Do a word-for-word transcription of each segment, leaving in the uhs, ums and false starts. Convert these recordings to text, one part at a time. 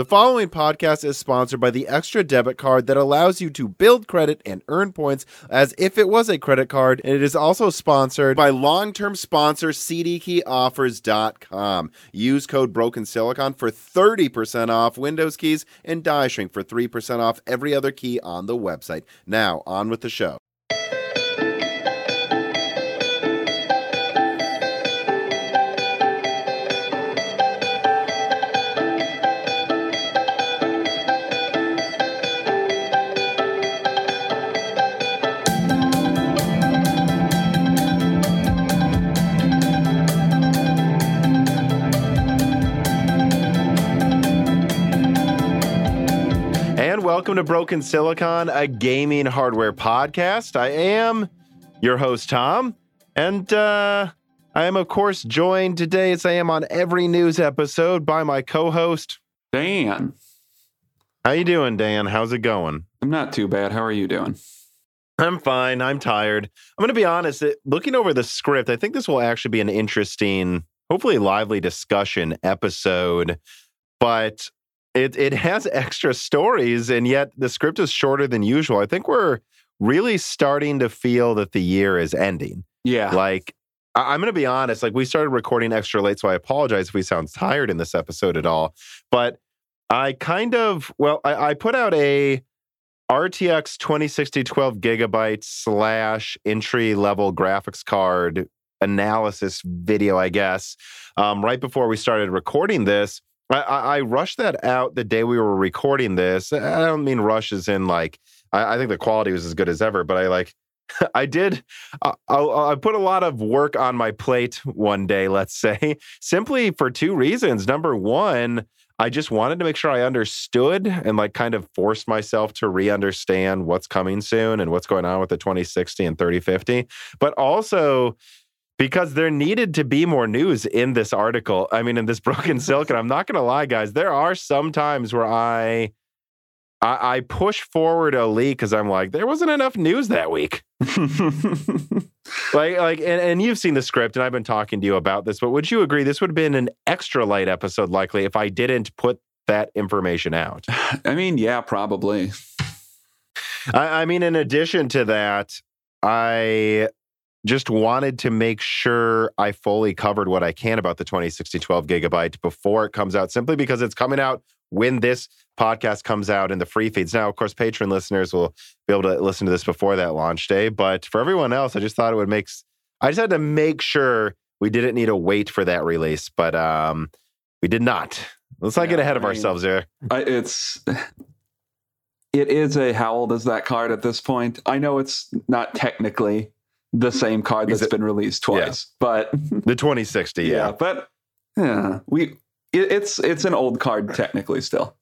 The following podcast is sponsored by the extra debit card that allows you to build credit and earn points as if it was a credit card, and it is also sponsored by long-term sponsor C D key offers dot com. Use code Broken Silicon for thirty percent off Windows keys and die shrink for three percent off every other key on the website. Now, on with the show. Welcome to Broken Silicon, a gaming hardware podcast. I am your host, Tom, and uh, I am, of course, joined today, as I am on every news episode, by my co-host, Dan. How you doing, Dan? How's it going? I'm not too bad. How are you doing? I'm fine. I'm tired. I'm going to be honest. Looking over the script, I think this will actually be an interesting, hopefully lively discussion episode, but It it has extra stories, and yet the script is shorter than usual. I think we're really starting to feel that the year is ending. Yeah. Like, I, I'm going to be honest, like we started recording extra late, so I apologize if we sound tired in this episode at all. But I kind of, well, I, I put out a R T X twenty sixty twelve gigabyte slash entry-level graphics card analysis video, I guess, um, right before we started recording this. I, I rushed that out the day we were recording this. I don't mean rush as in like, I, I think the quality was as good as ever, but I like, I did, I, I, I put a lot of work on my plate one day, let's say, simply for two reasons. Number one, I just wanted to make sure I understood and like kind of forced myself to re-understand what's coming soon and what's going on with the twenty sixty and thirty fifty. But also, because there needed to be more news in this article. I mean, in this Broken Silicon, I'm not going to lie, guys. There are some times where I, I, I push forward a leak because I'm like, there wasn't enough news that week. like, like, and, and you've seen the script, and I've been talking to you about this, but would you agree this would have been an extra light episode likely if I didn't put that information out? I mean, yeah, probably. I, I mean, in addition to that, I just wanted to make sure I fully covered what I can about the twenty sixty twelve gigabyte before it comes out, simply because it's coming out when this podcast comes out in the free feeds. Now, of course, patron listeners will be able to listen to this before that launch day. But for everyone else, I just thought it would make, I just had to make sure we didn't need to wait for that release. But um, we did not. Let's not yeah, get ahead of I mean, ourselves here. I, it's... It is a, how old is that card at this point? I know it's not technically the same card that's been released twice, yeah. But the twenty sixty, yeah, yeah but yeah, we it, it's it's an old card technically still.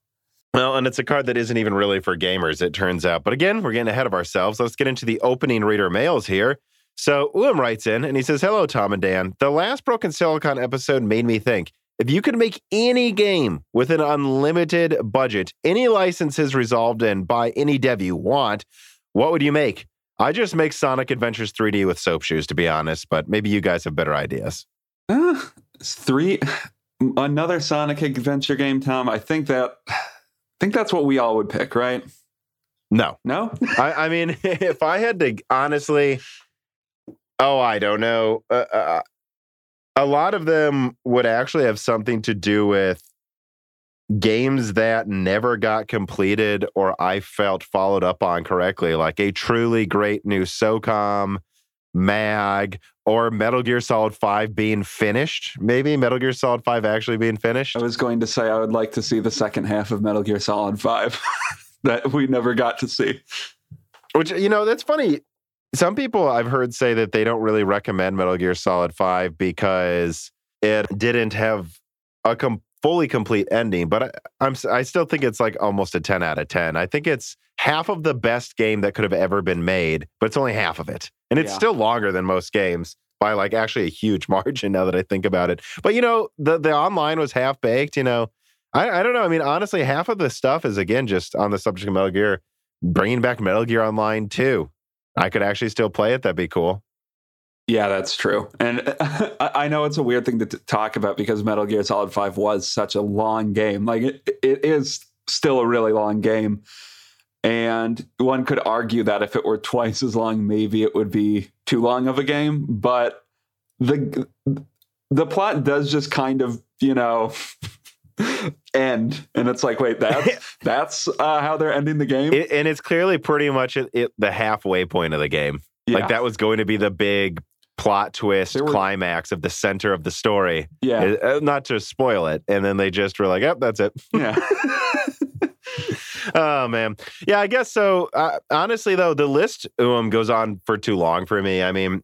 Well, and it's a card that isn't even really for gamers, it turns out. But again, we're getting ahead of ourselves. Let's get into the opening reader mails here. So Ulam writes in and he says, "Hello, Tom and Dan. The last Broken Silicon episode made me think. If you could make any game with an unlimited budget, any licenses resolved, and buy any dev you want, what would you make? I just make Sonic Adventures three D with soap shoes, to be honest, but maybe you guys have better ideas." Uh, three, another Sonic Adventure game, Tom. I think that, I think that's what we all would pick, right? No, no. I, I mean, if I had to, honestly, oh, I don't know. Uh, uh, a lot of them would actually have something to do with games that never got completed or I felt followed up on correctly, like a truly great new SOCOM, MAG, or Metal Gear Solid five being finished. Maybe Metal Gear Solid five actually being finished. I was going to say I would like to see the second half of Metal Gear Solid five that we never got to see. Which, you know, that's funny. Some people I've heard say that they don't really recommend Metal Gear Solid five because it didn't have a complete fully complete ending, but I, I'm I still think it's like almost a ten out of ten. I think it's half of the best game that could have ever been made, but it's only half of it. And it's yeah. still longer than most games by like actually a huge margin now that I think about it. But you know, the, the online was half baked, you know, I, I don't know. I mean, honestly, half of the stuff is again, just on the subject of Metal Gear, bringing back Metal Gear Online too. I could actually still play it. That'd be cool. Yeah, that's true. And I know it's a weird thing to t- talk about because Metal Gear Solid five was such a long game. Like, it, it is still a really long game. And one could argue that if it were twice as long, maybe it would be too long of a game. But the the plot does just kind of, you know, end. And it's like, wait, that's, that's uh, how they're ending the game? It, and it's clearly pretty much it, it, the halfway point of the game. Yeah. Like, that was going to be the big plot twist were, climax of the center of the story. Yeah. Not to spoil it. And then they just were like, oh, that's it. Yeah. Oh, man. Yeah, I guess so. Uh, honestly, though, the list um, goes on for too long for me. I mean,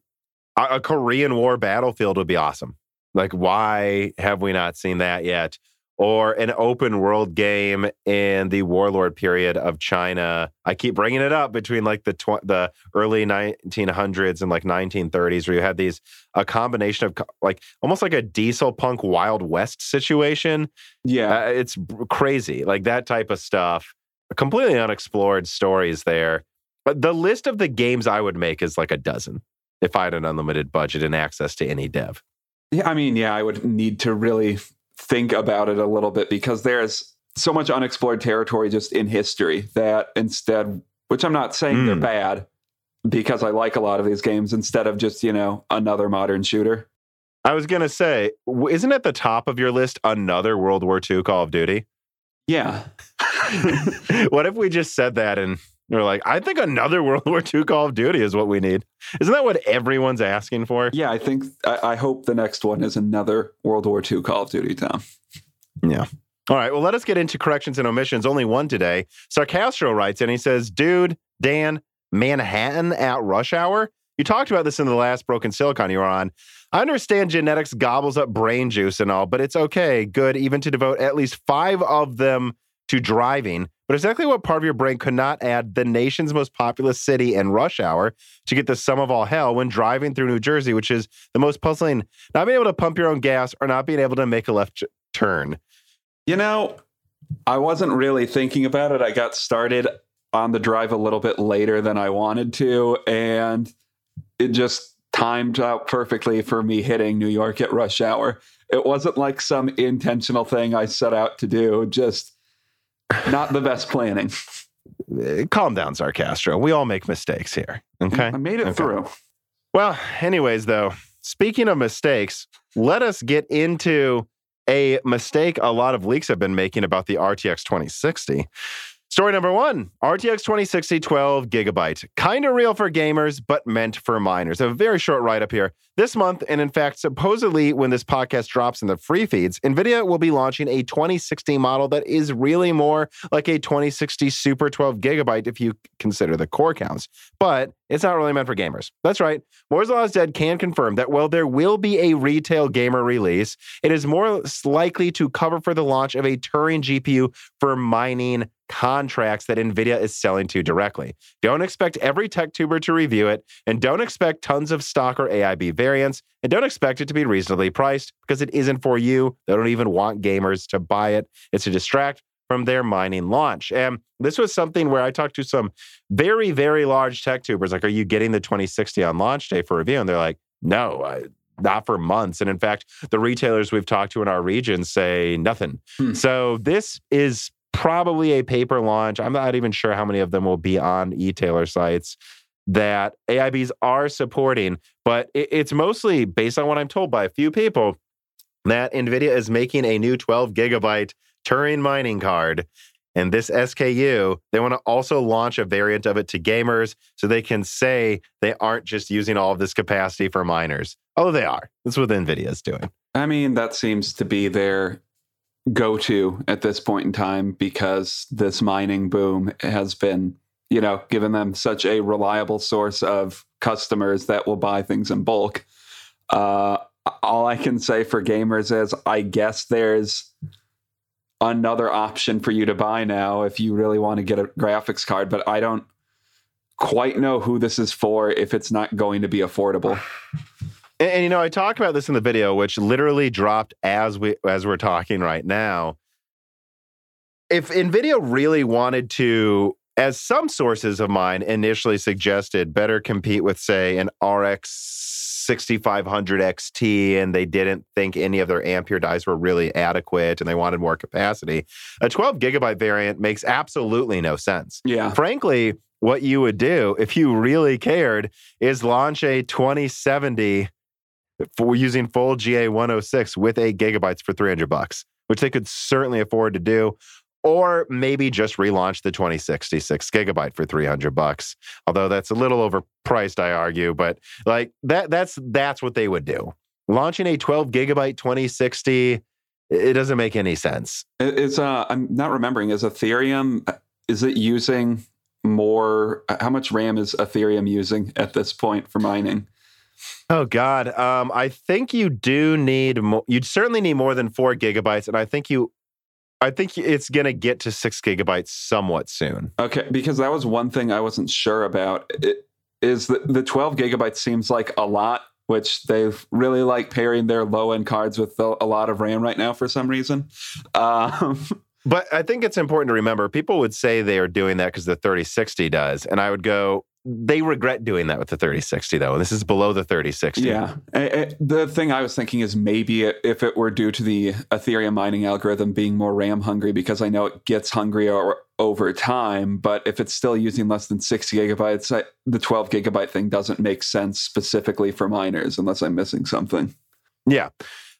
a, a Korean War battlefield would be awesome. Like, why have we not seen that yet? Or an open world game in the warlord period of China. I keep bringing it up between like the tw- the early nineteen hundreds and like nineteen thirties, where you had these, a combination of co- like almost like a diesel punk Wild West situation. Yeah. Uh, it's b- crazy. Like that type of stuff. Completely unexplored stories there. But the list of the games I would make is like a dozen if I had an unlimited budget and access to any dev. Yeah. I mean, yeah, I would need to really think about it a little bit because there's so much unexplored territory just in history that instead, which I'm not saying mm. they're bad because I like a lot of these games, instead of just, you know, another modern shooter. I was going to say, isn't at the top of your list another World War Two Call of Duty? Yeah. What if we just said that and we're like, I think another World War Two Call of Duty is what we need. Isn't that what everyone's asking for? Yeah, I think, I, I hope the next one is another World War Two Call of Duty, Tom. Yeah. All right, well, let us get into corrections and omissions. Only one today. Sarcastro writes in, he says, dude, Dan, Manhattan at rush hour? You talked about this in the last Broken Silicon you were on. I understand genetics gobbles up brain juice and all, but it's okay, good, even to devote at least five of them to driving. But exactly what part of your brain could not add the nation's most populous city and rush hour to get the sum of all hell when driving through New Jersey, which is the most puzzling, not being able to pump your own gas or not being able to make a left turn? You know, I wasn't really thinking about it. I got started on the drive a little bit later than I wanted to, and it just timed out perfectly for me hitting New York at rush hour. It wasn't like some intentional thing I set out to do, just not the best planning. Calm down, Sarcastro. We all make mistakes here. Okay. I made it okay. through. Well, anyways, though, speaking of mistakes, let us get into a mistake a lot of leaks have been making about the R T X twenty sixty. Story number one, R T X twenty sixty twelve gigabyte. Kind of real for gamers, but meant for miners. A very short write-up here. This month, and in fact, supposedly when this podcast drops in the free feeds, NVIDIA will be launching a twenty sixty model that is really more like a twenty sixty Super twelve gigabyte if you consider the core counts. But it's not really meant for gamers. That's right. Moore's Law is Dead can confirm that while there will be a retail gamer release, it is more likely to cover for the launch of a Turing G P U for mining contracts that NVIDIA is selling to directly. Don't expect every tech tuber to review it, and don't expect tons of stock or A I B variants, and don't expect it to be reasonably priced because it isn't for you. They don't even want gamers to buy it. It's to distract from their mining launch. And this was something where I talked to some very, very large tech tubers, like, are you getting the twenty sixty on launch day for review? And they're like, no, I, not for months. And in fact, the retailers we've talked to in our region say nothing. Hmm. So this is probably a paper launch. I'm not even sure how many of them will be on e-tailer sites that A I Bs are supporting, but it, it's mostly based on what I'm told by a few people that NVIDIA is making a new twelve gigabyte Turing mining card. And this S K U, they want to also launch a variant of it to gamers so they can say they aren't just using all of this capacity for miners. Oh, they are. That's what NVIDIA is doing. I mean, that seems to be their go-to at this point in time because this mining boom has been, you know, given them such a reliable source of customers that will buy things in bulk. Uh, all I can say for gamers is I guess there's another option for you to buy now if you really want to get a graphics card, but I don't quite know who this is for if it's not going to be affordable. And, and, you know, I talked about this in the video, which literally dropped as we as we're talking right now. If NVIDIA really wanted to, as some sources of mine initially suggested, better compete with, say, an R X sixty-five hundred X T, and they didn't think any of their Ampere dies were really adequate, and they wanted more capacity. A twelve gigabyte variant makes absolutely no sense. Yeah. Frankly, what you would do if you really cared is launch a twenty seventy for using full G A one oh six with eight gigabytes for three hundred bucks, which they could certainly afford to do. Or maybe just relaunch the twenty sixty six gigabyte for three hundred bucks. Although that's a little overpriced, I argue, but like that that's that's what they would do. Launching a twelve gigabyte twenty sixty, it doesn't make any sense. It's uh I'm not remembering, is Ethereum, is it using more, how much RAM is Ethereum using at this point for mining? Oh God, um I think you do need more. You'd certainly need more than four gigabytes, and I think you I think it's going to get to six gigabytes somewhat soon. Okay, because that was one thing I wasn't sure about. It, is the, the twelve gigabytes seems like a lot, which they've really like pairing their low-end cards with the, a lot of RAM right now for some reason. Um, but I think it's important to remember, people would say they are doing that because the thirty sixty does. And I would go, they regret doing that with the thirty sixty, though. And this is below the thirty sixty. Yeah. It, it, the thing I was thinking is maybe it, if it were due to the Ethereum mining algorithm being more RAM hungry, because I know it gets hungrier over time, but if it's still using less than six gigabytes, I, the twelve gigabyte thing doesn't make sense specifically for miners, unless I'm missing something. Yeah.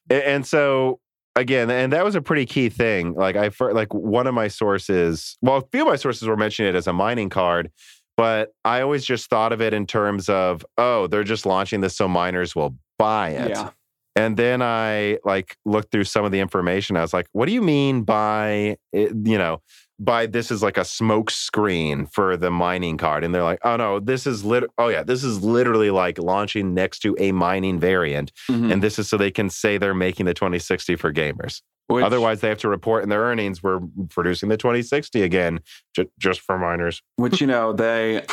And so... Again, and that was a pretty key thing. Like I, like one of my sources, well, a few of my sources were mentioning it as a mining card, but I always just thought of it in terms of, oh, they're just launching this so miners will buy it. Yeah. And then I like looked through some of the information. I was like, what do you mean by, you know, by this is like a smoke screen for the mining card? And they're like, oh no, this is lit. Oh yeah, this is literally like launching next to a mining variant. Mm-hmm. And this is so they can say they're making the twenty sixty for gamers. Which, otherwise, they have to report in their earnings, we're producing the twenty sixty again, j- just for miners. Which, you know, they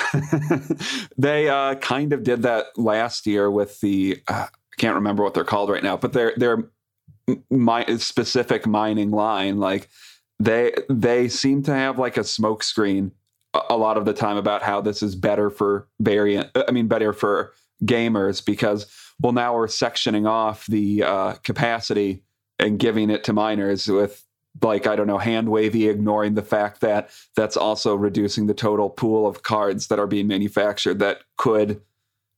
they uh, kind of did that last year with the... Uh, I can't remember what they're called right now, but they're they're my specific mining line. Like they they seem to have like a smoke screen a lot of the time about how this is better for variant. I mean, better for gamers because, well, now we're sectioning off the uh, capacity and giving it to miners with like, I don't know, hand wavy, ignoring the fact that that's also reducing the total pool of cards that are being manufactured that could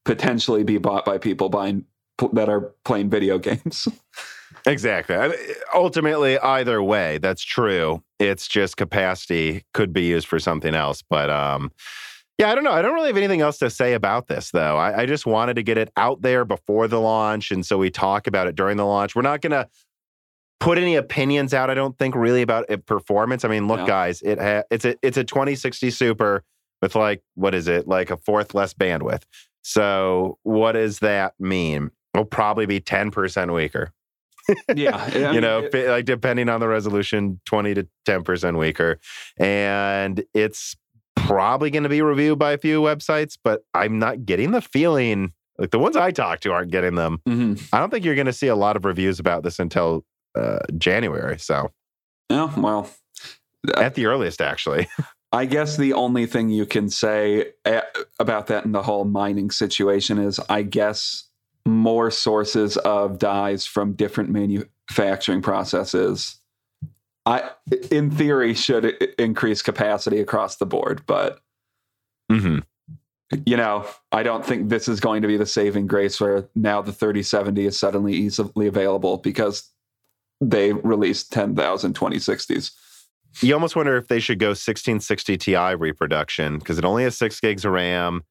potentially be bought by people buying that are playing video games. Exactly. I mean, ultimately, either way, that's true. It's just capacity could be used for something else. But um, yeah, I don't know. I don't really have anything else to say about this, though. I, I just wanted to get it out there before the launch. And so we talk about it during the launch. We're not going to put any opinions out, I don't think, really about it, performance. I mean, look, no. guys, it ha- it's a it's a twenty sixty Super with like, what is it? Like a fourth less bandwidth. So what does that mean? It'll probably be ten percent weaker. Yeah. I mean, you know, it, like depending on the resolution, twenty to ten percent weaker. And it's probably going to be reviewed by a few websites, but I'm not getting the feeling, like the ones I talk to aren't getting them. Mm-hmm. I don't think you're going to see a lot of reviews about this until uh, January. So, yeah, well, uh, at the earliest, actually. I guess the only thing you can say about that in the whole mining situation is, I guess, more sources of dies from different manufacturing processes, I, in theory, should increase capacity across the board. But, mm-hmm. you know, I don't think this is going to be the saving grace where now the thirty seventy is suddenly easily available because they released ten thousand twenty sixties. You almost wonder if they should go sixteen sixty Ti reproduction because it only has six gigs of RAM.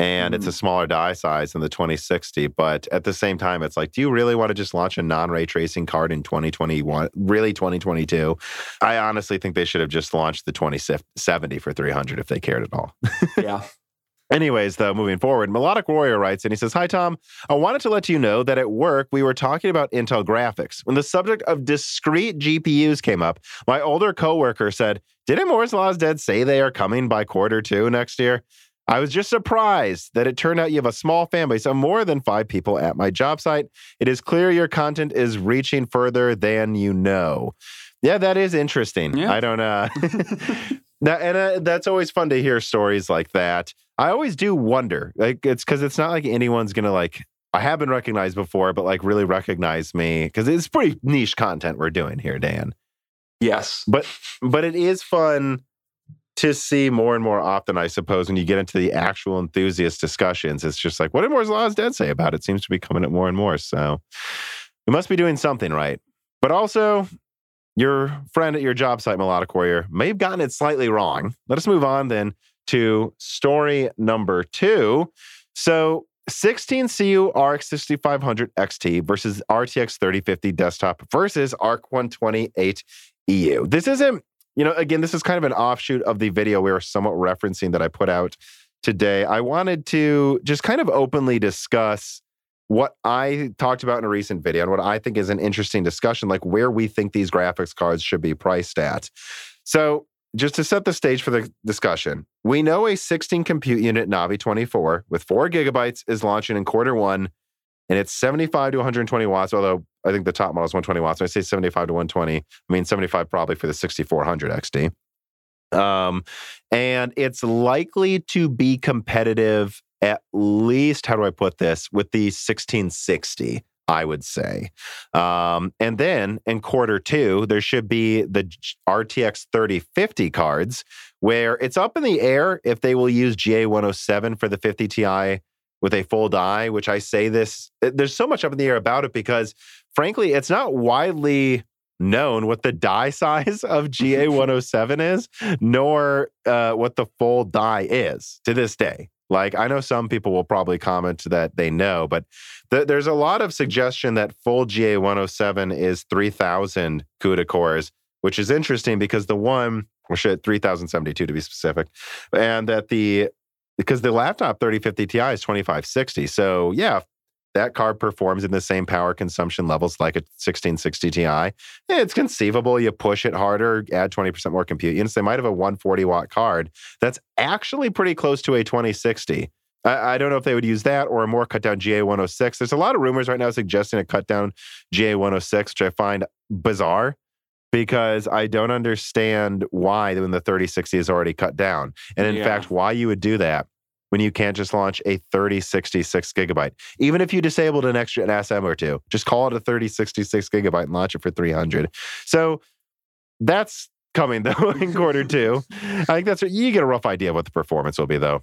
And it's a smaller die size than the twenty sixty. But at the same time, it's like, do you really want to just launch a non-ray tracing card in twenty twenty-one? Really, twenty twenty-two? I honestly think they should have just launched the twenty seventy for three hundred if they cared at all. Yeah. Anyways, though, moving forward, Melodic Warrior writes, and he says, "Hi, Tom. I wanted to let you know that at work, we were talking about Intel graphics. When the subject of discrete G P Us came up, my older coworker said, didn't Moore's Law is Dead say they are coming by quarter two next year? I was just surprised that it turned out you have a small fan base of more than five people at my job site. It is clear your content is reaching further than you know." Yeah, that is interesting. Yeah. I don't know. that, and uh, that's always fun to hear stories like that. I always do wonder, like, it's because it's not like anyone's going to like I have been recognized before, but like really recognized me because it's pretty niche content we're doing here, Dan. Yes. But but it is fun to see more and more often, I suppose, when you get into the actual enthusiast discussions. It's just like, what did Moore's Law is Dead say about it? It seems to be coming up more and more. So we must be doing something right. But also, your friend at your job site, Melodic Warrior, may have gotten it slightly wrong. Let us move on then to story number two. So sixteen C U R X sixty-five hundred X T versus R T X thirty fifty desktop versus A R C one twenty-eight E U. This isn't, you know, again, this is kind of an offshoot of the video we were somewhat referencing that I put out today. I wanted to just kind of openly discuss what I talked about in a recent video and what I think is an interesting discussion, like where we think these graphics cards should be priced at. So just to set the stage for the discussion, we know a sixteen compute unit Navi twenty-four with four gigabytes is launching in quarter one, and it's seventy-five to one twenty watts, although I think the top model is one twenty watts. When I say seventy-five to one twenty, I mean seventy-five probably for the sixty-four hundred X T. Um, and it's likely to be competitive at least, how do I put this, with the sixteen sixty, I would say. Um, and then in quarter two, there should be the R T X thirty fifty cards where it's up in the air if they will use G A one oh seven for the fifty Ti with a full die, which I say this, there's so much up in the air about it because, frankly, it's not widely known what the die size of G A one oh seven is, nor uh, what the full die is to this day. Like, I know some people will probably comment that they know, but th- there's a lot of suggestion that full G A one oh seven is three thousand CUDA cores, which is interesting because the one, or shit, three thousand seventy-two to be specific, and that the, because the laptop thirty fifty Ti is twenty-five sixty. So yeah, that card performs in the same power consumption levels like a sixteen sixty Ti. It's conceivable you push it harder, add twenty percent more compute units. They might have a one forty watt card that's actually pretty close to a twenty sixty. I, I don't know if they would use that or a more cut down G A one oh six. There's a lot of rumors right now suggesting a cut down G A one oh six, which I find bizarre because I don't understand why when the thirty sixty is already cut down. And in yeah. fact, why you would do that when you can't just launch a thirty sixty-six gigabyte. Even if you disabled an extra an S M or two, just call it a thirty sixty-six gigabyte and launch it for three hundred. So that's coming, though, in quarter two. I think that's what, you get a rough idea of what the performance will be, though.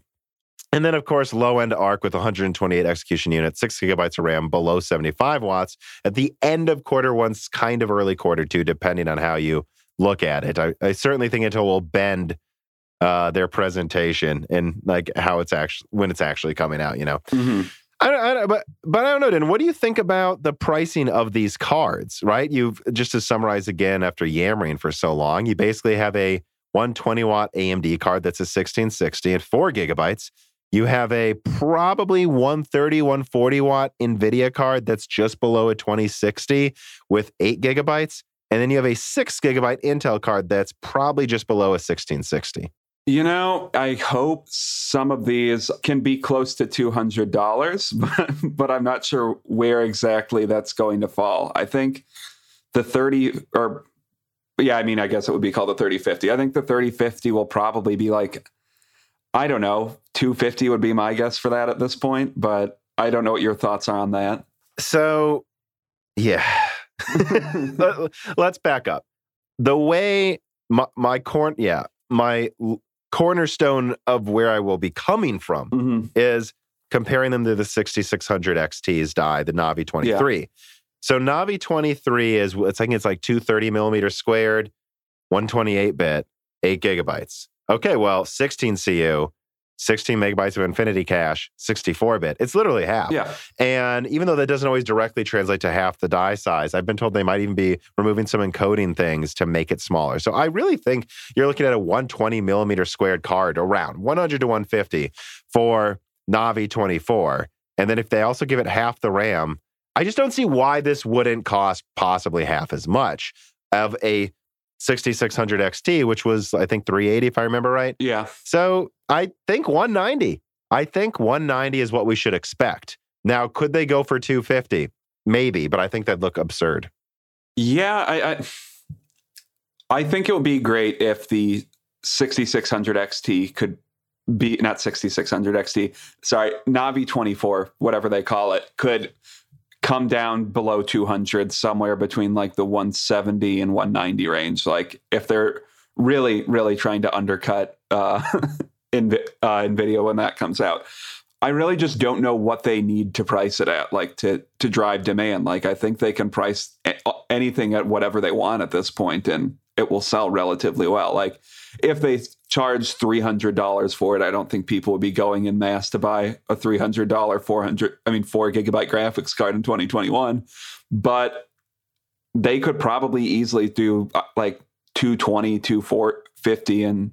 And then, of course, low-end A R C with one twenty-eight execution units, six gigabytes of RAM, below seventy-five watts. At the end of quarter one, kind of early quarter two, depending on how you look at it. I, I certainly think Intel will bend Uh, their presentation and like how it's actually when it's actually coming out, you know. Mm-hmm. I, don't, I don't, but but I don't know, Dan. What do you think about the pricing of these cards? Right, you've just to summarize again after yammering for so long, you basically have a one twenty watt A M D card that's a sixteen sixty and four gigabytes. You have a probably one thirty, one forty watt NVIDIA card that's just below a twenty sixty with eight gigabytes, and then you have a six gigabyte Intel card that's probably just below a sixteen sixty. You know, I hope some of these can be close to two hundred dollars, but, but I'm not sure where exactly that's going to fall. I think the thirty or, yeah, I mean, I guess it would be called the thirty fifty. I think the thirty fifty will probably be like, I don't know, two hundred fifty would be my guess for that at this point, but I don't know what your thoughts are on that. So, yeah, let's back up. The way my, my corn, yeah, my... cornerstone of where I will be coming from mm-hmm. is comparing them to the sixty-six hundred X T's die, the Navi twenty-three. Yeah. So Navi twenty-three is, I think it's like two thirty millimeters squared, one twenty-eight bit, eight gigabytes. Okay, well, sixteen C U, sixteen megabytes of Infinity Cache, sixty-four bit. It's literally half. Yeah. And even though that doesn't always directly translate to half the die size, I've been told they might even be removing some encoding things to make it smaller. So I really think you're looking at a one twenty millimeter squared card around one hundred to one fifty for Navi twenty-four. And then if they also give it half the RAM, I just don't see why this wouldn't cost possibly half as much of a sixty-six hundred X T, which was, I think, three eighty, if I remember right. Yeah. So I think one ninety. I think one ninety is what we should expect. Now, could they go for two fifty? Maybe, but I think that'd look absurd. Yeah, I I, I think it would be great if the sixty-six hundred X T could be not sixty-six hundred X T, sorry, Navi twenty-four, whatever they call it, could come down below two hundred, somewhere between like the one seventy and one ninety range. Like if they're really, really trying to undercut uh, Invi- uh, NVIDIA when that comes out. I really just don't know what they need to price it at, like to to drive demand. Like I think they can price anything at whatever they want at this point, and it will sell relatively well. Like if they charge three hundred dollars for it, I don't think people would be going in mass to buy a three hundred dollars, four hundred, I mean, four gigabyte graphics card in twenty twenty-one. But they could probably easily do like two twenty, two forty, two fifty, and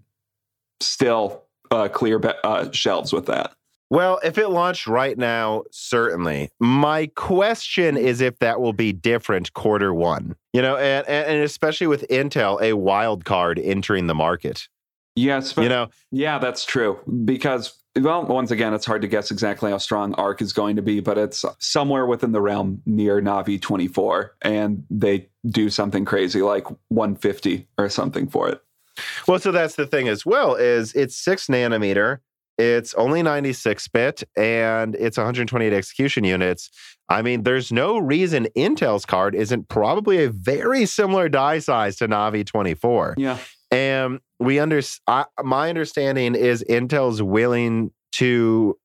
still uh, clear uh, shelves with that. Well, if it launched right now, certainly. My question is if that will be different quarter one, you know, and, and especially with Intel, a wild card entering the market. Yes. But, you know, yeah, that's true. Because, well, once again, it's hard to guess exactly how strong A R C is going to be, but it's somewhere within the realm near Navi twenty-four, and they do something crazy like one fifty or something for it. Well, so that's the thing as well, is it's six nanometer. It's only ninety-six bit, and it's one hundred twenty-eight execution units. I mean, there's no reason Intel's card isn't probably a very similar die size to Navi twenty-four. Yeah. And we under, I, my understanding is Intel's willing to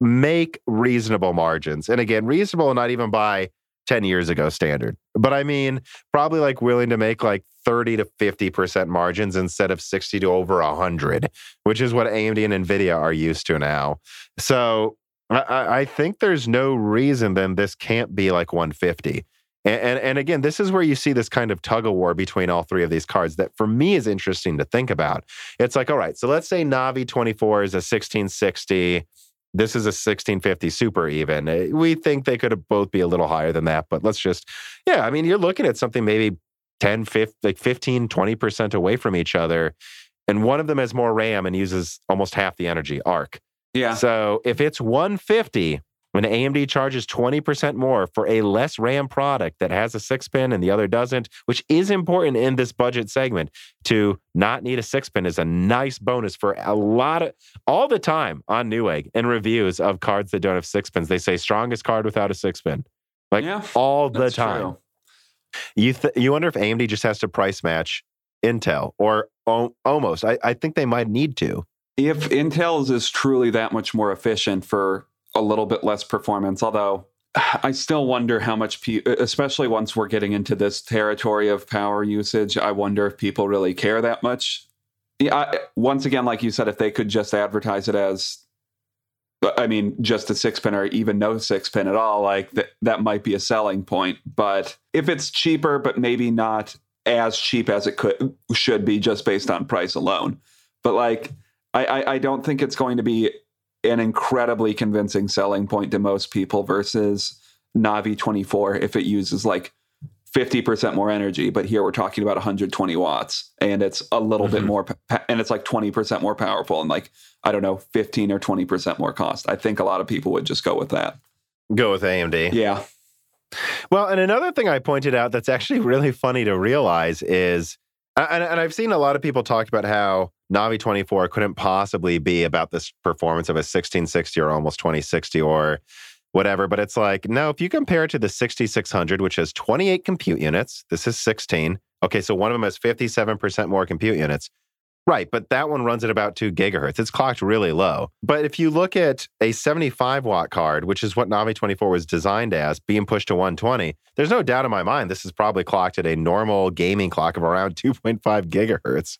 make reasonable margins. And again, reasonable not even by ten years ago standard. But I mean, probably like willing to make like thirty to fifty percent margins instead of sixty to over one hundred, which is what A M D and NVIDIA are used to now. So I, I think there's no reason then this can't be like one fifty. And, and and again, this is where you see this kind of tug of war between all three of these cards that for me is interesting to think about. It's like, all right, so let's say Navi twenty-four is a sixteen sixty. This is a sixteen fifty super even. We think they could have both be a little higher than that, but let's just, yeah, I mean, you're looking at something maybe ten, fifteen, like fifteen, twenty percent away from each other. And one of them has more RAM and uses almost half the energy, A R C. Yeah. So if it's one fifty, when A M D charges twenty percent more for a less RAM product that has a six pin and the other doesn't, which is important in this budget segment, to not need a six pin is a nice bonus for a lot of, all the time on Newegg and reviews of cards that don't have six pins. They say strongest card without a six pin, like yeah, all the time. True. You th- you wonder if A M D just has to price match Intel or o- almost. I, I think they might need to. If Intel's is truly that much more efficient for a little bit less performance, although I still wonder how much, pe- especially once we're getting into this territory of power usage, I wonder if people really care that much. Yeah, I, once again, like you said, if they could just advertise it as, I mean, just a six-pin or even no six-pin at all, like th- that might be a selling point. But if it's cheaper, but maybe not as cheap as it could should be just based on price alone. But like, I, I, I don't think it's going to be an incredibly convincing selling point to most people versus Navi twenty-four if it uses like fifty percent more energy, but here we're talking about one hundred twenty watts and it's a little mm-hmm. bit more, and it's like twenty percent more powerful and like, I don't know, fifteen or twenty percent more cost. I think a lot of people would just go with that. Go with A M D. Yeah. Well, and another thing I pointed out that's actually really funny to realize is, and, and I've seen a lot of people talk about how Navi twenty-four couldn't possibly be about this performance of a sixteen sixty or almost twenty sixty or whatever. But it's like, no, if you compare it to the sixty-six hundred, which has twenty-eight compute units, this is sixteen. Okay, so one of them has fifty-seven percent more compute units. Right, but that one runs at about two gigahertz. It's clocked really low. But if you look at a seventy-five watt card, which is what Navi twenty-four was designed as, being pushed to one twenty, there's no doubt in my mind this is probably clocked at a normal gaming clock of around two point five gigahertz.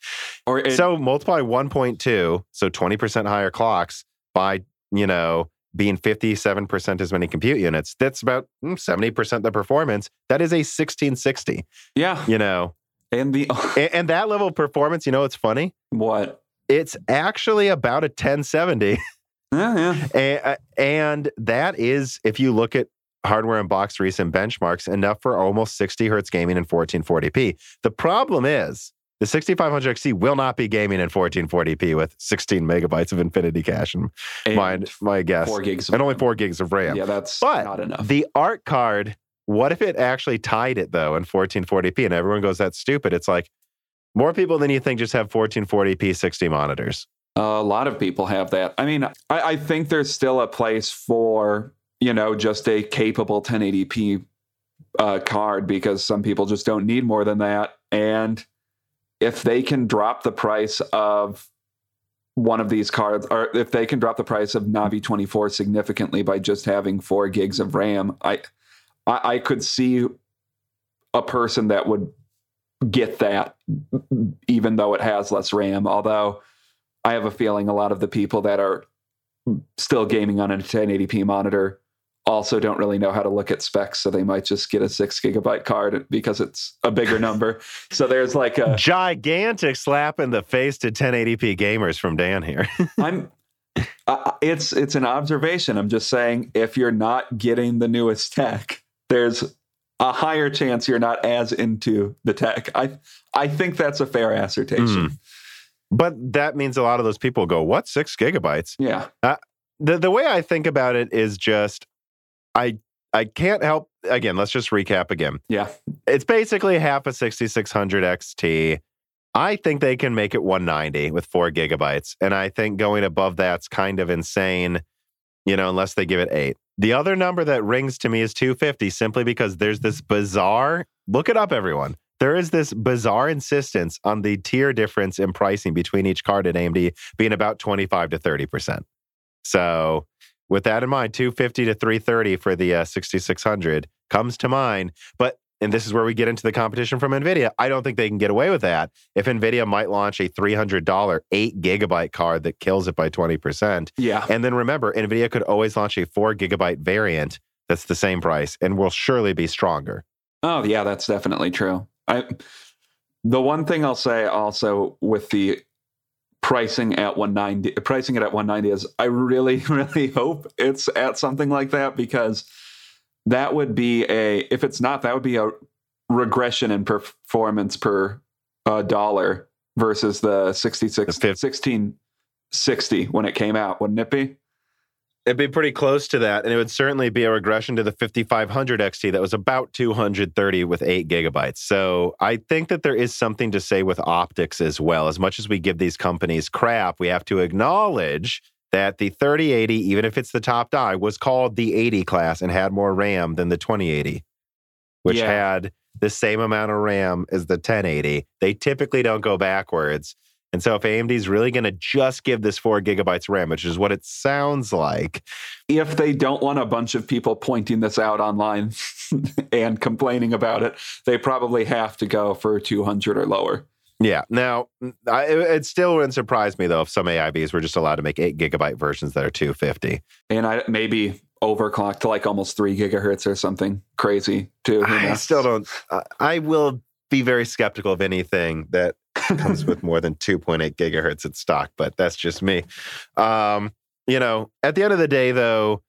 Or it, so multiply one point two, so twenty percent higher clocks, by, you know, being fifty-seven percent as many compute units. That's about seventy percent the performance. That is a sixteen sixty. Yeah. You know. And the and, and that level of performance, you know, it's funny. What? It's actually about a ten seventy. Yeah, yeah. And, uh, and that is, if you look at Hardware and Box recent benchmarks, enough for almost sixty hertz gaming in fourteen forty p. The problem is the sixty-five hundred X T will not be gaming in fourteen forty p with sixteen megabytes of Infinity Cache, in my, my guess. Four gigs of and RAM. Only four gigs of RAM. Yeah, that's but not enough. The A R C card. What if it actually tied it, though, in fourteen forty p? And everyone goes, that's stupid. It's like, more people than you think just have fourteen forty p sixty monitors. A lot of people have that. I mean, I, I think there's still a place for, you know, just a capable ten eighty p uh, card, because some people just don't need more than that. And if they can drop the price of one of these cards, or if they can drop the price of Navi twenty-four significantly by just having four gigs of RAM, I, I, I could see a person that would get that, even though it has less RAM. Although I have a feeling a lot of the people that are still gaming on a ten eighty p monitor also don't really know how to look at specs, so they might just get a six gigabyte card because it's a bigger number. So there's like a gigantic slap in the face to ten eighty p gamers from Dan here. I'm uh, it's it's an observation. I'm just saying, if you're not getting the newest tech, there's a higher chance you're not as into the tech. I I think that's a fair assertion. Mm. But that means a lot of those people go, what, six gigabytes? Yeah. Uh, the the way I think about it is just, I I can't help, again, let's just recap again. Yeah. It's basically half a sixty-six hundred X T. I think they can make it one ninety with four gigabytes. And I think going above that's kind of insane, you know, unless they give it eight. The other number that rings to me is two fifty, simply because there's this bizarre, look it up, everyone. There is this bizarre insistence on the tier difference in pricing between each card at A M D being about twenty-five to thirty percent. So with that in mind, two fifty to three thirty for the uh, sixty-six hundred comes to mind. But, and this is where we get into the competition from NVIDIA, I don't think they can get away with that. If NVIDIA might launch a three hundred dollars eight gigabyte card that kills it by twenty percent. Yeah. And then remember, NVIDIA could always launch a four gigabyte variant that's the same price and will surely be stronger. Oh, yeah, that's definitely true. I, the one thing I'll say also with the pricing at one ninety, pricing it at one ninety is I really, really hope it's at something like that, because that would be a, if it's not, that would be a regression in performance per uh, dollar versus the sixty-six, sixteen sixty when it came out, wouldn't it be? It'd be pretty close to that, and it would certainly be a regression to the fifty-five hundred X T that was about two hundred thirty with eight gigabytes. So I think that there is something to say with optics as well. As much as we give these companies crap, we have to acknowledge that the thirty eighty, even if it's the top die, was called the eighty class and had more RAM than the twenty eighty, which yeah. had the same amount of RAM as the ten eighty. They typically don't go backwards. And so if A M D's really going to just give this four gigabytes RAM, which is what it sounds like. If they don't want a bunch of people pointing this out online and complaining about it, they probably have to go for two hundred or lower. Yeah. Now, I, it still wouldn't surprise me, though, if some A I Vs were just allowed to make eight gigabyte versions that are two fifty. And I, maybe overclocked to like almost three gigahertz or something crazy, too. I still don't. I, I will be very skeptical of anything that comes with more than two point eight gigahertz at stock, but that's just me. Um, you know, at the end of the day, though,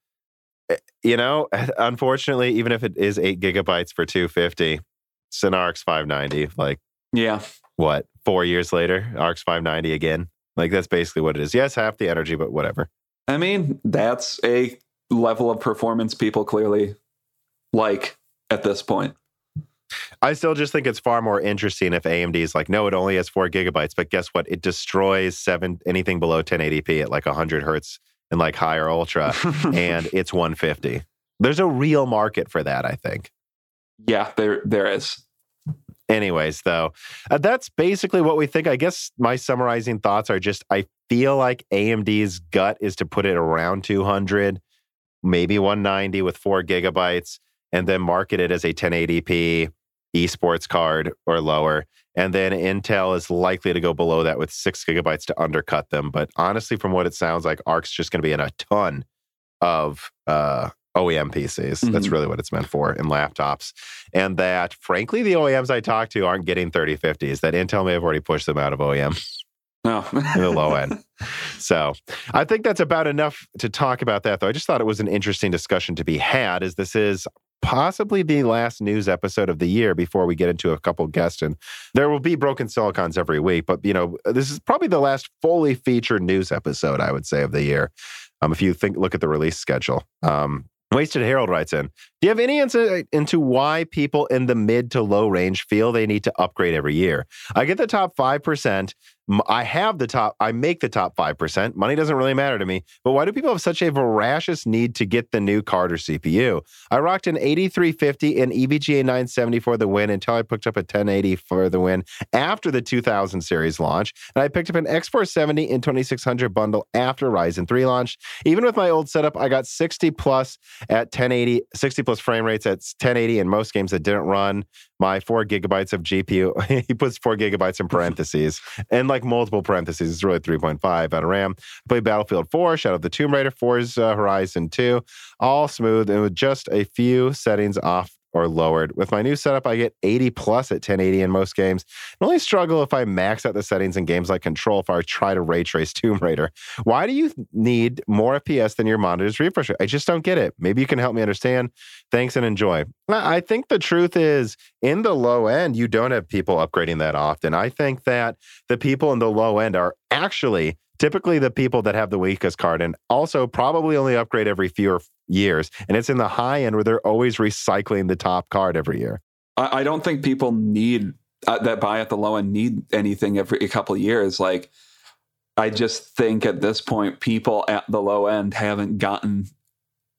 you know, unfortunately, even if it is eight gigabytes for two fifty, it's an R X five ninety. Like, yeah, what, four years later, R X five ninety again? Like, that's basically what it is. Yes, half the energy, but whatever. I mean, that's a level of performance people clearly like at this point. I still just think it's far more interesting if A M D is like, no, it only has four gigabytes, but guess what? It destroys seven anything below ten eighty p at like one hundred hertz and like higher ultra, and it's one fifty. There's a real market for that, I think. Yeah, there there is. Anyways, though, uh, that's basically what we think. I guess my summarizing thoughts are just, I feel like A M D's gut is to put it around two hundred, maybe one ninety with four gigabytes, and then market it as a ten eighty p esports card or lower. And then Intel is likely to go below that with six gigabytes to undercut them. But honestly, from what it sounds like, A R C's just going to be in a ton of uh, O E M P Cs. Mm-hmm. That's really what it's meant for, in laptops. And that, frankly, the O E Ms I talk to aren't getting thirty fifties. That Intel may have already pushed them out of O E M. No, in the low end. So I think that's about enough to talk about that, though. I just thought it was an interesting discussion to be had, as this is possibly the last news episode of the year before we get into a couple guests. And there will be Broken Silicons every week, but, you know, this is probably the last fully featured news episode, I would say, of the year. Um, if you think, look at the release schedule. Um, Wasted Herald writes in, do you have any insight into why people in the mid to low range feel they need to upgrade every year? I get the top five percent I have the top, I make the top five percent. Money doesn't really matter to me. But why do people have such a voracious need to get the new card or C P U? I rocked an eighty-three fifty and E V G A nine seventy for the win until I picked up a ten eighty for the win after the two thousand series launch. And I picked up an X four seventy and twenty-six hundred bundle after Ryzen three launched. Even with my old setup, I got sixty plus at ten eighty, sixty plus frame rates at ten eighty in most games that didn't run. My four gigabytes of G P U, he puts four gigabytes in parentheses and like multiple parentheses. It's really three point five out of RAM. Played Battlefield four, Shadow of the Tomb Raider, four's uh, Horizon two, all smooth and with just a few settings off or lowered. With my new setup, I get eighty plus at ten eighty in most games. I only struggle if I max out the settings in games like Control if I try to ray trace Tomb Raider. Why do you need more F P S than your monitor's refresh rate? I just don't get it. Maybe you can help me understand. Thanks and enjoy. I think the truth is, in the low end, you don't have people upgrading that often. I think that the people in the low end are actually typically the people that have the weakest card and also probably only upgrade every few years. And it's in the high end where they're always recycling the top card every year. I, I don't think people need uh, that buy at the low end need anything every a couple of years. Like, I just think at this point, people at the low end haven't gotten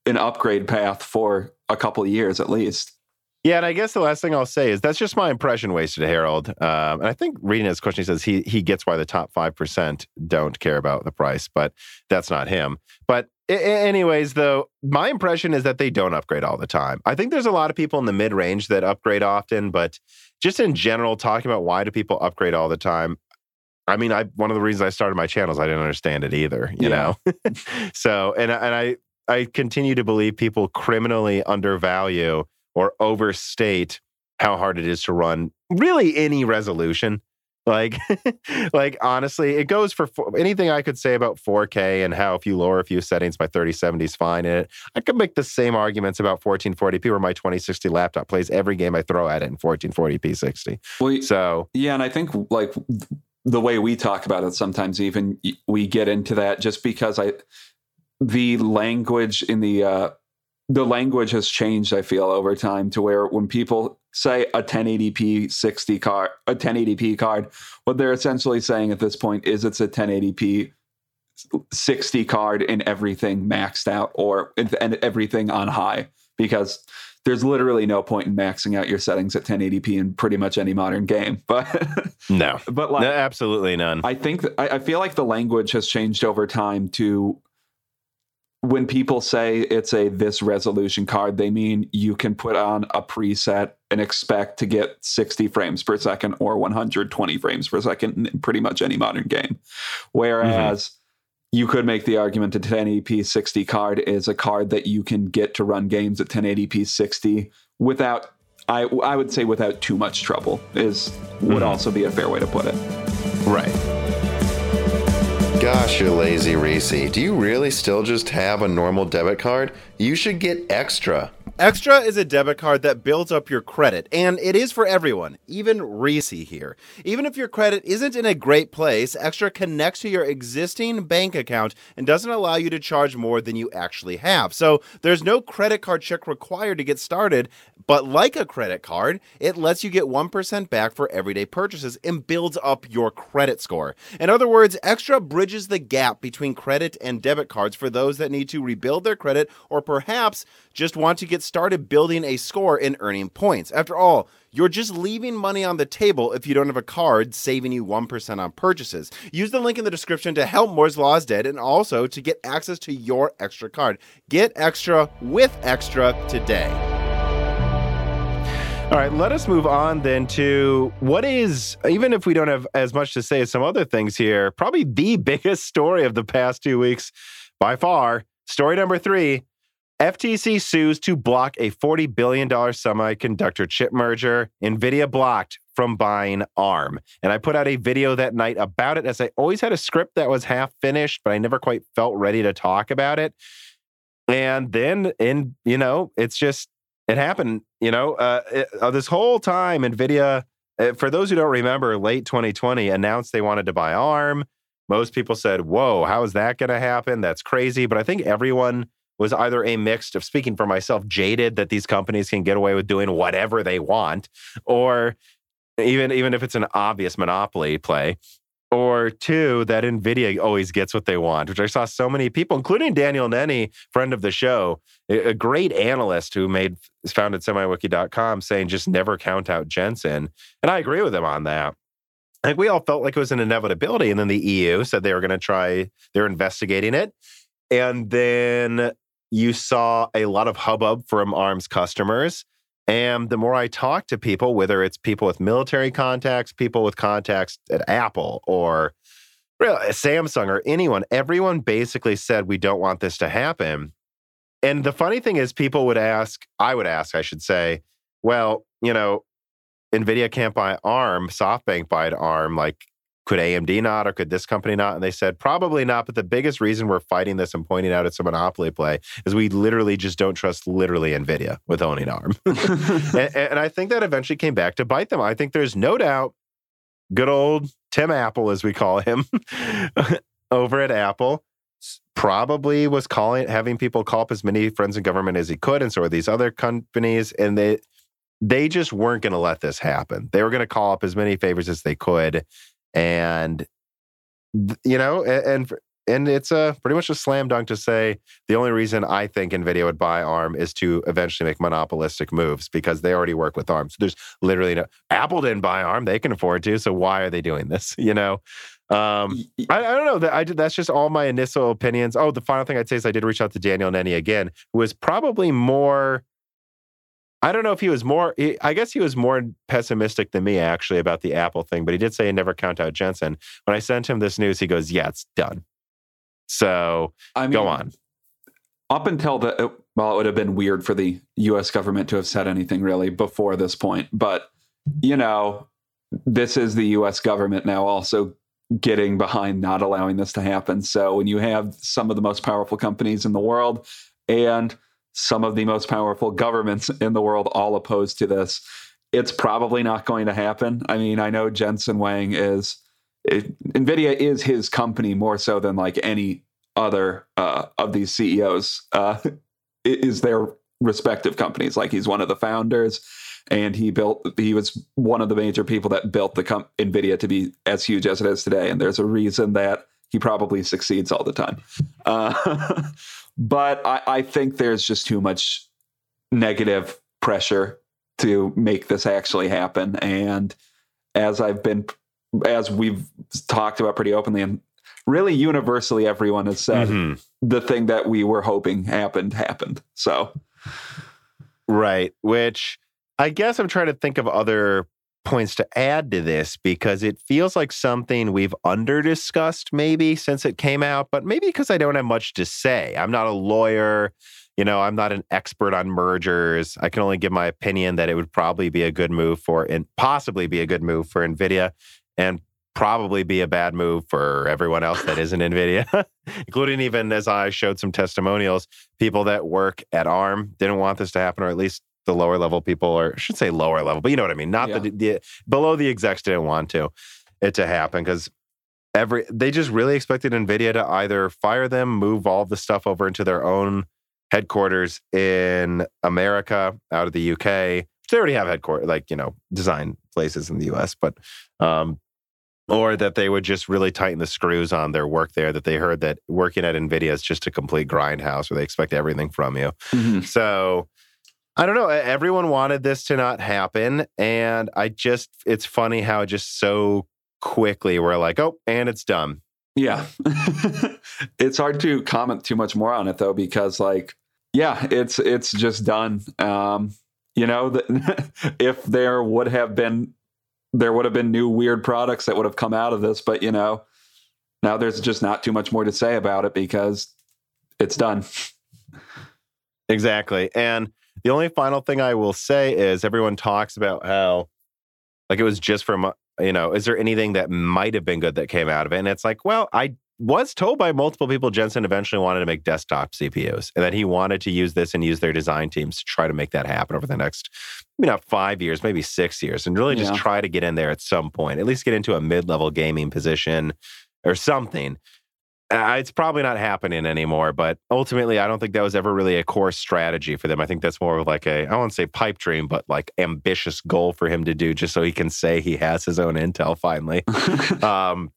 an upgrade path for a couple of years at least. Yeah, and I guess the last thing I'll say is that's just my impression wasted, Harold. Um, and I think reading his question, he says he he gets why the top five percent don't care about the price, but that's not him. But I- anyways, though, my impression is that they don't upgrade all the time. I think there's a lot of people in the mid-range that upgrade often, but just in general, talking about why do people upgrade all the time, I mean, I one of the reasons I started my channel is I didn't understand it either, you yeah. know? So, and, and I, I continue to believe people criminally undervalue or overstate how hard it is to run really any resolution. Like, like honestly, it goes for four, anything I could say about four K and how if you lower a few settings, my thirty seventy is fine in it. I could make the same arguments about fourteen forty p where my twenty sixty laptop plays every game I throw at it in fourteen forty p sixty. Well, so yeah, and I think like the way we talk about it sometimes even we get into that just because I the language in the... Uh, The language has changed, I feel, over time to where when people say a ten eighty p sixty card, a ten eighty p card, what they're essentially saying at this point is it's a ten eighty p sixty card and everything maxed out or and everything on high because there's literally no point in maxing out your settings at ten eighty p in pretty much any modern game. But no, but like, no, absolutely none. I think that, I, I feel like the language has changed over time to. When people say it's a this resolution card, they mean you can put on a preset and expect to get sixty frames per second or one hundred twenty frames per second in pretty much any modern game. Whereas mm-hmm. you could make the argument a ten eighty p sixty card is a card that you can get to run games at ten eighty p sixty without, I, I would say without too much trouble is mm-hmm. would also be a fair way to put it. Right. Gosh, you lazy Reese. Do you really still just have a normal debit card? You should get Extra. Extra is a debit card that builds up your credit, and it is for everyone, even Reese here. Even if your credit isn't in a great place, Extra connects to your existing bank account and doesn't allow you to charge more than you actually have. So there's no credit card check required to get started, but like a credit card, it lets you get one percent back for everyday purchases and builds up your credit score. In other words, Extra bridges the gap between credit and debit cards for those that need to rebuild their credit or perhaps just want to get started building a score and earning points. After all, you're just leaving money on the table if you don't have a card saving you one percent on purchases. Use the link in the description to help Moore's Law is Dead and also to get access to your Extra card. Get Extra with Extra today. All right, let us move on then to what is, even if we don't have as much to say as some other things here, probably the biggest story of the past two weeks by far. Story number three, F T C sues to block a forty billion dollars semiconductor chip merger. NVIDIA blocked from buying ARM. And I put out a video that night about it as I always had a script that was half finished, but I never quite felt ready to talk about it. And then, in you know, it's just, it happened, you know, uh, it, uh, this whole time, NVIDIA, uh, for those who don't remember, late twenty twenty announced they wanted to buy ARM. Most people said, whoa, how is that going to happen? That's crazy. But I think everyone was either a mix of, speaking for myself, jaded that these companies can get away with doing whatever they want, or even, even if it's an obvious monopoly play, Or two, that NVIDIA always gets what they want, which I saw so many people, including Daniel Nenny, friend of the show, a great analyst who made founded semi wiki dot com, saying just never count out Jensen. And I agree with him on that. I think we all felt like it was an inevitability. And then the E U said they were going to try, they're investigating it. And then you saw a lot of hubbub from ARM's customers. And the more I talk to people, whether it's people with military contacts, people with contacts at Apple or Samsung or anyone, everyone basically said, we don't want this to happen. And the funny thing is people would ask, I would ask, I should say, well, you know, NVIDIA can't buy ARM, SoftBank buy ARM, like could A M D not or could this company not? And they said, probably not. But the biggest reason we're fighting this and pointing out it's a monopoly play is we literally just don't trust literally NVIDIA with owning ARM. and, and I think that eventually came back to bite them. I think there's no doubt good old Tim Apple, as we call him, over at Apple, probably was calling, having people call up as many friends in government as he could. And so are these other companies. And they, they just weren't going to let this happen. They were going to call up as many favors as they could. And, you know, and and it's a pretty much a slam dunk to say the only reason I think NVIDIA would buy ARM is to eventually make monopolistic moves because they already work with ARM. So there's literally no... Apple didn't buy ARM. They can afford to. So why are they doing this? You know, um, I, I don't know. That I did, that's just all my initial opinions. Oh, the final thing I'd say is I did reach out to Daniel Nenny again, who was probably more... I don't know if he was more, I guess he was more pessimistic than me actually about the Apple thing, but he did say never count out Jensen. When I sent him this news, he goes, yeah, it's done. So I mean, go on. Up until the, well, it would have been weird for the U S government to have said anything really before this point, but you know, this is the U S government now also getting behind not allowing this to happen. So when you have some of the most powerful companies in the world and some of the most powerful governments in the world all opposed to this, it's probably not going to happen. I mean, I know Jensen Huang is, it, NVIDIA is his company more so than like any other uh, of these C E Os uh, is their respective companies. Like he's one of the founders and he built, he was one of the major people that built the com- NVIDIA to be as huge as it is today. And there's a reason that he probably succeeds all the time. Uh, But I, I think there's just too much negative pressure to make this actually happen. And as I've been, as we've talked about pretty openly and really universally, everyone has said mm-hmm. the thing that we were hoping happened, happened. So, right. Which I guess I'm trying to think of other points to add to this because it feels like something we've under discussed maybe since it came out, but maybe because I don't have much to say. I'm not a lawyer. You know, I'm not an expert on mergers. I can only give my opinion that it would probably be a good move for, and possibly be a good move for NVIDIA and probably be a bad move for everyone else that isn't NVIDIA, including even as I showed some testimonials, people that work at ARM didn't want this to happen, or at least the lower level people, or I should say lower level, but you know what I mean. Not yeah. the, the below the execs didn't want to it to happen because every they just really expected NVIDIA to either fire them, move all the stuff over into their own headquarters in America, out of the U K. They already have headquarters, like you know, design places in the U S, but um, or that they would just really tighten the screws on their work there. That they heard that working at NVIDIA is just a complete grindhouse where they expect everything from you. Mm-hmm. So. I don't know. Everyone wanted this to not happen. And I just, it's funny how just so quickly we're like, oh, and it's done. Yeah. It's hard to comment too much more on it though, because like, yeah, it's, it's just done. Um, you know, the, if there would have been, there would have been new weird products that would have come out of this, but you know, now there's just not too much more to say about it because it's done. Exactly. And the only final thing I will say is everyone talks about how, like, it was just from, you know, is there anything that might have been good that came out of it? And it's like, well, I was told by multiple people Jensen eventually wanted to make desktop C P Us and that he wanted to use this and use their design teams to try to make that happen over the next, you know, five years, maybe six years, and really just yeah. try to get in there at some point, at least get into a mid-level gaming position or something. It's probably not happening anymore, but ultimately, I don't think that was ever really a core strategy for them. I think that's more of like a, I won't say pipe dream, but like ambitious goal for him to do just so he can say he has his own Intel finally. um,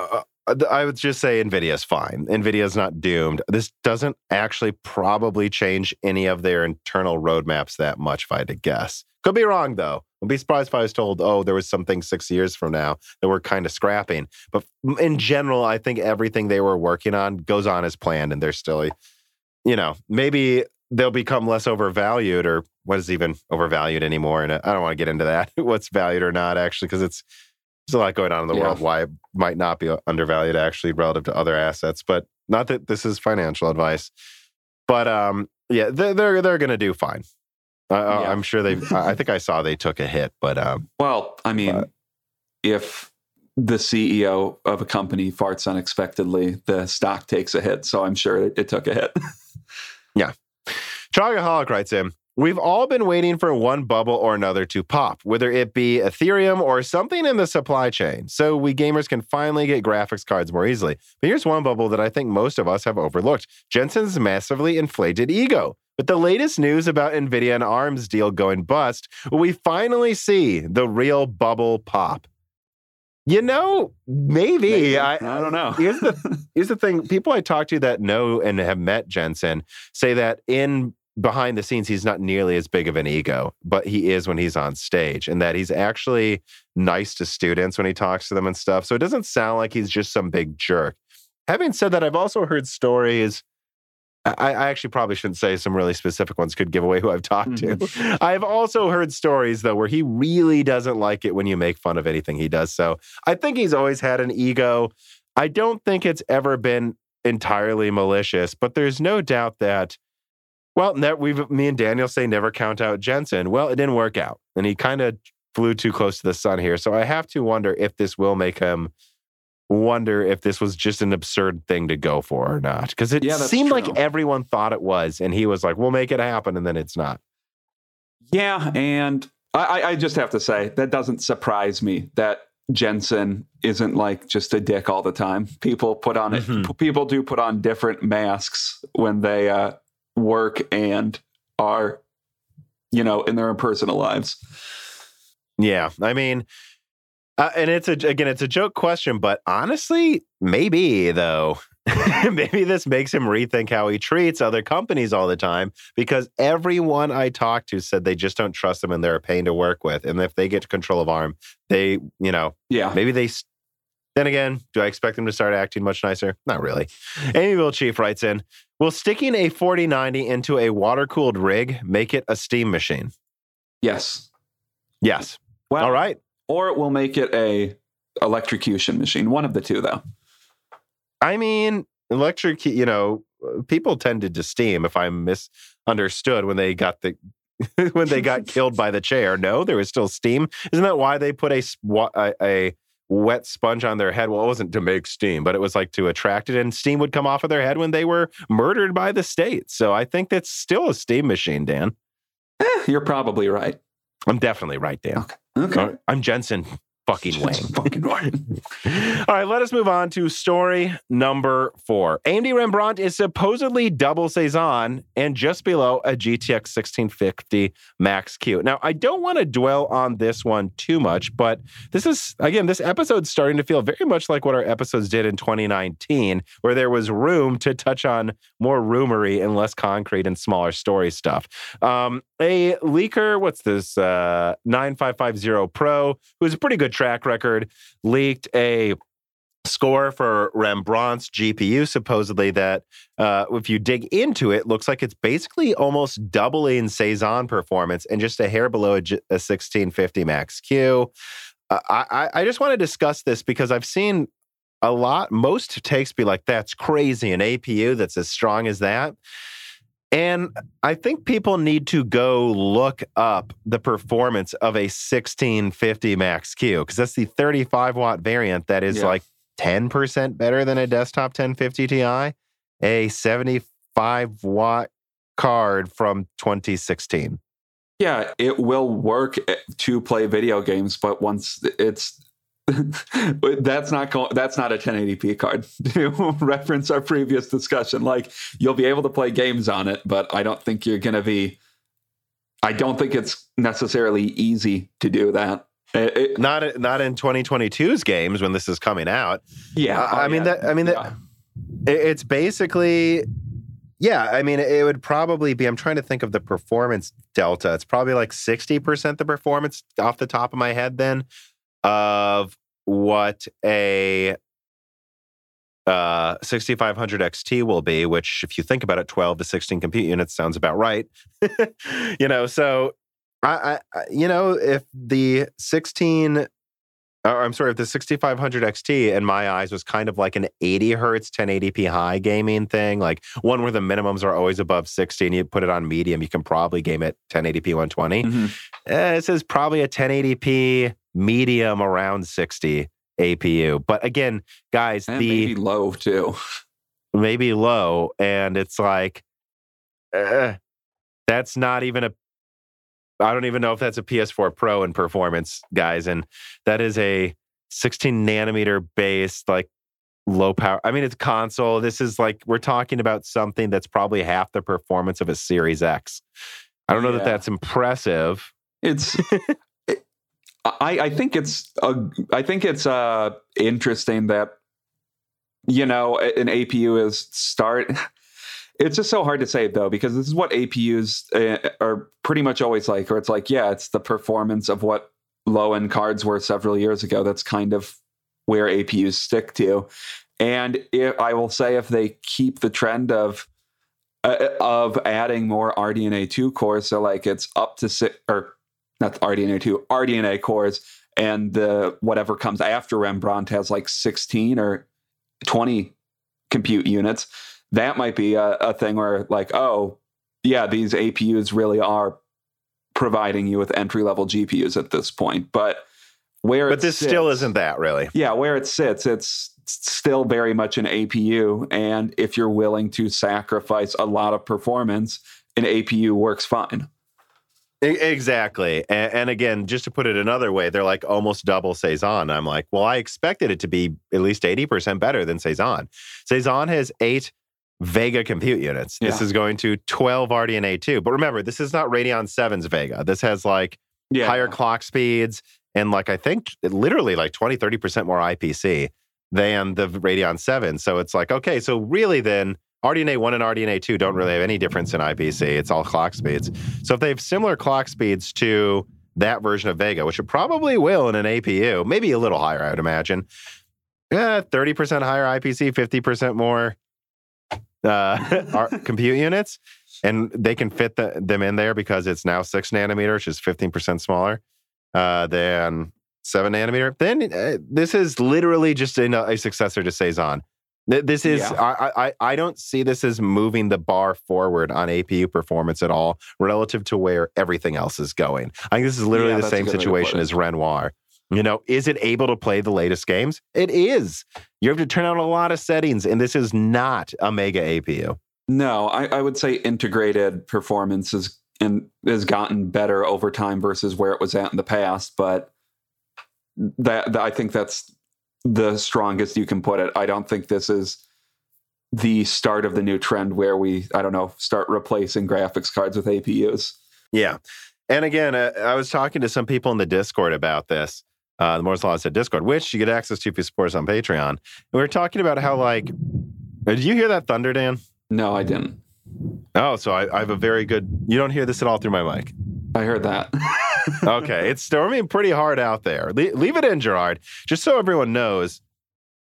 uh, I would just say NVIDIA is fine. NVIDIA is not doomed. This doesn't actually probably change any of their internal roadmaps that much, if I had to guess. Could be wrong, though. I'd be surprised if I was told, oh, there was something six years from now that we're kind of scrapping. But in general, I think everything they were working on goes on as planned, and they're still, you know, maybe they'll become less overvalued, or what is even overvalued anymore. And I don't want to get into that, what's valued or not, actually, because it's there's a lot going on in the yeah. world, why it might not be undervalued actually relative to other assets. But not that this is financial advice. But um, yeah, they're they're, they're going to do fine. Uh, yeah. I'm sure they. I think I saw they took a hit, but um, well, I mean, but. if the C E O of a company farts unexpectedly, the stock takes a hit. So I'm sure it, it took a hit. Yeah, Chagaholic writes in. We've all been waiting for one bubble or another to pop, whether it be Ethereum or something in the supply chain, so we gamers can finally get graphics cards more easily. But here's one bubble that I think most of us have overlooked. Jensen's massively inflated ego. With the latest news about NVIDIA and ARM's deal going bust, we finally see the real bubble pop. You know, maybe. maybe. I, I don't know. here's, the, here's the thing. People I talk to that know and have met Jensen say that in... behind the scenes, he's not nearly as big of an ego, but he is when he's on stage, and that he's actually nice to students when he talks to them and stuff. So it doesn't sound like he's just some big jerk. Having said that, I've also heard stories. I, I actually probably shouldn't say some really specific ones, could give away who I've talked to. I've also heard stories, though, where he really doesn't like it when you make fun of anything he does. So I think he's always had an ego. I don't think it's ever been entirely malicious, but there's no doubt that Well, ne- we've, me and Daniel say never count out Jensen. Well, it didn't work out. And he kind of flew too close to the sun here. So I have to wonder if this will make him wonder if this was just an absurd thing to go for or not. Because it yeah, seemed true. Like everyone thought it was. And he was like, we'll make it happen. And then it's not. Yeah. And I, I just have to say, that doesn't surprise me that Jensen isn't like just a dick all the time. People put on it. Mm-hmm. People do put on different masks when they, uh, work and are, you know, in their own personal lives. Yeah, I mean, uh, and it's a, again, it's a joke question, but honestly, maybe though, maybe this makes him rethink how he treats other companies all the time, because everyone I talked to said they just don't trust them and they're a pain to work with. And if they get control of ARM, they, you know, yeah, maybe they. St- Then again, do I expect them to start acting much nicer? Not really. Amiable Chief writes in, will sticking a forty ninety into a water-cooled rig make it a steam machine? Yes. Yes. Well, all right. Or it will make it a electrocution machine. One of the two, though. I mean, electric, you know, people tended to steam, if I misunderstood when they got the... when they got killed by the chair. No, there was still steam. Isn't that why they put a... a, a wet sponge on their head? Well, it wasn't to make steam, but it was like to attract it, and steam would come off of their head when they were murdered by the state. So I think that's still a steam machine, Dan. Eh, you're probably right. I'm definitely right, Dan. Okay. okay. Right. I'm Jensen fucking Wang. fucking Wang. All right, let us move on to story number four. A M D Rembrandt is supposedly double Cezanne and just below a G T X sixteen fifty Max Q. Now, I don't want to dwell on this one too much, but this is, again, this episode's starting to feel very much like what our episodes did in twenty nineteen, where there was room to touch on more rumory and less concrete and smaller story stuff. Um, a leaker, what's this, uh, nine five five zero Pro, who's a pretty good track record, leaked a score for Rembrandt's G P U, supposedly, that uh, if you dig into it, looks like it's basically almost doubling Cezanne performance and just a hair below a, G- a sixteen fifty Max Q. Uh, I, I just want to discuss this because I've seen a lot, most takes be like, that's crazy, an A P U that's as strong as that. And I think people need to go look up the performance of a sixteen fifty Max Q, because that's the thirty-five watt variant that is yeah. like ten percent better than a desktop ten fifty Ti, a seventy-five watt card from twenty sixteen. Yeah, it will work to play video games, but once it's that's not co- that's not a ten eighty p card. To reference our previous discussion, like, you'll be able to play games on it, but I don't think you're going to be. I don't think it's necessarily easy to do that. It, it, not not in twenty twenty-two's games when this is coming out. Yeah, uh, oh, I, mean yeah. That, I mean that. I mean that. It's basically. Yeah, I mean, it would probably be, I'm trying to think of the performance delta. It's probably like sixty percent the performance off the top of my head then of what a uh, sixty-five hundred X T will be, which if you think about it, twelve to sixteen compute units sounds about right. You know, so, I, I you know, if the sixteen... Or I'm sorry, if the sixty-five hundred X T in my eyes was kind of like an eighty hertz, ten eighty p high gaming thing, like one where the minimums are always above sixty and you put it on medium, you can probably game it ten eighty p one twenty. Mm-hmm. Eh, this is probably a ten eighty p medium around sixty A P U. But again, guys, and the... maybe low too. Maybe low. And it's like, uh, that's not even a... I don't even know if that's a P S four Pro in performance, guys. And that is a sixteen nanometer based, like low power. I mean, it's console. This is like, we're talking about something that's probably half the performance of a Series X. I don't know yeah. that that's impressive. It's, it, I, I think it's, a, I think it's uh, interesting that, you know, an A P U is start. It's just so hard to say, though, because this is what A P Us uh, are pretty much always like, or it's like, yeah, it's the performance of what low-end cards were several years ago. That's kind of where A P Us stick to. And it, I will say if they keep the trend of uh, of adding more R D N A two cores, so like it's up to six, or not R D N A two, R D N A cores, and the whatever comes after Rembrandt has like sixteen or twenty compute units. That might be a, a thing where like, oh, yeah, these A P Us really are providing you with entry-level G P Us at this point. But where but it this sits, still isn't that, really. Yeah, where it sits, it's still very much an A P U. And if you're willing to sacrifice a lot of performance, an A P U works fine. Exactly. And, and again, just to put it another way, they're like almost double Cezanne. I'm like, well, I expected it to be at least eighty percent better than Cezanne. Cezanne has eight Vega compute units. Yeah. This is going to twelve R D N A two. But remember, this is not Radeon seven's Vega. This has like yeah. higher clock speeds and like, I think literally like twenty, thirty percent more I P C than the Radeon seven. So it's like, okay, so really then R D N A one and R D N A two don't really have any difference in I P C. It's all clock speeds. So if they have similar clock speeds to that version of Vega, which it probably will in an A P U, maybe a little higher, I would imagine. Yeah, thirty percent higher I P C, fifty percent more uh our compute units, and they can fit the, them in there because it's now six nanometer, which is fifteen percent smaller uh than seven nanometer. Then uh, this is literally just a, a successor to Cezanne. This is yeah. I, I I don't see this as moving the bar forward on A P U performance at all relative to where everything else is going. I think this is literally yeah, the same situation as Renoir. You know, is it able to play the latest games? It is. You have to turn on a lot of settings, and this is not a mega A P U. No, I, I would say integrated performance is, and has gotten better over time versus where it was at in the past, but that, that I think that's the strongest you can put it. I don't think this is the start of the new trend where we, I don't know, start replacing graphics cards with A P Us. Yeah. And again, uh, I was talking to some people in the Discord about this. Uh, the Moore's Law is Dead Discord, which you get access to if you support us on Patreon. And we were talking about how, like, did you hear that thunder, Dan? No, I didn't. Oh, so I, I have a very good, you don't hear this at all through my mic. I heard that. Okay, it's storming pretty hard out there. Le- leave it in, Gerard. Just so everyone knows,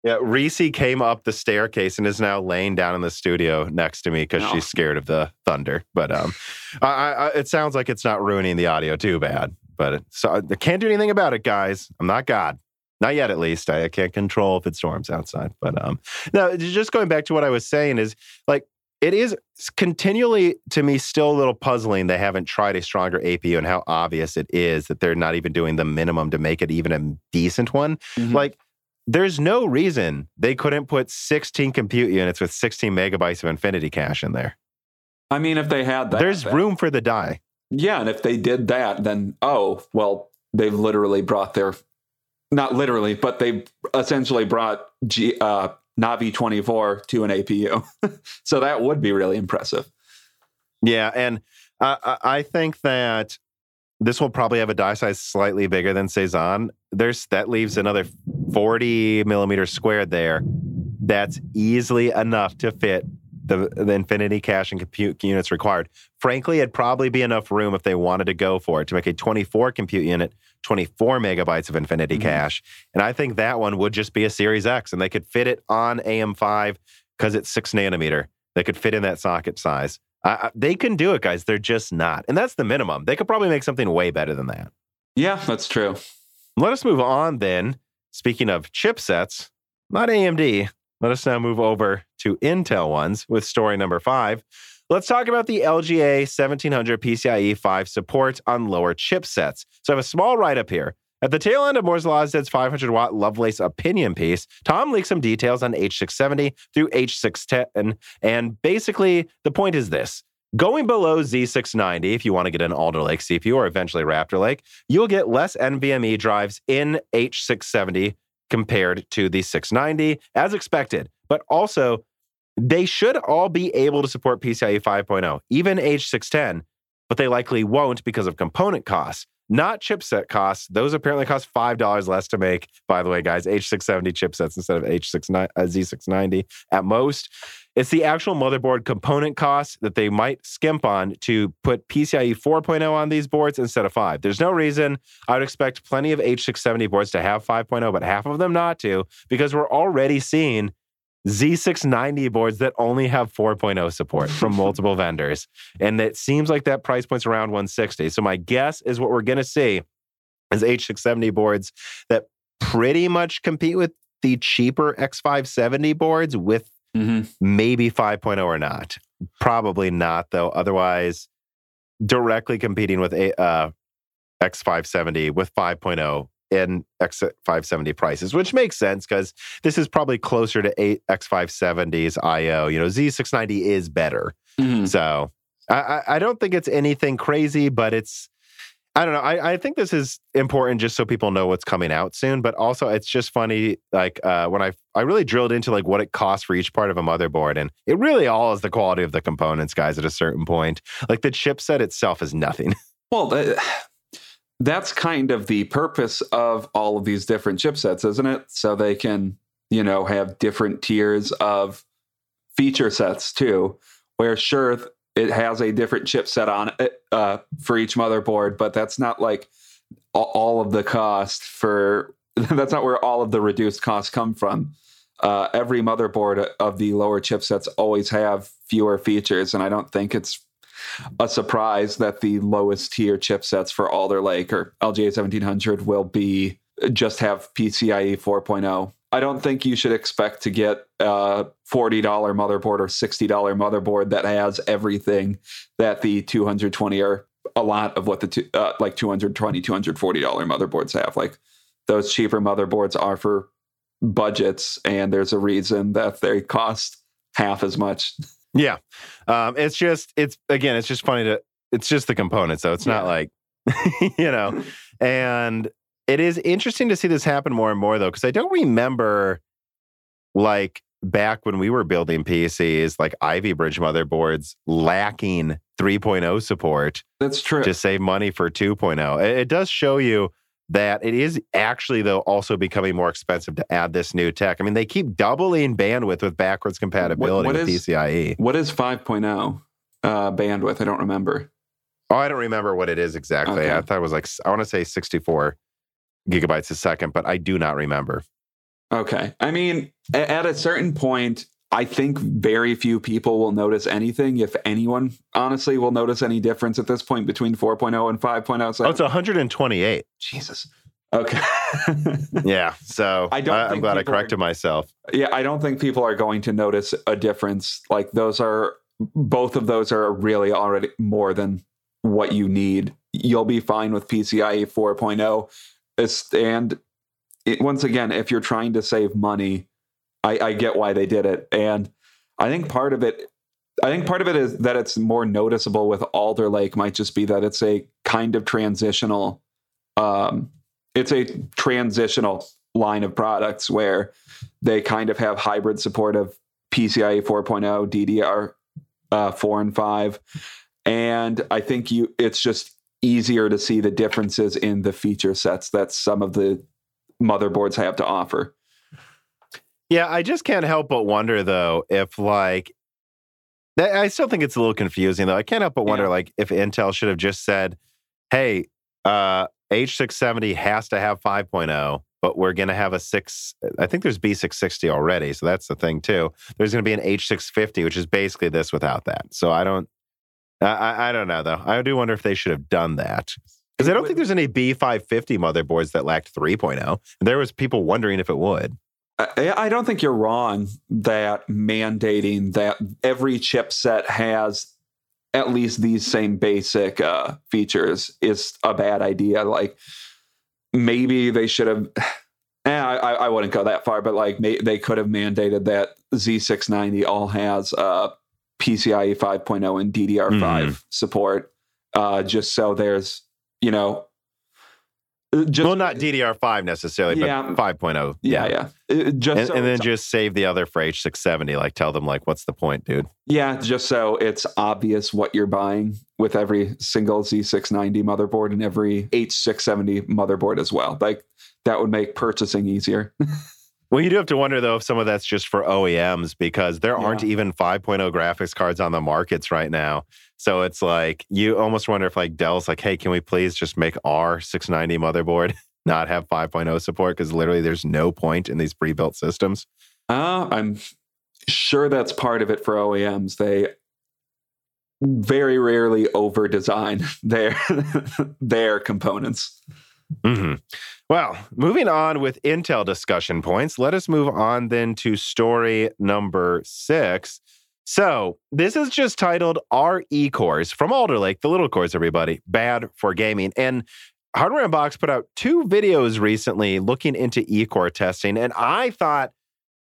yeah, Reese came up the staircase and is now laying down in the studio next to me because no. she's scared of the thunder. But um, I, I, it sounds like it's not ruining the audio too bad. But it, so I can't do anything about it, guys. I'm not God. Not yet, at least. I, I can't control if it storms outside. But um, no, just going back to what I was saying is, like, it is continually, to me, still a little puzzling they haven't tried a stronger A P U and how obvious it is that they're not even doing the minimum to make it even a decent one. Mm-hmm. Like, there's no reason they couldn't put sixteen compute units with sixteen megabytes of Infinity Cache in there. I mean, if they had that. There's then. room for the die. Yeah, and if they did that, then, oh, well, they've literally brought their, not literally, but they essentially brought G, uh, Navi twenty-four to an A P U. So that would be really impressive. Yeah, and uh, I think that This will probably have a die size slightly bigger than Cezanne. There's that leaves another forty millimeters squared there. That's easily enough to fit the, the Infinity Cache and compute units required. Frankly, it'd probably be enough room if they wanted to go for it to make a twenty-four compute unit, twenty-four megabytes of Infinity mm-hmm. Cache. And I think that one would just be a Series X, and they could fit it on A M five because it's six nanometer. They could fit in that socket size. Uh, they can do it, guys. They're just not. And that's the minimum. They could probably make something way better than that. Yeah, that's true. Let us move on then. Speaking of chipsets, not A M D, let us now move over to Intel ones with story number five. Let's talk about the L G A seventeen hundred P C I E five support on lower chipsets. So I have a small write-up here. At the tail end of Moore's Law is Dead's five hundred watt Lovelace opinion piece, Tom leaked some details on H six seventy through H six ten, and basically the point is this. Going below Z six ninety, if you want to get an Alder Lake C P U or eventually Raptor Lake, you'll get less NVMe drives in H six seventy compared to the six ninety, as expected. But also, they should all be able to support PCIe five point oh, even H six ten, but they likely won't because of component costs. Not chipset costs. Those apparently cost five dollars less to make. By the way, guys, H six seventy chipsets instead of H six, uh, Z six ninety at most. It's the actual motherboard component costs that they might skimp on to put PCIe four point oh on these boards instead of five. There's no reason. I would expect plenty of H six seventy boards to have five point oh, but half of them not to, because we're already seeing Z six ninety boards that only have four point oh support from multiple vendors. And it seems like that price point's around one sixty. So my guess is what we're going to see is H six seventy boards that pretty much compete with the cheaper X five seventy boards with mm-hmm. maybe five point oh or not. Probably not, though. Otherwise, directly competing with a, uh, X five seventy with five point oh in X five seventy prices, which makes sense because this is probably closer to X five seventy's I O. You know, Z six ninety is better. Mm-hmm. So I, I don't think it's anything crazy, but it's, I don't know. I, I think this is important just so people know what's coming out soon, but also it's just funny. Like uh, when I, I really drilled into like what it costs for each part of a motherboard, and it really all is the quality of the components, guys, at a certain point. Like the chipset itself is nothing. Well, the... that's kind of the purpose of all of these different chipsets, isn't it? So they can, you know, have different tiers of feature sets too, where sure, it has a different chipset on it uh, for each motherboard, but that's not like all of the cost for, that's not where all of the reduced costs come from. Uh, every motherboard of the lower chipsets always have fewer features, and I don't think it's a surprise that the lowest tier chipsets for Alder Lake or L G A seventeen hundred will be just have PCIe four point oh. I don't think you should expect to get a forty dollar motherboard or sixty dollar motherboard that has everything that the two hundred twenty or a lot of what the two, uh, like two hundred twenty, two hundred forty dollar motherboards have. Like those cheaper motherboards are for budgets, and there's a reason that they cost half as much. Yeah. Um, it's just, it's, again, it's just funny to, it's just the components, though. It's yeah. not like, you know, and it is interesting to see this happen more and more, though, because I don't remember, like, back when we were building P Cs, like Ivy Bridge motherboards lacking three point oh support. That's true. To save money for two point oh. It, it does show you that it is actually, though, also becoming more expensive to add this new tech. I mean, they keep doubling bandwidth with backwards compatibility what, what with is, P C I E. What is five point oh uh, bandwidth? I don't remember. Oh, I don't remember what it is exactly. Okay. I thought it was like, I want to say sixty-four gigabytes a second, but I do not remember. Okay. I mean, at a certain point, I think very few people will notice anything, if anyone, honestly, will notice any difference at this point between four point oh and five point oh. So oh, it's one hundred twenty-eight. Jesus. Okay. yeah. So I don't I, I'm glad I corrected are, myself. Yeah. I don't think people are going to notice a difference. Like those are, both of those are really already more than what you need. You'll be fine with PCIe four point oh. And it, once again, if you're trying to save money, I, I get why they did it. And I think part of it, I think part of it is that it's more noticeable with Alder Lake might just be that it's a kind of transitional, um, it's a transitional line of products where they kind of have hybrid support of PCIe four point oh, D D R uh, four and five. And I think you, it's just easier to see the differences in the feature sets that some of the motherboards have to offer. Yeah, I just can't help but wonder, though, if, like, I still think it's a little confusing, though. I can't help but wonder, yeah. like, if Intel should have just said, hey, uh, H six seventy has to have five point oh, but we're going to have a six, I think there's B six sixty already, so that's the thing, too. There's going to be an H six fifty, which is basically this without that. So I don't, I, I don't know, though. I do wonder if they should have done that. Because I don't think there's any B five fifty motherboards that lacked three point oh. There was people wondering if it would. I don't think you're wrong that mandating that every chipset has at least these same basic uh, features is a bad idea. Like, maybe they should have, eh, I, I wouldn't go that far, but like may, they could have mandated that Z six ninety all has uh, PCIe five point oh and D D R five mm. support, uh, just so there's, you know, Just, well, not D D R five necessarily, but yeah, five point oh. Yeah, yeah. yeah. Just and, so and then just save the other for H six seventy. Like, tell them, like, what's the point, dude? Yeah, just so it's obvious what you're buying with every single Z six ninety motherboard and every H six seventy motherboard as well. Like, that would make purchasing easier. Well, you do have to wonder, though, if some of that's just for O E Ms, because there aren't yeah. even five point oh graphics cards on the markets right now. So it's like, you almost wonder if, like, Dell's like, hey, can we please just make our six ninety motherboard not have five point oh support? Because literally there's no point in these pre-built systems. Uh, I'm sure that's part of it for O E Ms. They very rarely over-design their, their components. Mm-hmm. Well, moving on with Intel discussion points, let us move on then to story number six. So this is just titled, Are E-Cores from Alder Lake, the little cores, everybody, bad for gaming? And Hardware Unboxed put out two videos recently looking into E-Core testing, and I thought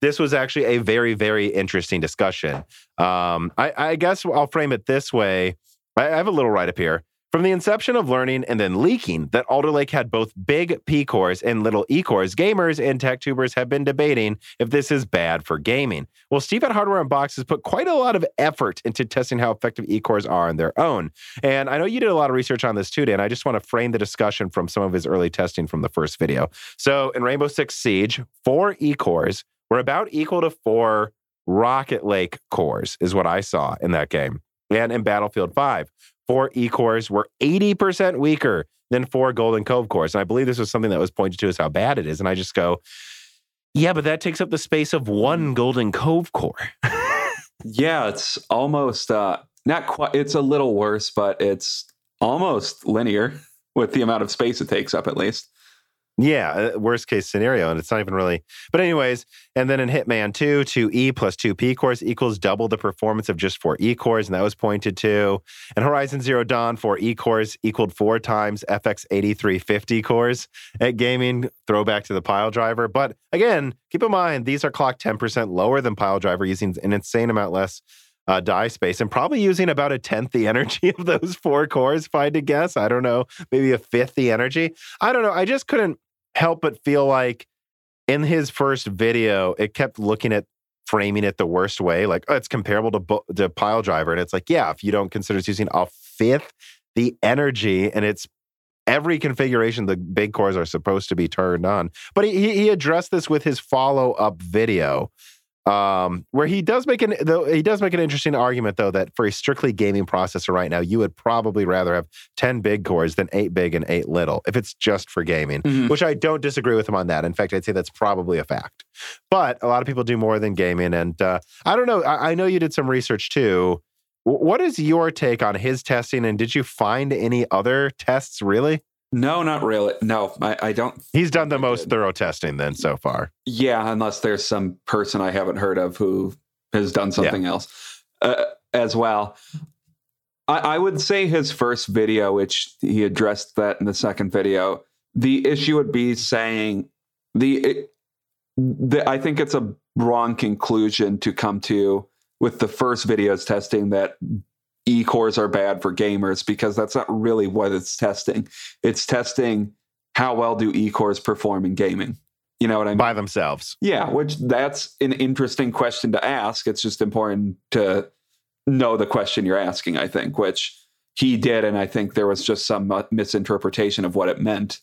this was actually a very, very interesting discussion. Um, I, I guess I'll frame it this way. I, I have a little write-up here. From the inception of learning and then leaking that Alder Lake had both big P-cores and little E-cores, gamers and tech tubers have been debating if this is bad for gaming. Well, Steve at Hardware Unboxed has put quite a lot of effort into testing how effective E-cores are on their own. And I know you did a lot of research on this too, Dan. I just want to frame the discussion from some of his early testing from the first video. So in Rainbow Six Siege, four E-cores were about equal to four Rocket Lake cores, is what I saw in that game. And in Battlefield five, four E-cores were eighty percent weaker than four Golden Cove cores. And I believe this was something that was pointed to as how bad it is. And I just go, yeah, but that takes up the space of one Golden Cove core. Yeah, it's almost, uh, not quite, it's a little worse, but it's almost linear with the amount of space it takes up, at least. Yeah, worst case scenario, and it's not even really... But anyways, and then in Hitman two, two E plus two P-cores equals double the performance of just four E-cores, and that was pointed to. And Horizon Zero Dawn, four E-cores equaled four times F X eighty-three fifty cores at gaming, throwback to the Piledriver. But again, keep in mind, these are clocked ten percent lower than Piledriver, using an insane amount less Uh, die space, and probably using about a tenth the energy of those four cores, if I had to guess. I don't know, maybe a fifth the energy. I don't know. I just couldn't help but feel like in his first video, it kept looking at framing it the worst way. Like, oh, it's comparable to, bo- to Piledriver. And it's like, yeah, if you don't consider it's using a fifth the energy, and it's every configuration the big cores are supposed to be turned on. But he, he addressed this with his follow-up video, Um, where he does make an though he does make an interesting argument, though, that for a strictly gaming processor right now, you would probably rather have ten big cores than eight big and eight little if it's just for gaming, mm-hmm. which I don't disagree with him on that. In fact, I'd say that's probably a fact. But a lot of people do more than gaming, and uh, I don't know. I, I know you did some research too. W- what is your take on his testing, and did you find any other tests really? No, not really. No, I, I don't. He's done the most thorough testing then so far. Yeah, unless there's some person I haven't heard of who has done something yeah. else uh, as well. I, I would say his first video, which he addressed that in the second video, the issue would be saying the, it, the I think it's a wrong conclusion to come to with the first video's testing that E-cores are bad for gamers, because that's not really what it's testing. It's testing how well do E-cores perform in gaming. You know what I mean? By themselves. Yeah, which that's an interesting question to ask. It's just important to know the question you're asking, I think, which he did, and I think there was just some misinterpretation of what it meant.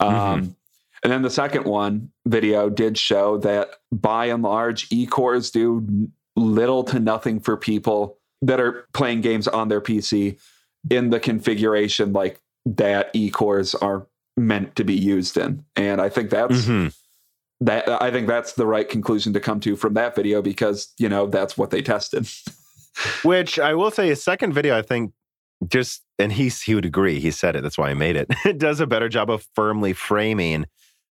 Mm-hmm. Um, and then the second one video did show that by and large, E-cores do little to nothing for people that are playing games on their P C in the configuration like that E-cores are meant to be used in. And I think that's mm-hmm. that I think that's the right conclusion to come to from that video, because, you know, that's what they tested. Which I will say, his second video, I think, just, and he, he would agree, he said it, that's why I made it, it does a better job of firmly framing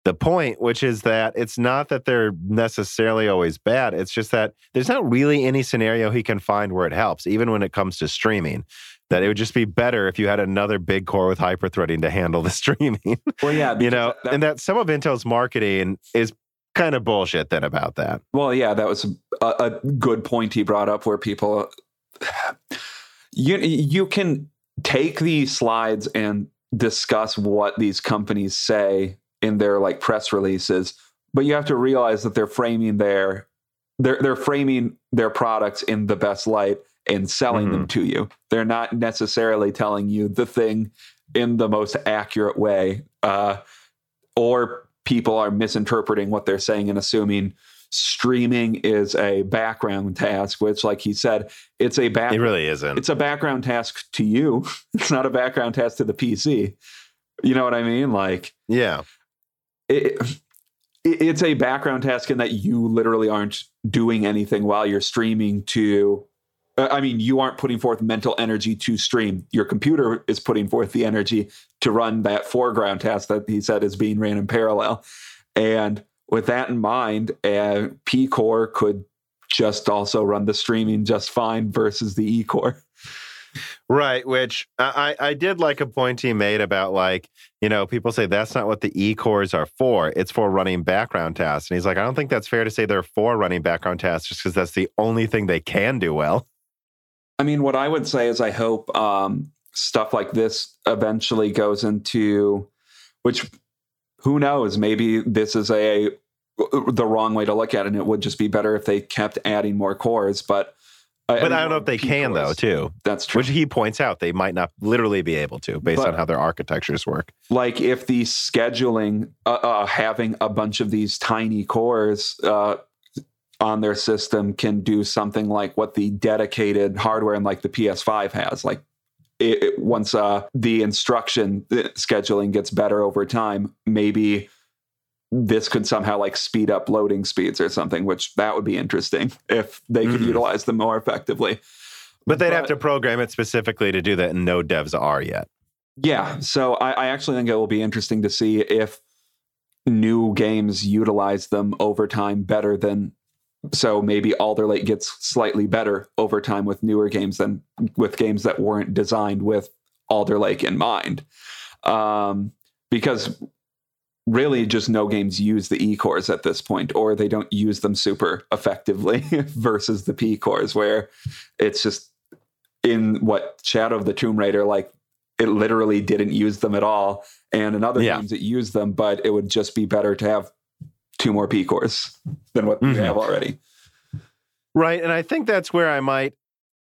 the point, which is that it's not that they're necessarily always bad. It's just that there's not really any scenario he can find where it helps, even when it comes to streaming, that it would just be better if you had another big core with hyper-threading to handle the streaming. Well, yeah. you know, that, and that some of Intel's marketing is kind of bullshit then about that. Well, yeah, that was a, a good point he brought up where people... You you can take these slides and discuss what these companies say in their like press releases, but you have to realize that they're framing their they're they're framing their products in the best light and selling mm-hmm. them to you. They're not necessarily telling you the thing in the most accurate way, uh, or people are misinterpreting what they're saying and assuming streaming is a background task, which, like he said, it's a back. It really isn't. It's a background task to you. It's not a background task to the P C. You know what I mean? Like, yeah, it, it, it's a background task in that you literally aren't doing anything while you're streaming to. Uh, I mean, you aren't putting forth mental energy to stream. Your computer is putting forth the energy to run that foreground task that he said is being ran in parallel, and. With that in mind, uh, P-Core could just also run the streaming just fine versus the E-Core. Right, which I, I did like a point he made about, like, you know, people say that's not what the E-Cores are for. It's for running background tasks. And he's like, I don't think that's fair to say they're for running background tasks just because that's the only thing they can do well. I mean, what I would say is I hope um, stuff like this eventually goes into, which... Who knows? Maybe this is a the wrong way to look at it, and it would just be better if they kept adding more cores. But, uh, but I don't know if they can, though, too. That's true. Which he points out they might not literally be able to based but, on how their architectures work. Like if the scheduling, uh, uh, having a bunch of these tiny cores uh, on their system can do something like what the dedicated hardware and like the P S five has, like. It, it, once uh, the instruction scheduling gets better over time, maybe this could somehow like speed up loading speeds or something, which that would be interesting if they could mm-hmm. utilize them more effectively. But they'd but, have to program it specifically to do that, and no devs are yet. Yeah, so I, I actually think it will be interesting to see if new games utilize them over time better than... So maybe Alder Lake gets slightly better over time with newer games than with games that weren't designed with Alder Lake in mind. Um, because really just no games use the E-cores at this point, or they don't use them super effectively versus the P-cores, where it's just in what Shadow of the Tomb Raider, like it literally didn't use them at all. And in other yeah. games it used them, but it would just be better to have two more P-cores than what mm-hmm. we have already. Right, and I think that's where I might...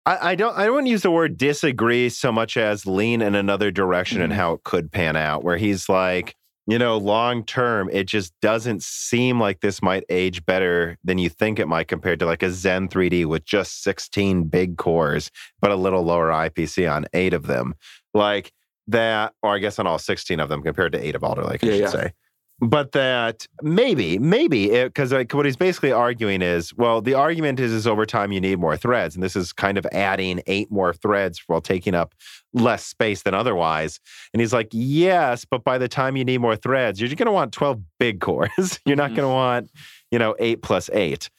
I, I don't I wouldn't use the word disagree so much as lean in another direction and mm-hmm. how it could pan out, where he's like, you know, long-term, it just doesn't seem like this might age better than you think it might compared to like a Zen three D with just sixteen big cores, but a little lower I P C on eight of them. Like that, or I guess on all sixteen of them compared to eight of Alder Lake, I yeah, should yeah. say. But that maybe, maybe, because like what he's basically arguing is, well, the argument is, is over time you need more threads. And this is kind of adding eight more threads while taking up less space than otherwise. And he's like, yes, but by the time you need more threads, you're going to want twelve big cores. You're not mm-hmm. going to want, you know, eight plus eight.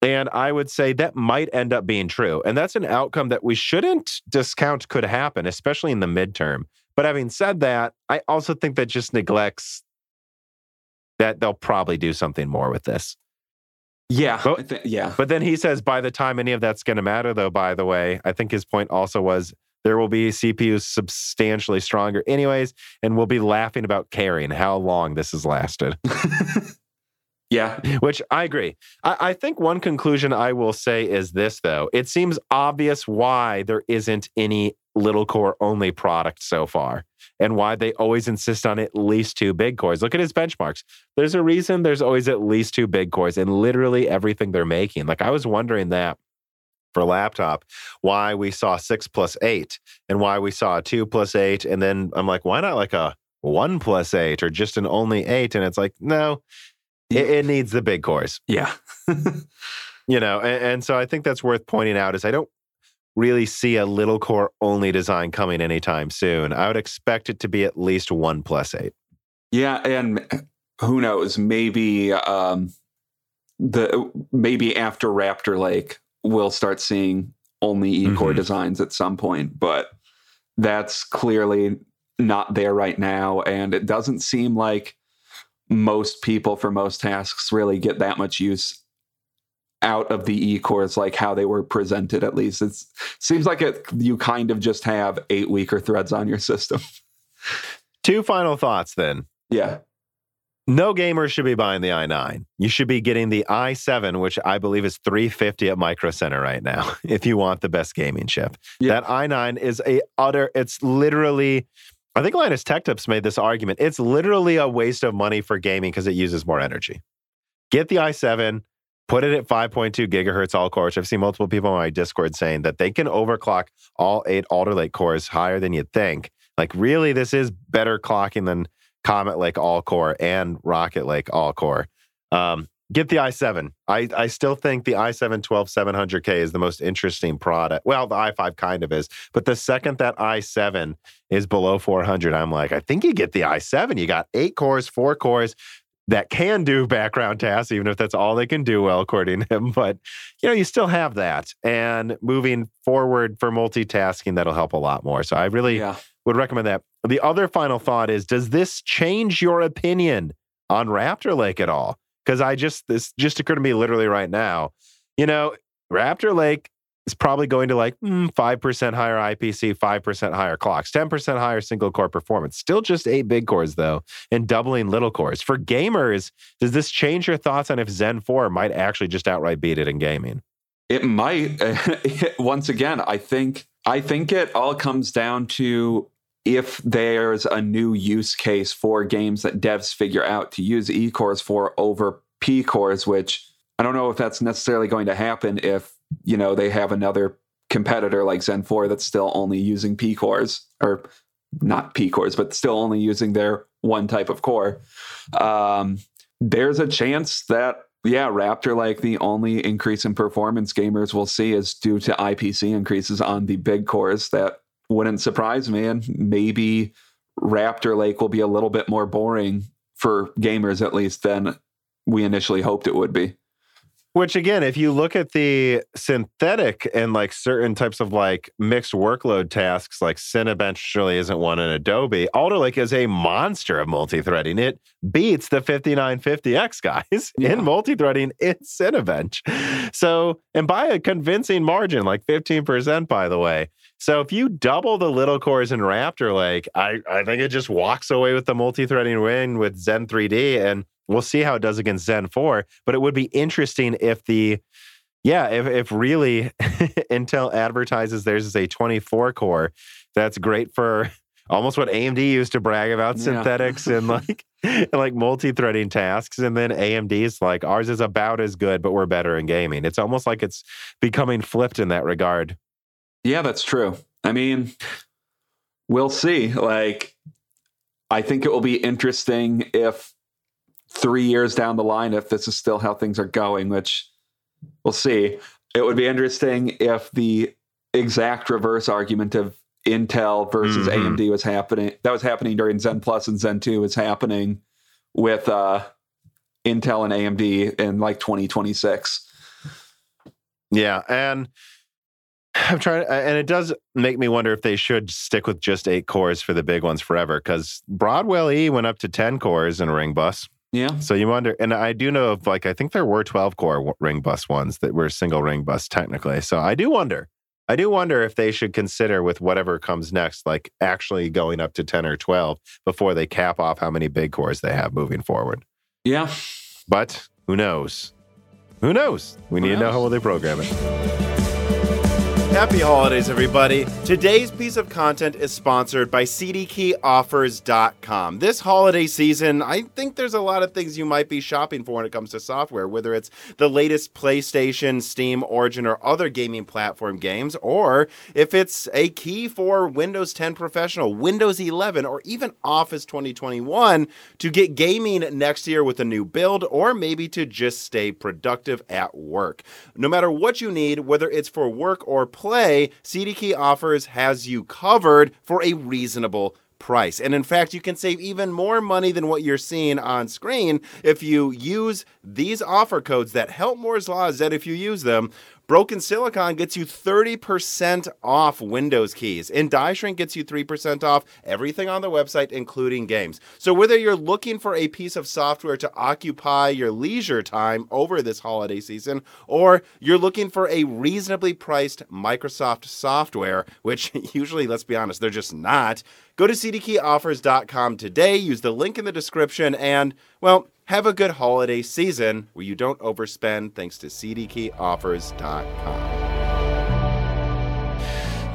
And I would say that might end up being true. And that's an outcome that we shouldn't discount could happen, especially in the midterm. But having said that, I also think that just neglects that they'll probably do something more with this. Yeah. But, th- yeah. But then he says, by the time any of that's going to matter, though, by the way, I think his point also was there will be C P Us substantially stronger anyways, and we'll be laughing about caring how long this has lasted. yeah. Which I agree. I-, I think one conclusion I will say is this, though. It seems obvious why there isn't any little core only product so far, and why they always insist on at least two big cores. Look at his benchmarks. There's a reason there's always at least two big cores in literally everything they're making. Like, I was wondering that for laptop, why we saw six plus eight and why we saw a two plus eight. And then I'm like, why not like a one plus eight or just an only eight? And it's like, no, it, it needs the big cores. Yeah. You know, and, and so I think that's worth pointing out is I don't really see a little core only design coming anytime soon. I would expect it to be at least one plus eight. Yeah. And who knows, maybe, um, the, maybe after Raptor Lake, we'll start seeing only E-core mm-hmm. designs at some point, but that's clearly not there right now. And it doesn't seem like most people for most tasks really get that much use out of the E-cores, like how they were presented at least. It seems like it, you kind of just have eight weaker threads on your system. Two final thoughts then. Yeah. No gamer should be buying the i nine. You should be getting the i seven, which I believe is three fifty at Micro Center right now, if you want the best gaming chip. Yeah. That i nine is a utter, it's literally, I think Linus Tech Tips made this argument, it's literally a waste of money for gaming because it uses more energy. Get the i seven, put it at five point two gigahertz all cores. I've seen multiple people on my Discord saying that they can overclock all eight Alder Lake cores higher than you'd think. Like, really, this is better clocking than Comet Lake all core and Rocket Lake all core. Um, get the i seven. I, I still think the i seven twelve seven hundred K is the most interesting product. Well, the i five kind of is, but the second that i seven is below four hundred, I'm like, I think you get the i seven. You got eight cores, four cores that can do background tasks, even if that's all they can do well, according to him. But, you know, you still have that. And moving forward for multitasking, that'll help a lot more. So I really yeah. would recommend that. The other final thought is, does this change your opinion on Raptor Lake at all? Because I just, this just occurred to me literally right now. You know, Raptor Lake is probably going to like mm, five percent higher I P C, five percent higher clocks, ten percent higher single core performance. Still just eight big cores though, and doubling little cores. For gamers, does this change your thoughts on if Zen four might actually just outright beat it in gaming? It might. Once again, I think, I think it all comes down to if there's a new use case for games that devs figure out to use E-cores for over P-cores, which I don't know if that's necessarily going to happen if, you know, they have another competitor like Zen four that's still only using P-cores, or not P-cores, but still only using their one type of core. Um, there's a chance that, yeah, Raptor Lake, the only increase in performance gamers will see is due to I P C increases on the big cores. That wouldn't surprise me, and maybe Raptor Lake will be a little bit more boring for gamers, at least, than we initially hoped it would be. Which, again, if you look at the synthetic and like certain types of like mixed workload tasks, like Cinebench surely isn't one in Adobe. Alder Lake is a monster of multi-threading. It beats the fifty-nine fifty X guys yeah. in multi-threading in Cinebench. So, and by a convincing margin, like fifteen percent, by the way. So if you double the little cores in Raptor Lake, I, I think it just walks away with the multi-threading win with Zen three D, and we'll see how it does against Zen four, but it would be interesting if the, yeah, if, if really Intel advertises theirs as a twenty-four core, that's great for almost what A M D used to brag about, yeah. synthetics and like and like multi-threading tasks. And then A M D's like, ours is about as good, but we're better in gaming. It's almost like it's becoming flipped in that regard. Yeah, that's true. I mean, we'll see. Like, I think it will be interesting if three years down the line, if this is still how things are going, which we'll see. It would be interesting if the exact reverse argument of Intel versus mm-hmm. A M D was happening, that was happening during Zen Plus and Zen two, is happening with uh, Intel and A M D in like twenty twenty-six. Yeah, and I'm trying, and it does make me wonder if they should stick with just eight cores for the big ones forever, because Broadwell E went up to ten cores in Ring Bus. Yeah. So you wonder, and I do know of like, I think there were twelve core Ring Bus ones that were single Ring Bus technically. So I do wonder, I do wonder if they should consider with whatever comes next, like actually going up to ten or twelve before they cap off how many big cores they have moving forward. Yeah. But who knows? Who knows? We who need knows? to know how well they program it. Happy holidays, everybody. Today's piece of content is sponsored by C D key offers dot com. This holiday season, I think there's a lot of things you might be shopping for when it comes to software, whether it's the latest PlayStation, Steam, Origin, or other gaming platform games, or if it's a key for Windows ten Professional, Windows eleven, or even Office twenty twenty-one to get gaming next year with a new build, or maybe to just stay productive at work. No matter what you need, whether it's for work or play, Play, C D Key Offers has you covered for a reasonable price. And in fact, you can save even more money than what you're seeing on screen if you use these offer codes that help Moore's Law is Dead if you use them. Broken Silicon gets you thirty percent off Windows keys, and Die Shrink gets you three percent off everything on the website, including games. So whether you're looking for a piece of software to occupy your leisure time over this holiday season, or you're looking for a reasonably priced Microsoft software, which usually, let's be honest, they're just not, go to C D key offers dot com today, use the link in the description, and, well, have a good holiday season where you don't overspend thanks to C D key offers dot com.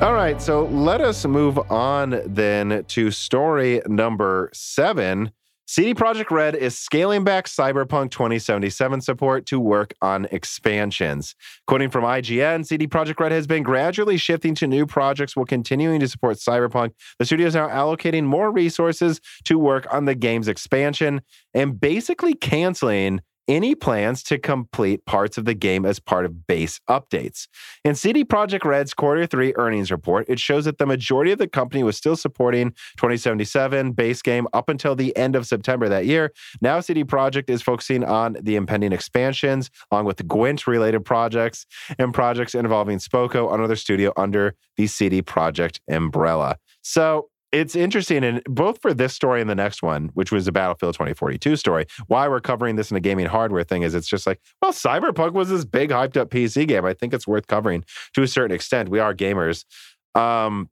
All right, so let us move on then to story number seven. C D Projekt Red is scaling back Cyberpunk twenty seventy-seven support to work on expansions. Quoting from I G N, C D Projekt Red has been gradually shifting to new projects while continuing to support Cyberpunk. The studio is now allocating more resources to work on the game's expansion and basically canceling any plans to complete parts of the game as part of base updates. In C D Projekt Red's quarter three earnings report, it shows that the majority of the company was still supporting twenty seventy-seven base game up until the end of September that year. Now C D Projekt is focusing on the impending expansions, along with Gwent-related projects and projects involving Spoko, another studio under the C D Projekt umbrella. So, it's interesting, and both for this story and the next one, which was a Battlefield twenty forty-two story, why we're covering this in a gaming hardware thing is it's just like, well, Cyberpunk was this big hyped-up P C game. I think it's worth covering to a certain extent. We are gamers. Um,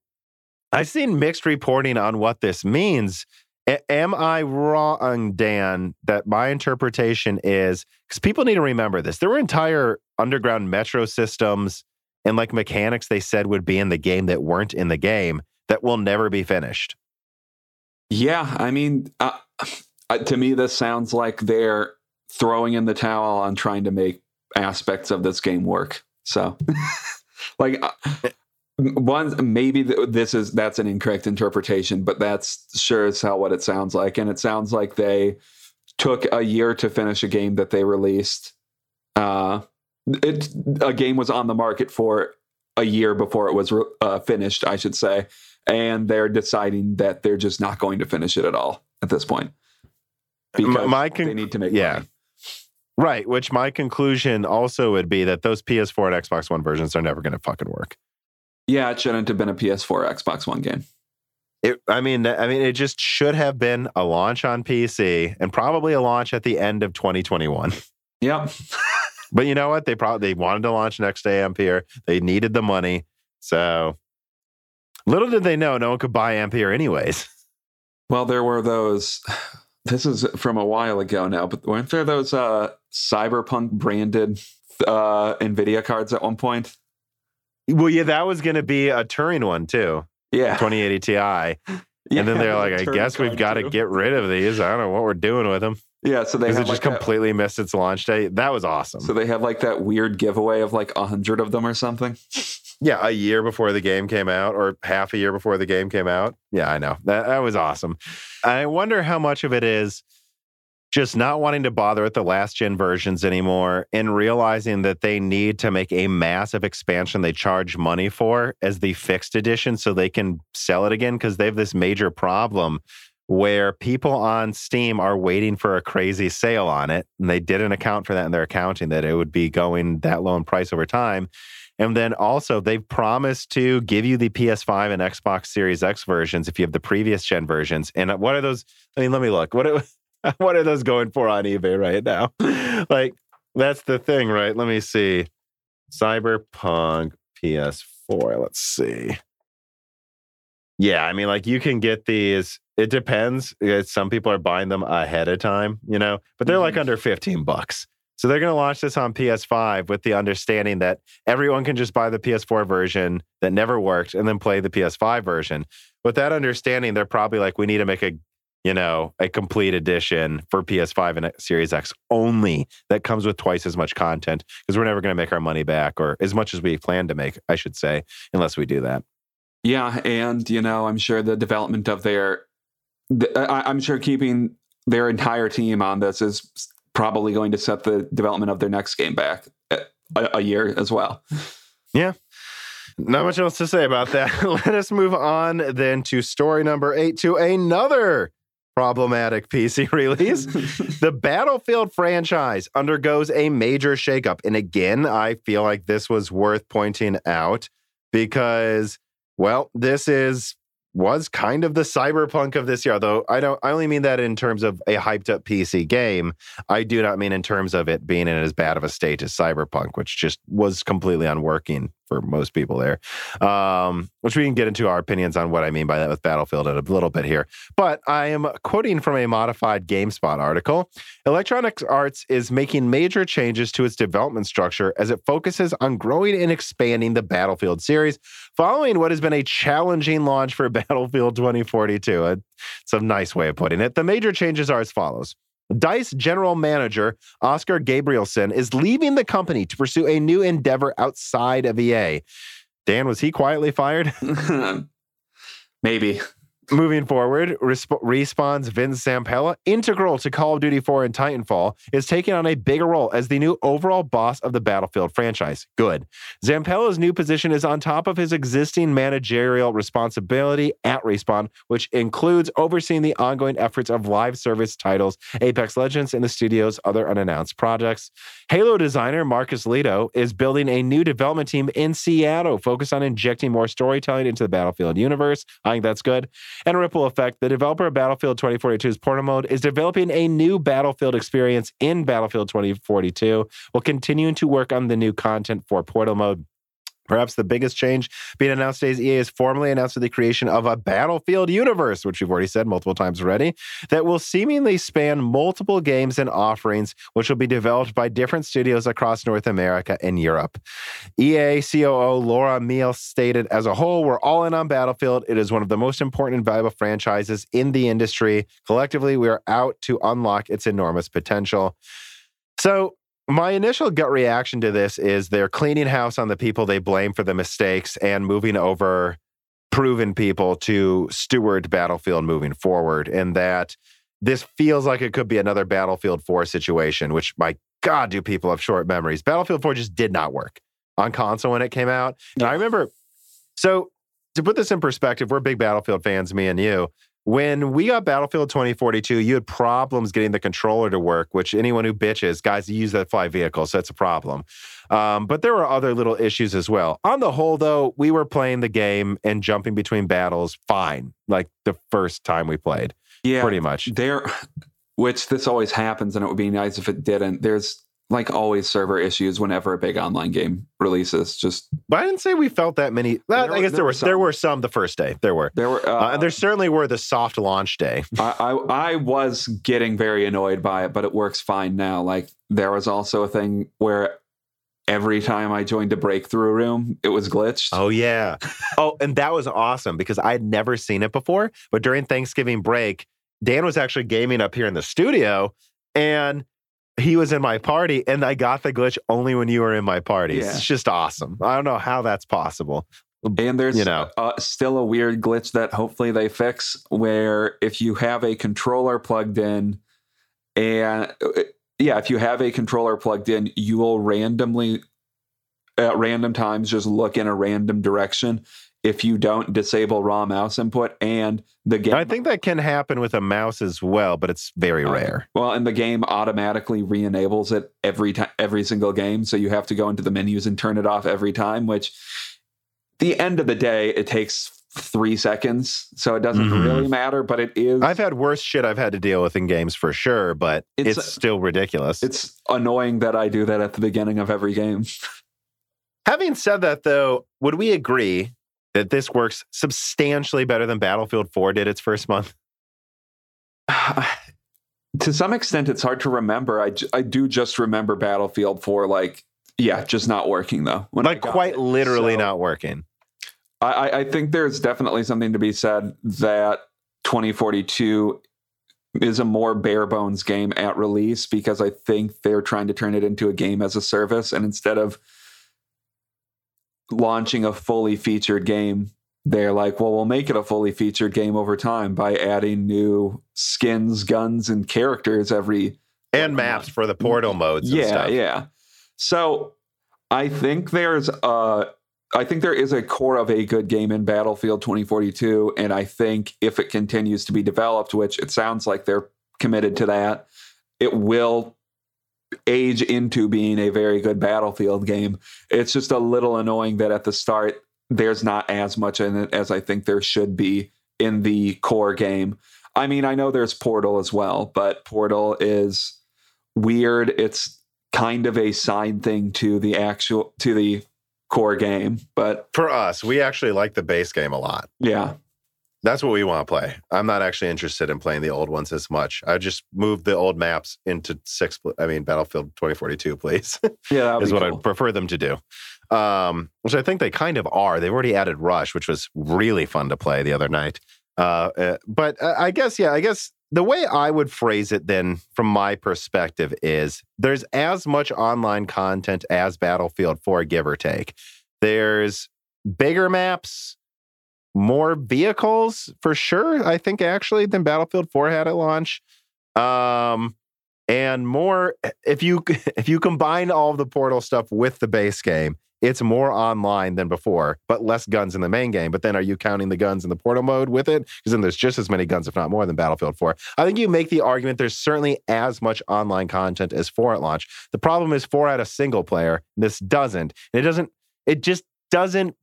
I've seen mixed reporting on what this means. A- am I wrong, Dan, that my interpretation is, because people need to remember this, there were entire underground metro systems and like mechanics they said would be in the game that weren't in the game, that will never be finished. Yeah, I mean, uh, to me, this sounds like they're throwing in the towel on trying to make aspects of this game work. So, like, uh, one maybe this is that's an incorrect interpretation, but that's sure as hell what it sounds like. And it sounds like they took a year to finish a game that they released. Uh, it a game was on the market for a year before it was uh, finished, I should say. And they're deciding that they're just not going to finish it at all at this point. Because my con- they need to make yeah. money. Right, which my conclusion also would be that those P S four and Xbox One versions are never going to fucking work. Yeah, it shouldn't have been a P S four or Xbox One game. It, I mean, I mean, it just should have been a launch on P C and probably a launch at the end of twenty twenty-one. Yep. But you know what? They probably they wanted to launch next day Ampere. They needed the money. So... little did they know, no one could buy Ampere anyways. Well, there were those, this is from a while ago now, but weren't there those uh, Cyberpunk branded uh, NVIDIA cards at one point? Well, yeah, that was going to be a Turing one too. Yeah. twenty eighty Ti. Yeah, and then they're like, I guess we've got to get rid of these. I don't know what we're doing with them. Yeah, so they have it just like completely that, missed its launch date. That was awesome. So they had like that weird giveaway of like one hundred of them or something. Yeah, a year before the game came out, or half a year before the game came out. Yeah, I know. That, that was awesome. I wonder how much of it is just not wanting to bother with the last-gen versions anymore and realizing that they need to make a massive expansion they charge money for as the fixed edition so they can sell it again, because they have this major problem where people on Steam are waiting for a crazy sale on it, and they didn't account for that in their accounting, that it would be going that low in price over time. And then also, they've promised to give you the P S five and Xbox Series X versions if you have the previous gen versions. And what are those? I mean, let me look. What are, what are those going for on eBay right now? Like, that's the thing, right? Let me see. Cyberpunk P S four. Let's see. Yeah, I mean, like, you can get these. It depends. Some people are buying them ahead of time, you know, but they're mm-hmm. like under fifteen bucks. So they're going to launch this on P S five with the understanding that everyone can just buy the P S four version that never worked and then play the P S five version. With that understanding, they're probably like, we need to make a, you know, a complete edition for P S five and Series X only that comes with twice as much content because we're never going to make our money back, or as much as we plan to make, I should say, unless we do that. Yeah. And, you know, I'm sure the development of their, the, I, I'm sure keeping their entire team on this is probably going to set the development of their next game back a, a year as well. Yeah. Not much else to say about that. Let us move on then to story number eight, to another problematic P C release. The Battlefield franchise undergoes a major shakeup. And again, I feel like this was worth pointing out because, well, this is was kind of the Cyberpunk of this year, although I don't. I only mean that in terms of a hyped-up P C game. I do not mean in terms of it being in as bad of a state as Cyberpunk, which just was completely unworking for most people there, um, which we can get into our opinions on what I mean by that with Battlefield in a little bit here. But I am quoting from a modified GameSpot article. Electronic Arts is making major changes to its development structure as it focuses on growing and expanding the Battlefield series following what has been a challenging launch for Battlefield twenty forty-two. Uh, it's a nice way of putting it. The major changes are as follows. DICE general manager Oscar Gabrielson is leaving the company to pursue a new endeavor outside of E A. Dan, was he quietly fired? Maybe. Moving forward, Resp- Respawn's Vince Zampella, integral to Call of Duty four and Titanfall, is taking on a bigger role as the new overall boss of the Battlefield franchise. Good. Zampella's new position is on top of his existing managerial responsibility at Respawn, which includes overseeing the ongoing efforts of live service titles, Apex Legends, and the studio's other unannounced projects. Halo designer Marcus Leto is building a new development team in Seattle focused on injecting more storytelling into the Battlefield universe. I think that's good. And Ripple Effect, the developer of Battlefield twenty forty-two's Portal Mode, is developing a new Battlefield experience in Battlefield twenty forty-two while continuing to work on the new content for Portal Mode. Perhaps the biggest change being announced today is E A has formally announced the creation of a Battlefield universe, which we've already said multiple times already, that will seemingly span multiple games and offerings, which will be developed by different studios across North America and Europe. E A C O O Laura Miele stated, as a whole, we're all in on Battlefield. It is one of the most important and valuable franchises in the industry. Collectively, we are out to unlock its enormous potential. So, my initial gut reaction to this is they're cleaning house on the people they blame for the mistakes and moving over proven people to steward Battlefield moving forward. And that this feels like it could be another Battlefield four situation, which, my God, do people have short memories. Battlefield four just did not work on console when it came out. And yeah. I remember, so to put this in perspective, we're big Battlefield fans, me and you. When we got Battlefield twenty forty-two, you had problems getting the controller to work, which anyone who bitches, guys, you use that fly vehicle, so that's a problem. Um, but there were other little issues as well. On the whole, though, we were playing the game and jumping between battles fine, like the first time we played, yeah, pretty much. There, which this always happens, and it would be nice if it didn't. There's, like, always server issues whenever a big online game releases. Just, but I didn't say we felt that many. Well, were, I guess there, there were some. There were some the first day. There were. There were. Uh, uh, and there certainly were the soft launch day. I, I I was getting very annoyed by it, but it works fine now. Like, there was also a thing where every time I joined a breakthrough room, it was glitched. Oh, yeah. Oh, and that was awesome because I had never seen it before. But during Thanksgiving break, Dan was actually gaming up here in the studio, and he was in my party, and I got the glitch only when you were in my party. Yeah. It's just awesome. I don't know how that's possible. And there's you know. uh, still a weird glitch that hopefully they fix where if you have a controller plugged in, and yeah, if you have a controller plugged in, you will randomly, at random times, just look in a random direction. If you don't disable raw mouse input and the game... I think that can happen with a mouse as well, but it's very okay. rare. Well, and the game automatically re-enables it every time, every single game. So you have to go into the menus and turn it off every time, which at the end of the day, it takes three seconds. So it doesn't mm-hmm. really matter, but it is... I've had worse shit I've had to deal with in games for sure, but it's, it's still ridiculous. It's annoying that I do that at the beginning of every game. Having said that, though, would we agree that this works substantially better than Battlefield four did its first month? to some extent, it's hard to remember. I, I do just remember Battlefield four, like, yeah, just not working, though. Like, quite it. literally so, not working. I, I think there's definitely something to be said that twenty forty-two is a more bare bones game at release, because I think they're trying to turn it into a game as a service. And instead of launching a fully featured game, they're like, well, we'll make it a fully featured game over time by adding new skins, guns, and characters every... And maps for the portal modes and yeah, stuff. Yeah, yeah. So I think there's a... I think there is a core of a good game in Battlefield twenty forty-two, and I think if it continues to be developed, which it sounds like they're committed to that, it will age into being a very good Battlefield game. It's just a little annoying that at the start, there's not as much in it as I think there should be in the core game. I mean, I know there's Portal as well, but Portal is weird. It's kind of a side thing to the actual, to the core game. But for us, we actually like the base game a lot. Yeah, that's what we want to play. I'm not actually interested in playing the old ones as much. I just moved the old maps into six I mean Battlefield twenty forty-two, please. Yeah, is what cool. I prefer them to do, um which I think they kind of are. They've already added Rush, which was really fun to play the other night. Uh but I guess yeah I guess the way I would phrase it then, from my perspective, is there's as much online content as Battlefield four, give or take. There's bigger maps, more vehicles, for sure, I think, actually, than Battlefield four had at launch. Um, and more, if you if you combine all of the Portal stuff with the base game, it's more online than before, but less guns in the main game. But then are you counting the guns in the portal mode with it? Because then there's just as many guns, if not more, than Battlefield four. I think you make the argument there's certainly as much online content as four at launch. The problem is four had a single player. This doesn't. And it doesn't, it just doesn't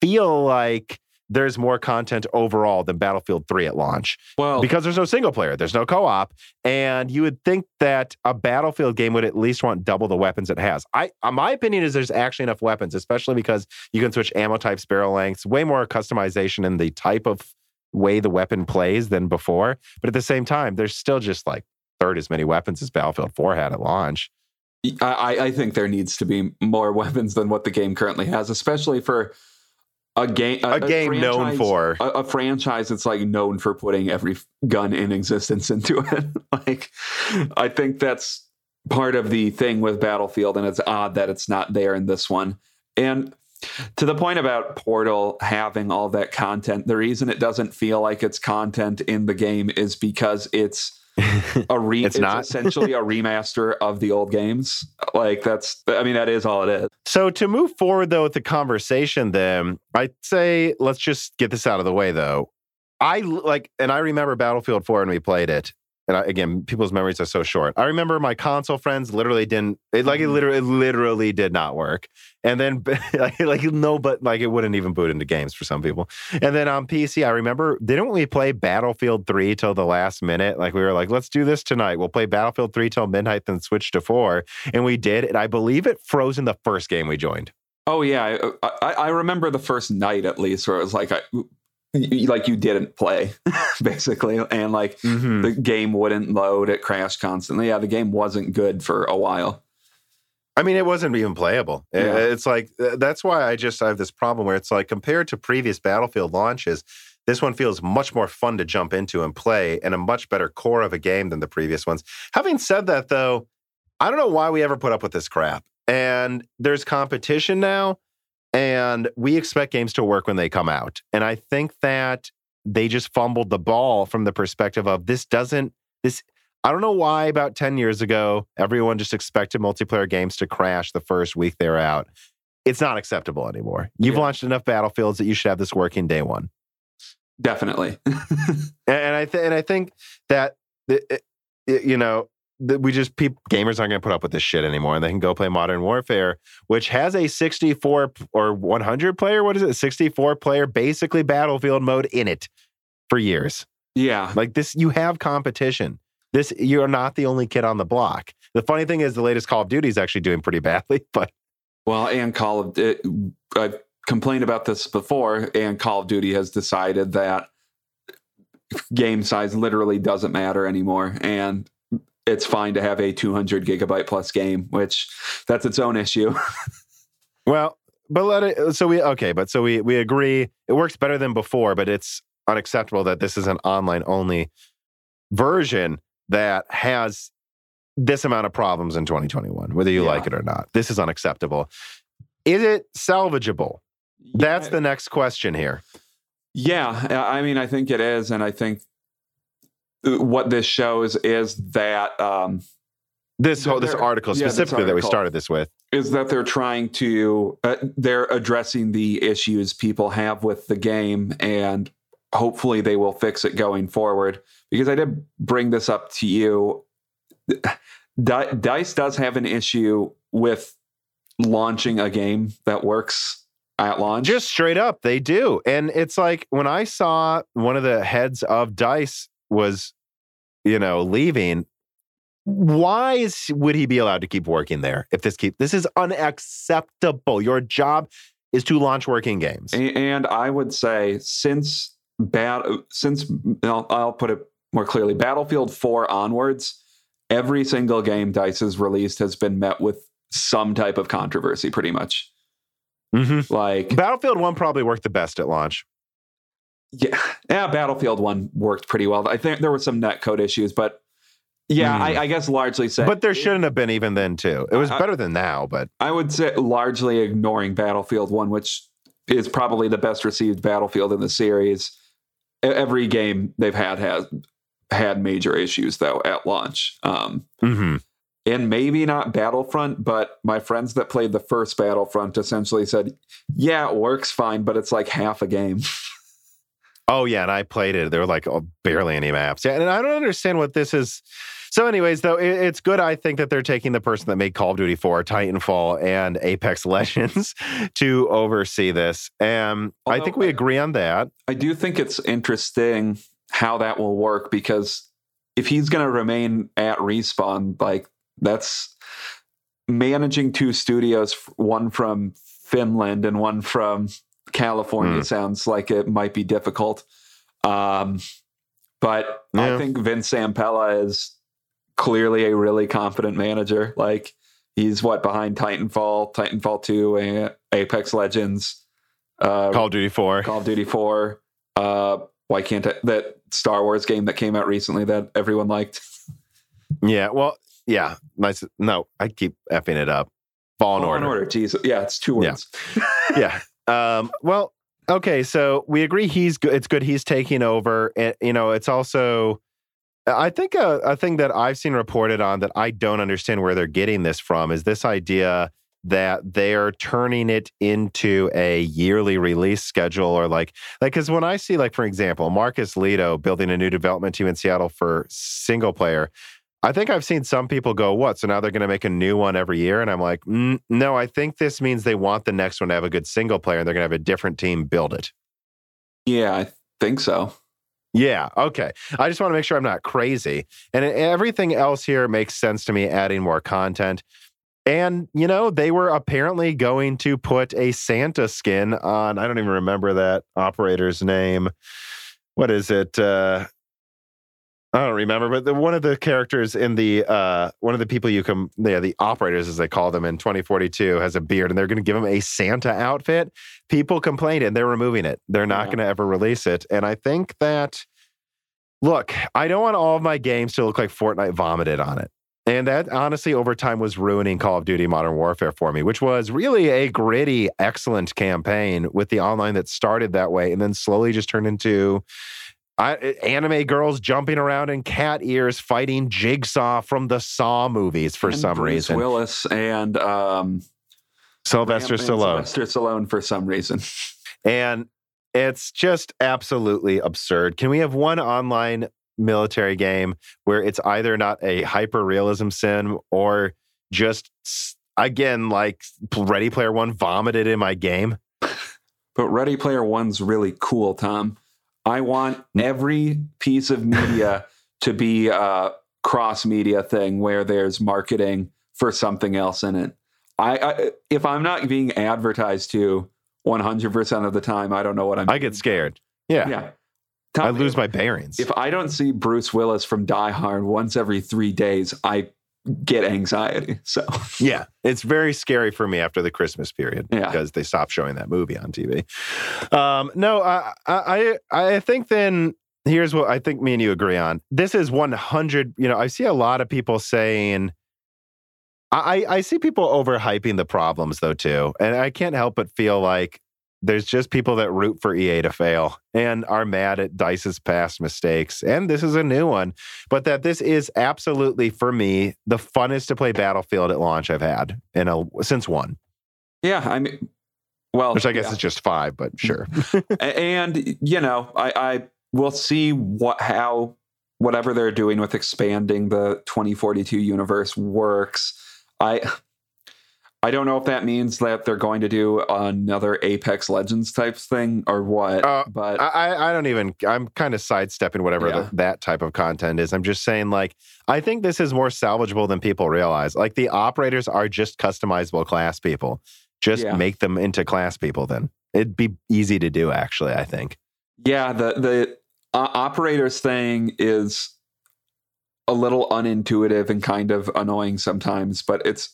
feel like there's more content overall than Battlefield three at launch. Well, because there's no single player, there's no co-op, and you would think that a Battlefield game would at least want double the weapons it has. I, my opinion is there's actually enough weapons, especially because you can switch ammo types, barrel lengths, way more customization in the type of way the weapon plays than before. But at the same time, there's still just like third as many weapons as Battlefield four had at launch. I, I think there needs to be more weapons than what the game currently has, especially for... A game, a, a game a franchise, known for a, a franchise that's like known for putting every gun in existence into it. Like, I think that's part of the thing with Battlefield, and it's odd that it's not there in this one. And to the point about Portal having all that content, the reason it doesn't feel like it's content in the game is because it's a re- it's, it's not essentially a remaster of the old games. Like, that's, I mean, that is all it is. So to move forward though with the conversation, then I'd say let's just get this out of the way though. I like, and I remember Battlefield four when we played it. And I, again, people's memories are so short. I remember my console friends literally didn't, it, like it literally, it literally did not work. And then like, like no, but like it wouldn't even boot into games for some people. And then on P C, I remember, didn't we play Battlefield three till the last minute? Like we were like, let's do this tonight. We'll play Battlefield three till midnight, then switch to four. And we did. And I believe it froze in the first game we joined. Oh yeah. I, I, I remember the first night at least where it was like, I, like you didn't play basically, and like mm-hmm. the game wouldn't load, it crashed constantly. Yeah, the game wasn't good for a while. I mean, it wasn't even playable. Yeah. It's like, that's why I just I have this problem where it's like, compared to previous Battlefield launches, this one feels much more fun to jump into and play, and a much better core of a game than the previous ones. Having said that though, I don't know why we ever put up with this crap, and there's competition now. And we expect games to work when they come out. And I think that they just fumbled the ball from the perspective of this doesn't, this, I don't know why about ten years ago, everyone just expected multiplayer games to crash the first week they're out. It's not acceptable anymore. You've yeah. launched enough Battlefields that you should have this working day one. Definitely. and I th- and I think that, it, it, you know, we just people, gamers aren't going to put up with this shit anymore, and they can go play Modern Warfare, which has a sixty-four or one hundred player, what is it, sixty-four player basically Battlefield mode in it for years. Yeah, like this, you have competition. This, you're not the only kid on the block. The funny thing is, the latest Call of Duty is actually doing pretty badly. But well, and Call of it, I've complained about this before, and Call of Duty has decided that game size literally doesn't matter anymore. And it's fine to have a two hundred gigabyte plus game, which that's its own issue. Well, but let it, so we, okay, but so we, we agree it works better than before, but it's unacceptable that this is an online only version that has this amount of problems in twenty twenty-one, whether you yeah. like it or not. This is unacceptable. Is it salvageable? Yeah. That's the next question here. Yeah, I mean, I think it is. And I think what this shows is that... Um, this whole, this article specifically yeah, this article that we started this with. Is that they're trying to... Uh, they're addressing the issues people have with the game, and hopefully they will fix it going forward. Because I did bring this up to you. DICE does have an issue with launching a game that works at launch. Just straight up, they do. And it's like, when I saw one of the heads of DICE was, you know, leaving, why is, would he be allowed to keep working there? If this keep, this is unacceptable. Your job is to launch working games. And, and I would say since bad, since I'll, I'll put it more clearly, Battlefield four onwards, every single game DICE has released has been met with some type of controversy, pretty much. Mm-hmm. Like Battlefield one probably worked the best at launch. Yeah, yeah. Battlefield one worked pretty well. I think there were some netcode issues, but yeah, mm. I, I guess largely said. But there shouldn't have been even then too. It was I, better than now, but I would say largely ignoring Battlefield one, which is probably the best received Battlefield in the series. Every game they've had has had major issues though at launch. Um, mm-hmm. And maybe not Battlefront, but my friends that played the first Battlefront essentially said, yeah, it works fine, but it's like half a game. Oh, yeah, and I played it. There were like oh, barely any maps. Yeah, and I don't understand what this is. So anyways, though, it, it's good, I think, that they're taking the person that made Call of Duty four, Titanfall, and Apex Legends to oversee this. Um, Although, I think we agree on that. I do think it's interesting how that will work, because if he's going to remain at Respawn, like, that's managing two studios, one from Finland and one from California. Mm. Sounds like it might be difficult. Um, but yeah. I think Vince Zampella is clearly a really competent manager. Like, he's what behind Titanfall, Titanfall two, and Apex Legends, uh, Call of Duty four, Call of Duty four. Uh, why can't I, that Star Wars game that came out recently that everyone liked? Yeah. Well, yeah, nice. No, I keep effing it up. Fallen Order. Fallen Order, Jesus. Yeah, it's two words. Yeah. yeah. Um, well, okay, so we agree he's good. It's good he's taking over. And, you know, it's also, I think a, a thing that I've seen reported on that I don't understand where they're getting this from is this idea that they're turning it into a yearly release schedule or like, like, because when I see, like, for example, Marcus Leto building a new development team in Seattle for single player, I think I've seen some people go, what? So now they're going to make a new one every year? And I'm like, mm, no, I think this means they want the next one to have a good single player and they're going to have a different team build it. Yeah, I think so. Yeah, okay. I just want to make sure I'm not crazy. And everything else here makes sense to me, adding more content. And, you know, they were apparently going to put a Santa skin on, I don't even remember that operator's name. What is it? Uh... I don't remember, but the, one of the characters in the, uh, one of the people you can, yeah, the operators, as they call them in twenty forty-two, has a beard, and they're going to give him a Santa outfit. People complained, and they're removing it. They're not yeah. going to ever release it. And I think that, look, I don't want all of my games to look like Fortnite vomited on it. And that, honestly, over time was ruining Call of Duty Modern Warfare for me, which was really a gritty, excellent campaign with the online that started that way and then slowly just turned into... I, anime girls jumping around in cat ears fighting Jigsaw from the Saw movies for and some Bruce reason. Willis and um, Sylvester Stallone. Sylvester Stallone for some reason. And it's just absolutely absurd. Can we have one online military game where it's either not a hyper-realism sim or just, again, like Ready Player One vomited in my game? But Ready Player One's really cool, Tom. I want every piece of media to be a cross-media thing where there's marketing for something else in it. I, I if I'm not being advertised to one hundred percent of the time, I don't know what I'm I doing. Get scared. Yeah. Yeah. Tom, I lose my bearings. If I don't see Bruce Willis from Die Hard once every three days, I get anxiety. So yeah, it's very scary for me after the Christmas period yeah. because they stopped showing that movie on T V. Um, no, I, I, I think then here's what I think me and you agree on. This is one hundred. You know, I see a lot of people saying. I, I see people overhyping the problems though too, and I can't help but feel like. There's just people that root for E A to fail and are mad at DICE's past mistakes. And this is a new one, but that this is absolutely, for me, the funnest to play Battlefield at launch I've had in a, since one. Yeah, I mean, well... Which I guess yeah. is just five, but sure. And, you know, I, I will see what how whatever they're doing with expanding the twenty forty-two universe works. I... I don't know if that means that they're going to do another Apex Legends type thing or what, uh, but I, I don't even, I'm kind of sidestepping whatever yeah. the, that type of content is. I'm just saying, like, I think this is more salvageable than people realize. Like, the operators are just customizable class people. Just yeah. make them into class people then. It'd be easy to do, actually, I think. Yeah, the, the uh, operators thing is a little unintuitive and kind of annoying sometimes, but it's,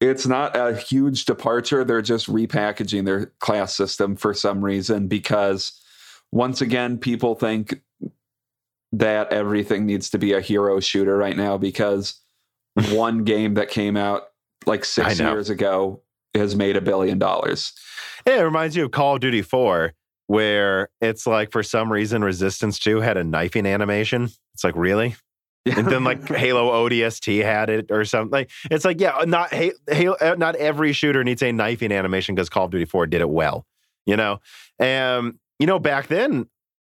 It's not a huge departure. They're just repackaging their class system for some reason because, once again, people think that everything needs to be a hero shooter right now because one game that came out like six years ago has made a billion dollars. It reminds you of Call of Duty four, where it's like, for some reason, Resistance two had a knifing animation. It's like, really? And then, like, Halo O D S T had it or something. Like, it's like, yeah, not Halo, not every shooter needs a knifing animation because Call of Duty four did it well, you know? And, you know, back then,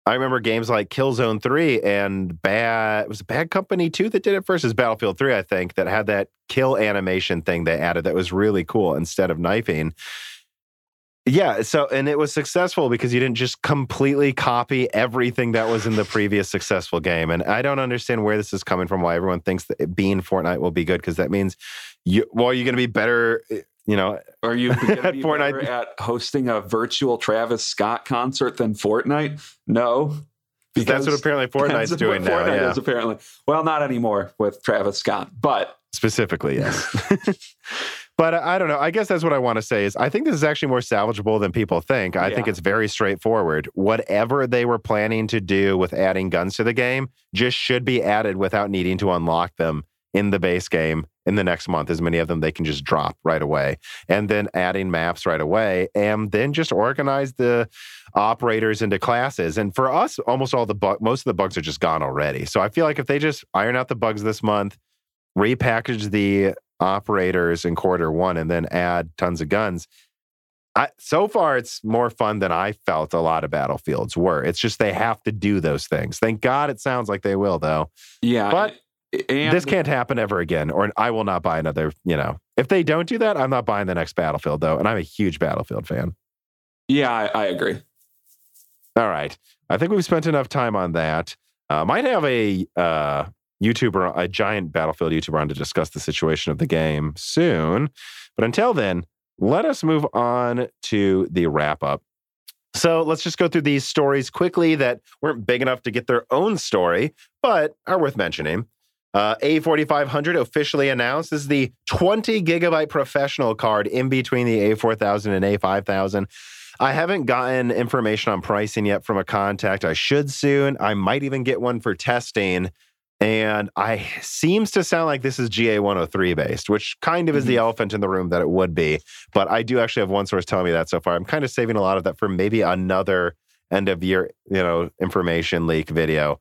I remember games like Killzone three and Bad... It was Bad Company two that did it first. It was Battlefield three, I think, that had that kill animation thing they added that was really cool instead of knifing. Yeah, so, and it was successful because you didn't just completely copy everything that was in the previous successful game. And I don't understand where this is coming from, why everyone thinks that being Fortnite will be good, because that means, you, well, you're going to be better, you know. Are you going to be Fortnite. better at hosting a virtual Travis Scott concert than Fortnite? No. Because that's what apparently Fortnite's doing now. Fortnite yeah. is apparently. Well, not anymore with Travis Scott, but... Specifically, yes. But I don't know. I guess that's what I want to say is I think this is actually more salvageable than people think. I yeah. think it's very straightforward. Whatever they were planning to do with adding guns to the game just should be added without needing to unlock them in the base game in the next month. As many of them they can just drop right away. And then adding maps right away. And then just organize the operators into classes. And for us, almost all the bu- most of the bugs are just gone already. So I feel like if they just iron out the bugs this month, repackage the operators in quarter one and then add tons of guns. I, so far, it's more fun than I felt a lot of Battlefields were. It's just they have to do those things. Thank God it sounds like they will, though. Yeah. But and this can't happen ever again, or I will not buy another, you know. If they don't do that, I'm not buying the next Battlefield, though, and I'm a huge Battlefield fan. Yeah, I, I agree. All right. I think we've spent enough time on that. Uh, might have a... Uh, YouTuber, a giant Battlefield YouTuber on to discuss the situation of the game soon. But until then, let us move on to the wrap up. So let's just go through these stories quickly that weren't big enough to get their own story, but are worth mentioning. Uh, A forty-five hundred officially announced is the twenty gigabyte professional card in between the A four thousand and A five thousand. I haven't gotten information on pricing yet from a contact. I should soon. I might even get one for testing. And I seems to sound like this is G A one oh three based, which kind of is the elephant in the room that it would be. But I do actually have one source telling me that so far. I'm kind of saving a lot of that for maybe another end of year, you know, information leak video.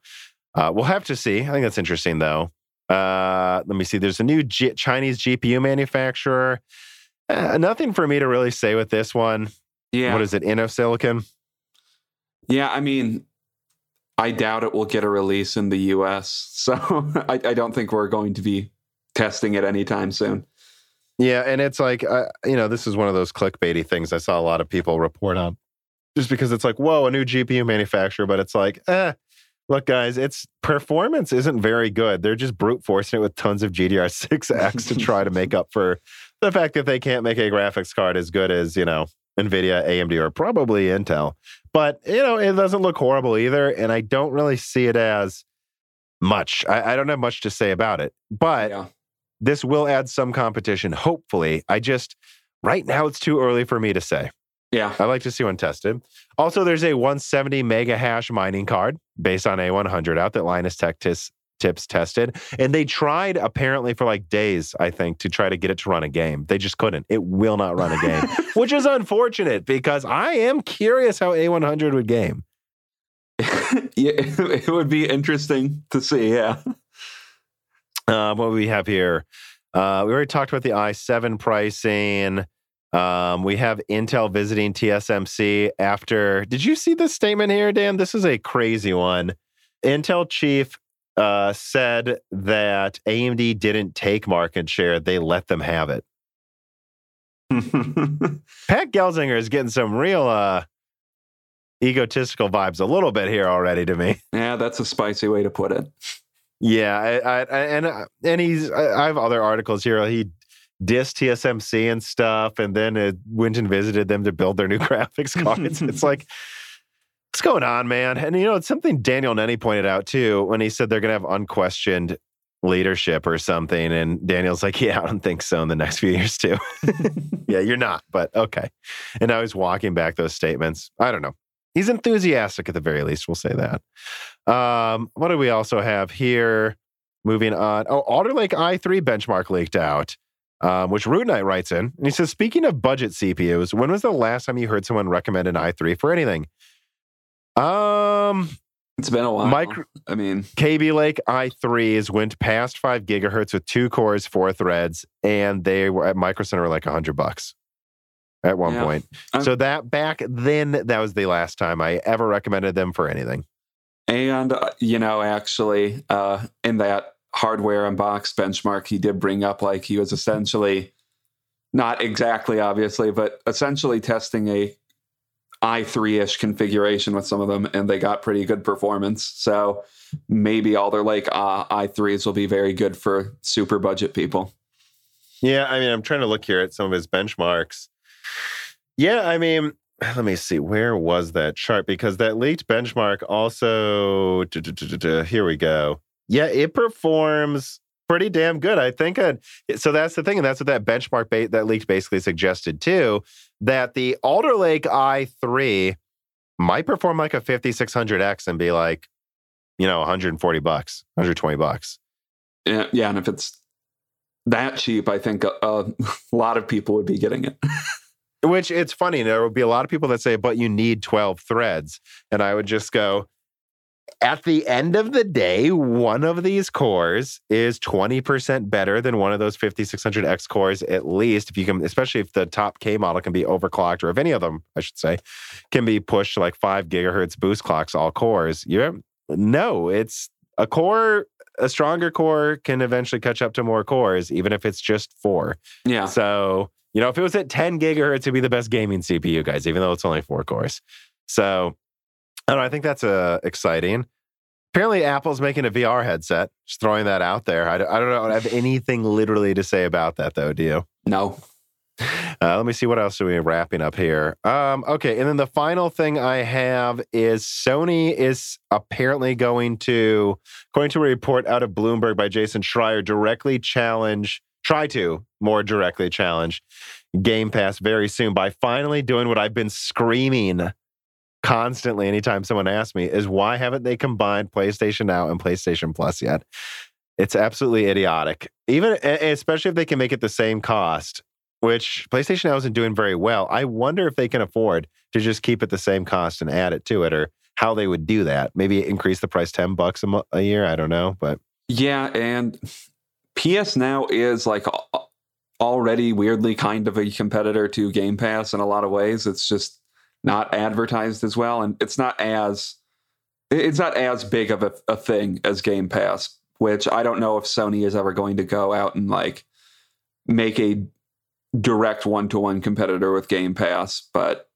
Uh, we'll have to see. I think that's interesting, though. Uh, let me see. There's a new G- Chinese G P U manufacturer. Uh, nothing for me to really say with this one. Yeah. What is it? InnoSilicon? Yeah, I mean... I doubt it will get a release in the U S, so I, I don't think we're going to be testing it anytime soon. Yeah, and it's like, uh, you know, this is one of those clickbaity things I saw a lot of people report on, just because it's like, whoa, a new G P U manufacturer, but it's like, eh, look, guys, its performance isn't very good. They're just brute forcing it with tons of G D D R six X to try to make up for the fact that they can't make a graphics card as good as, you know, NVIDIA, A M D, or probably Intel. But, you know, it doesn't look horrible either, and I don't really see it as much. I, I don't have much to say about it, but yeah. This will add some competition, hopefully. I just, right now, it's too early for me to say. Yeah. I'd like to see one tested. Also, there's a one seventy mega hash mining card based on A one hundred out that Linus Tech tis, Tips tested. And they tried apparently for like days, I think, to try to get it to run a game. They just couldn't. It will not run a game, which is unfortunate because I am curious how A one hundred would game. Yeah, it would be interesting to see. Yeah. Uh, what do we have here? Uh, we already talked about the i seven pricing. Um, we have Intel visiting T S M C after... Did you see this statement here, Dan? This is a crazy one. Intel chief uh, said that A M D didn't take market share. They let them have it. Pat Gelsinger is getting some real uh, egotistical vibes a little bit here already to me. Yeah, that's a spicy way to put it. Yeah, I, I, I, and and he's... I have other articles here. He... dissed T S M C and stuff, and then it went and visited them to build their new graphics cards. It's like, what's going on, man? And you know, it's something Daniel Nenny pointed out too, when he said they're going to have unquestioned leadership or something. And Daniel's like, yeah, I don't think so in the next few years too. Yeah, you're not, but okay. And now he's walking back those statements. I don't know. He's enthusiastic at the very least. We'll say that. Um, what do we also have here? Moving on. Oh, Alder Lake i three benchmark leaked out. Um, which Root Knight writes in, and he says, speaking of budget C P Us, when was the last time you heard someone recommend an i three for anything? Um, It's been a while. Micro- I mean... K B Lake i threes went past five gigahertz with two cores, four threads, and they were at Micro Center were like one hundred bucks at one yeah. point. I'm- so that back then, that was the last time I ever recommended them for anything. And, uh, you know, actually, uh, in that hardware unboxed benchmark, he did bring up like he was essentially not exactly obviously, but essentially testing a i three-ish configuration with some of them, and they got pretty good performance. So maybe Alder Lake uh, i threes will be very good for super budget people. Yeah, I mean, I'm trying to look here at some of his benchmarks. Yeah, I mean, let me see, where was that chart? Because that leaked benchmark also, here we go. Yeah, it performs pretty damn good. I think I'd, so that's the thing, and that's what that benchmark ba- that leaked basically suggested too, that the Alder Lake i three might perform like a fifty-six hundred X and be like, you know, one hundred forty bucks, one hundred twenty bucks. Yeah, yeah, and if it's that cheap, I think a, a lot of people would be getting it. Which, it's funny, there will be a lot of people that say, but you need twelve threads. And I would just go, at the end of the day, one of these cores is twenty percent better than one of those fifty-six hundred X cores, at least, if you can, especially if the top K model can be overclocked, or if any of them, I should say, can be pushed to like five gigahertz boost clocks, all cores. You're, no, it's a core, a stronger core can eventually catch up to more cores, even if it's just four. Yeah. So, you know, if it was at ten gigahertz, it'd be the best gaming C P U, guys, even though it's only four cores. So... I don't know, I think that's uh, exciting. Apparently, Apple's making a V R headset. Just throwing that out there. I, I don't know. I have anything literally to say about that, though. Do you? No. Uh, let me see. What else are we wrapping up here? Um, okay. And then the final thing I have is Sony is apparently going to, according to a report out of Bloomberg by Jason Schreier, directly challenge, try to more directly challenge Game Pass very soon by finally doing what I've been screaming constantly, anytime someone asks me, is why haven't they combined PlayStation Now and PlayStation Plus yet? It's absolutely idiotic. Even, especially if they can make it the same cost, which PlayStation Now isn't doing very well. I wonder if they can afford to just keep it the same cost and add it to it, or how they would do that. Maybe increase the price ten bucks a, mo- a year. I don't know, but yeah. And P S Now is like already weirdly kind of a competitor to Game Pass in a lot of ways. It's just not advertised as well, and it's not as it's not as big of a, a thing as Game Pass, which I don't know if Sony is ever going to go out and like make a direct one-to-one competitor with Game Pass. But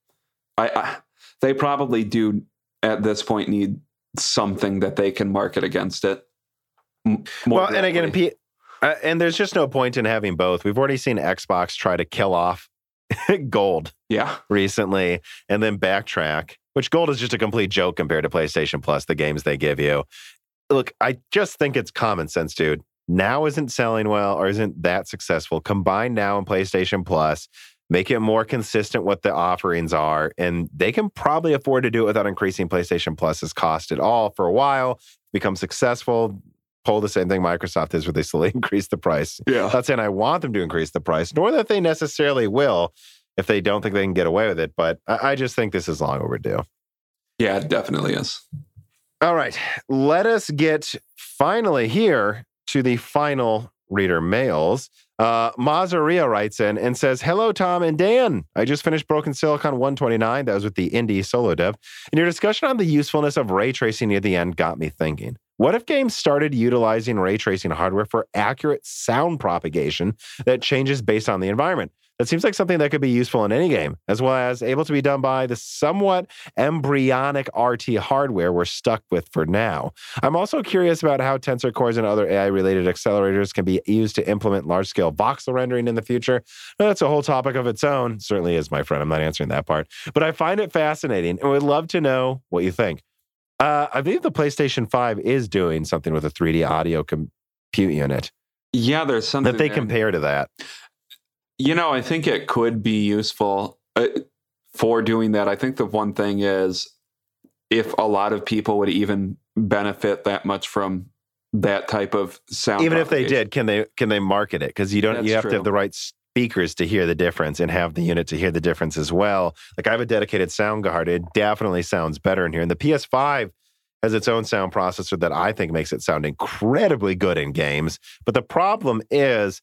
I, I they probably do at this point need something that they can market against it. More well, and again, P- uh, and there's just no point in having both. We've already seen Xbox try to kill off Gold, yeah, recently, and then Backtrack, which Gold is just a complete joke compared to PlayStation Plus, the games they give you. Look, I just think it's common sense, dude. Now isn't selling well or isn't that successful. Combine Now and PlayStation Plus, make it more consistent what the offerings are, and they can probably afford to do it without increasing PlayStation Plus's cost at all for a while. Become successful, pull the same thing Microsoft is where they slowly increase the price. Yeah. Not saying I want them to increase the price, nor that they necessarily will if they don't think they can get away with it, but I, I just think this is long overdue. Yeah, it definitely is. All right, let us get finally here to the final reader mails. Uh, Mazaria writes in and says, hello, Tom and Dan. I just finished Broken Silicon one twenty-nine. That was with the indie solo dev. And your discussion on the usefulness of ray tracing near the end got me thinking. What if games started utilizing ray tracing hardware for accurate sound propagation that changes based on the environment? That seems like something that could be useful in any game, as well as able to be done by the somewhat embryonic R T hardware we're stuck with for now. I'm also curious about how tensor cores and other A I-related accelerators can be used to implement large-scale voxel rendering in the future. Now, that's a whole topic of its own. It certainly is, my friend. I'm not answering that part. But I find it fascinating, and would love to know what you think. Uh, I believe the PlayStation five is doing something with a three D audio compute unit. Yeah, there's something that they there. compare to that. You know, I think it could be useful uh, for doing that. I think the one thing is if a lot of people would even benefit that much from that type of sound. Even if they did, can they can they market it? Because you don't That's you have true. to have the right speakers to hear the difference and have the unit to hear the difference as well. Like, I have a dedicated sound card. It definitely sounds better in here. And the P S five has its own sound processor that I think makes it sound incredibly good in games. But the problem is,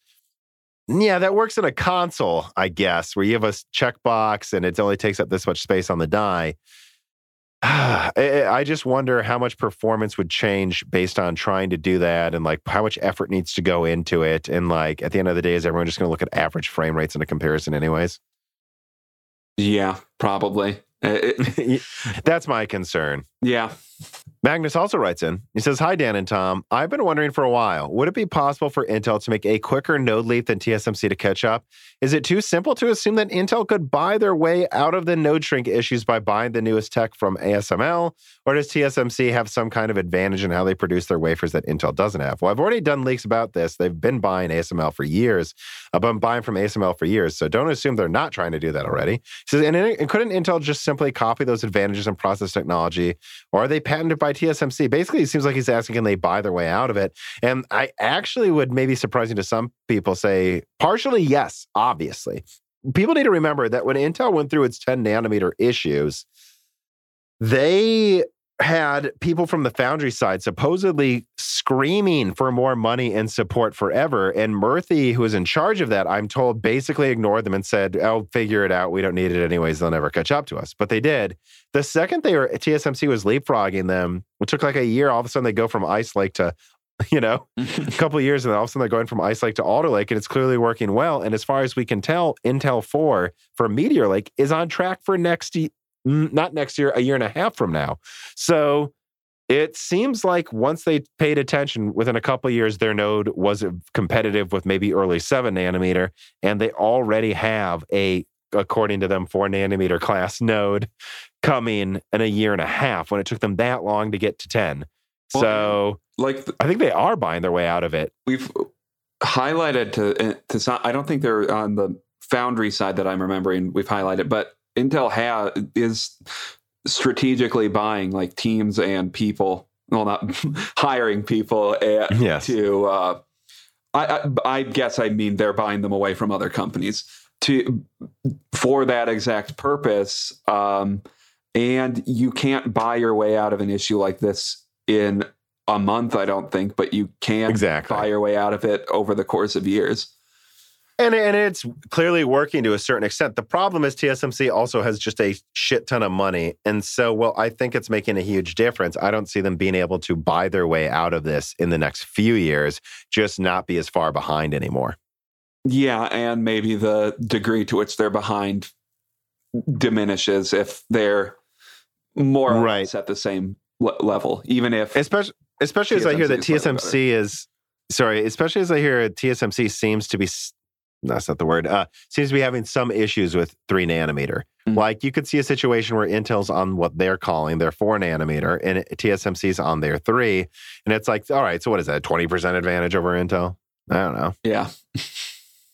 yeah, that works in a console, I guess, where you have a checkbox and it only takes up this much space on the die. I just wonder how much performance would change based on trying to do that, and like how much effort needs to go into it. And like at the end of the day, is everyone just going to look at average frame rates in a comparison anyways? Yeah, probably. That's my concern. Yeah. Magnus also writes in. He says, hi, Dan and Tom. I've been wondering for a while, would it be possible for Intel to make a quicker node leap than T S M C to catch up? Is it too simple to assume that Intel could buy their way out of the node shrink issues by buying the newest tech from A S M L? Or does T S M C have some kind of advantage in how they produce their wafers that Intel doesn't have? Well, I've already done leaks about this. They've been buying A S M L for years. I've been buying from A S M L for years, so don't assume they're not trying to do that already. He says, and, and couldn't Intel just simply copy those advantages and process technology? Or are they patented by T S M C? Basically, it seems like he's asking, can they buy their way out of it? And I actually would, maybe surprising to some people, say partially yes, obviously. People need to remember that when Intel went through its ten nanometer issues, they had people from the foundry side supposedly screaming for more money and support forever. And Murthy, who was in charge of that, I'm told, basically ignored them and said, oh, figure it out. We don't need it anyways. They'll never catch up to us. But they did. The second they were, T S M C was leapfrogging them, it took like a year. All of a sudden, they go from Ice Lake to, you know, a couple of years, and then all of a sudden they're going from Ice Lake to Alder Lake, and it's clearly working well. And as far as we can tell, Intel four for Meteor Lake is on track for next year. Not next year, a year and a half from now. So it seems like once they paid attention, within a couple of years, their node was competitive with maybe early seven nanometer, and they already have a, according to them, four nanometer class node coming in a year and a half when it took them that long to get to ten. Well, so like the, I think they are buying their way out of it. We've highlighted to, to some, I don't think they're on the foundry side that I'm remembering we've highlighted, but Intel ha- is strategically buying like teams and people, well, not hiring people at, yes. to, uh, I, I, I guess I mean they're buying them away from other companies to for that exact purpose. Um, and you can't buy your way out of an issue like this in a month, I don't think, but you can exactly. buy your way out of it over the course of years. And and it's clearly working to a certain extent. The problem is T S M C also has just a shit ton of money. And so, well, I think it's making a huge difference. I don't see them being able to buy their way out of this in the next few years, just not be as far behind anymore. Yeah, and maybe the degree to which they're behind diminishes if they're more or less at the same le- level, even if... Especially, especially as I hear that T S M C is... Sorry, especially as I hear T S M C seems to be... that's not the word, uh, seems to be having some issues with three nanometer. Mm-hmm. Like you could see a situation where Intel's on what they're calling their four nanometer and T S M C's on their three. And it's like, all right, so what is that? twenty percent advantage over Intel? I don't know. Yeah.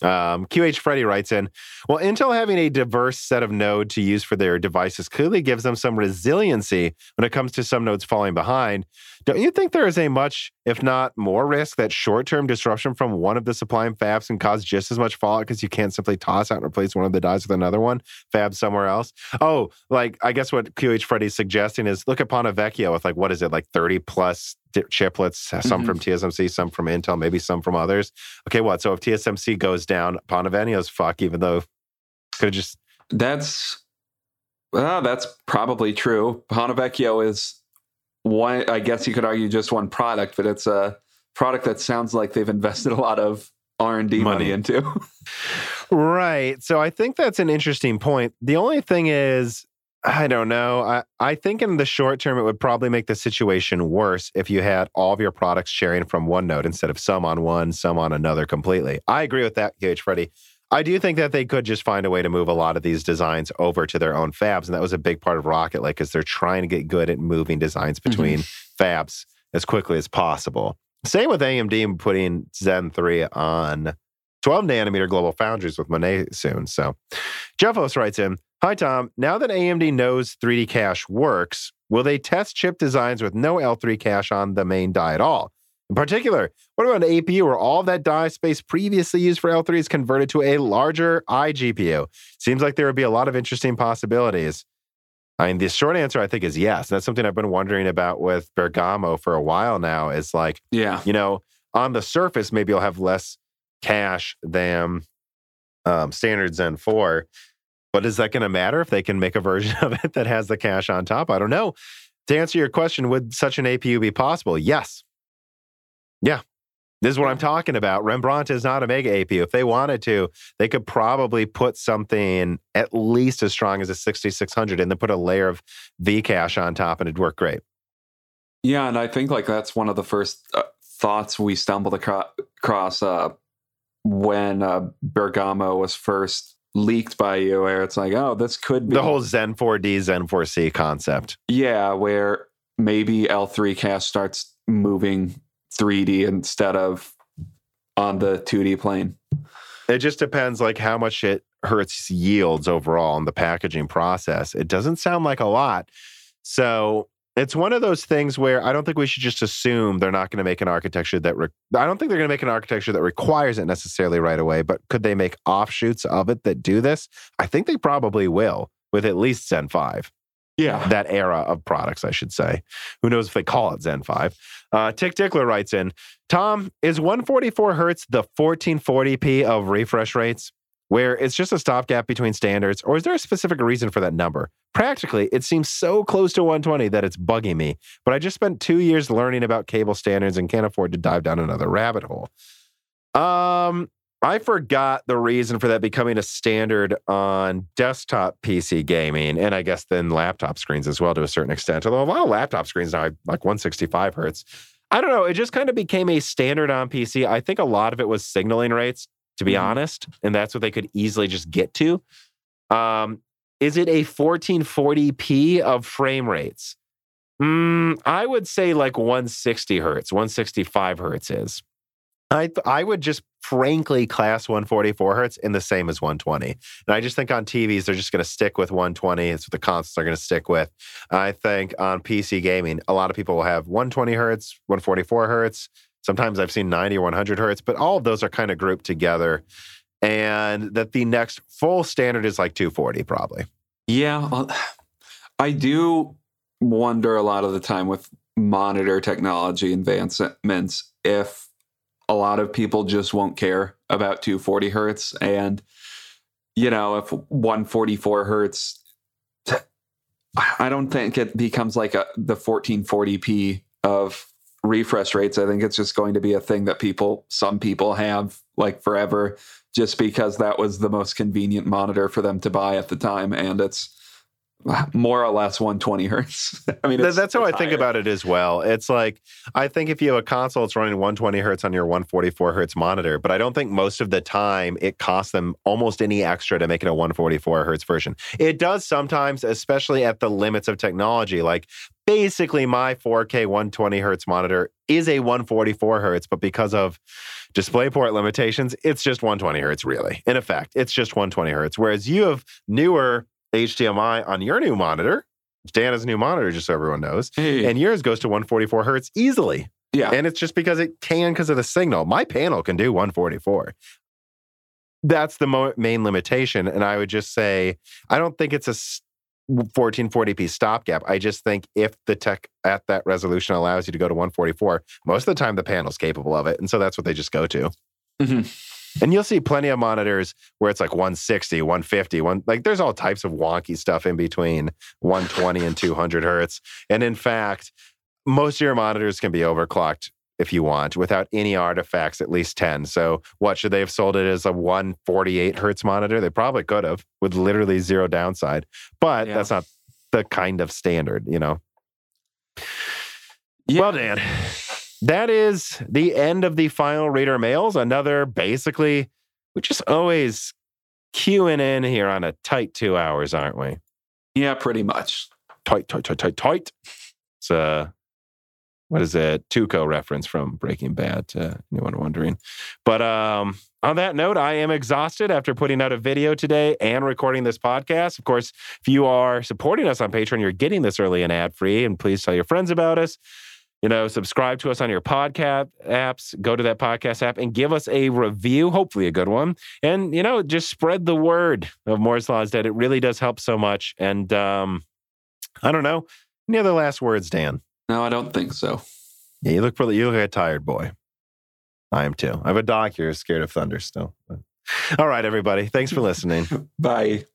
Um, Q H Freddy writes in, well, Intel having a diverse set of node to use for their devices clearly gives them some resiliency when it comes to some nodes falling behind. Don't you think there is a much, if not more, risk that short-term disruption from one of the supplying fabs can cause just as much fallout because you can't simply toss out and replace one of the dies with another one, fab somewhere else? Oh, like, I guess what Q H Freddy's suggesting is look upon a Vecchio with, like, what is it, like thirty-plus chiplets, some mm-hmm. from T S M C, some from Intel, maybe some from others. Okay, what? So if T S M C goes down, Pontevenio's fuck, even though could have just... That's... Well, that's probably true. Ponte Vecchio is one, I guess you could argue, just one product, but it's a product that sounds like they've invested a lot of R and D money, money into. Right. So I think that's an interesting point. The only thing is, I don't know. I, I think in the short term, it would probably make the situation worse if you had all of your products sharing from one node instead of some on one, some on another completely. I agree with that, Gage Freddy. I do think that they could just find a way to move a lot of these designs over to their own fabs. And that was a big part of Rocket Lake, because they're trying to get good at moving designs between mm-hmm. fabs as quickly as possible. Same with A M D putting Zen three on twelve nanometer global foundries with Monet soon. So Jeff Oss writes in, hi, Tom. Now that A M D knows three D cache works, will they test chip designs with no L three cache on the main die at all? In particular, what about an A P U where all that die space previously used for L three is converted to a larger iGPU? Seems like there would be a lot of interesting possibilities. I mean, the short answer, I think, is yes. That's something I've been wondering about with Bergamo for a while now. Is like, yeah, you know, on the surface, maybe you'll have less cache than um, standard Zen four. But is that going to matter if they can make a version of it that has the cache on top? I don't know. To answer your question, would such an A P U be possible? Yes. Yeah. This is what I'm talking about. Rembrandt is not a mega A P U. If they wanted to, they could probably put something at least as strong as a sixty-six hundred and then put a layer of Vcache on top and it'd work great. Yeah, and I think like that's one of the first uh, thoughts we stumbled acro- across uh, when uh, Bergamo was first leaked by you, where it's like, oh, this could be the whole Zen four D, Zen four C concept. Yeah, where maybe L three cache starts moving three D instead of on the two D plane. It just depends like how much it hurts yields overall in the packaging process. It doesn't sound like a lot. So it's one of those things where I don't think we should just assume they're not going to make an architecture that... Re- I don't think they're going to make an architecture that requires it necessarily right away, but could they make offshoots of it that do this? I think they probably will, with at least Zen five. Yeah. That era of products, I should say. Who knows if they call it Zen five. Uh, Tick Dickler writes in, Tom, is one forty-four hertz the fourteen forty p of refresh rates, where it's just a stopgap between standards, or is there a specific reason for that number? Practically, it seems so close to one twenty that it's bugging me, but I just spent two years learning about cable standards and can't afford to dive down another rabbit hole. Um, I forgot the reason for that becoming a standard on desktop P C gaming, and I guess then laptop screens as well to a certain extent, although a lot of laptop screens now are like one sixty-five hertz. I don't know, it just kind of became a standard on P C. I think a lot of it was signaling rates, to be honest, and that's what they could easily just get to. Um, is it a fourteen forty p of frame rates? Mm, I would say like one sixty hertz, one sixty-five hertz is. I th- I would just frankly class one forty-four hertz in the same as one twenty. And I just think on T Vs, they're just going to stick with one twenty. It's what the consoles are going to stick with. I think on P C gaming, a lot of people will have one twenty hertz, one forty-four hertz, sometimes I've seen ninety or one hundred hertz, but all of those are kind of grouped together. And that the next full standard is like two forty probably. Yeah. I do wonder a lot of the time with monitor technology advancements if a lot of people just won't care about two forty hertz. And, you know, if one forty-four hertz, I don't think it becomes like a the fourteen forty p of refresh rates. I think it's just going to be a thing that people, some people have like forever, just because that was the most convenient monitor for them to buy at the time. And it's more or less one twenty hertz. I mean, it's, that's how it's I higher. think about it as well. It's like, I think if you have a console, it's running one twenty hertz on your one forty-four hertz monitor, but I don't think most of the time it costs them almost any extra to make it a one forty-four hertz version. It does sometimes, especially at the limits of technology. Like, basically my four K one twenty hertz monitor is a one forty-four hertz, but because of DisplayPort limitations, it's just one twenty hertz really. In effect, it's just one twenty hertz. Whereas you have newer H D M I on your new monitor. Dan has a new monitor, just so everyone knows. Hey. And yours goes to one forty-four hertz easily. Yeah. And it's just because it can, because of the signal. My panel can do one forty-four. That's the mo- main limitation. And I would just say, I don't think it's a fourteen forty p stopgap. I just think if the tech at that resolution allows you to go to one forty-four, most of the time the panel's capable of it. And so that's what they just go to. Mm-hmm. And you'll see plenty of monitors where it's like one sixty, one fifty, one, like there's all types of wonky stuff in between one twenty and two hundred hertz. And in fact, most of your monitors can be overclocked if you want without any artifacts, at least ten. So what, should they have sold it as a one forty-eight hertz monitor? They probably could have with literally zero downside. But yeah. that's not the kind of standard, you know? Yeah. Well, Dan... that is the end of the final reader mails. Another, basically, we're just always queuing in here on a tight two hours, aren't we? Yeah, pretty much. Tight, tight, tight, tight, tight. It's a, what is it? Tuco reference from Breaking Bad, uh, anyone wondering. But um, on that note, I am exhausted after putting out a video today and recording this podcast. Of course, if you are supporting us on Patreon, you're getting this early and ad-free, and please tell your friends about us. You know, subscribe to us on your podcast apps, go to that podcast app and give us a review, hopefully a good one. And, you know, just spread the word of Moore's Law is Dead. It really does help so much. And um, I don't know. Any other last words, Dan? No, I don't think so. Yeah, you look pretty, you look like a tired boy. I am too. I have a dog here who's scared of thunder still. All right, everybody. Thanks for listening. Bye.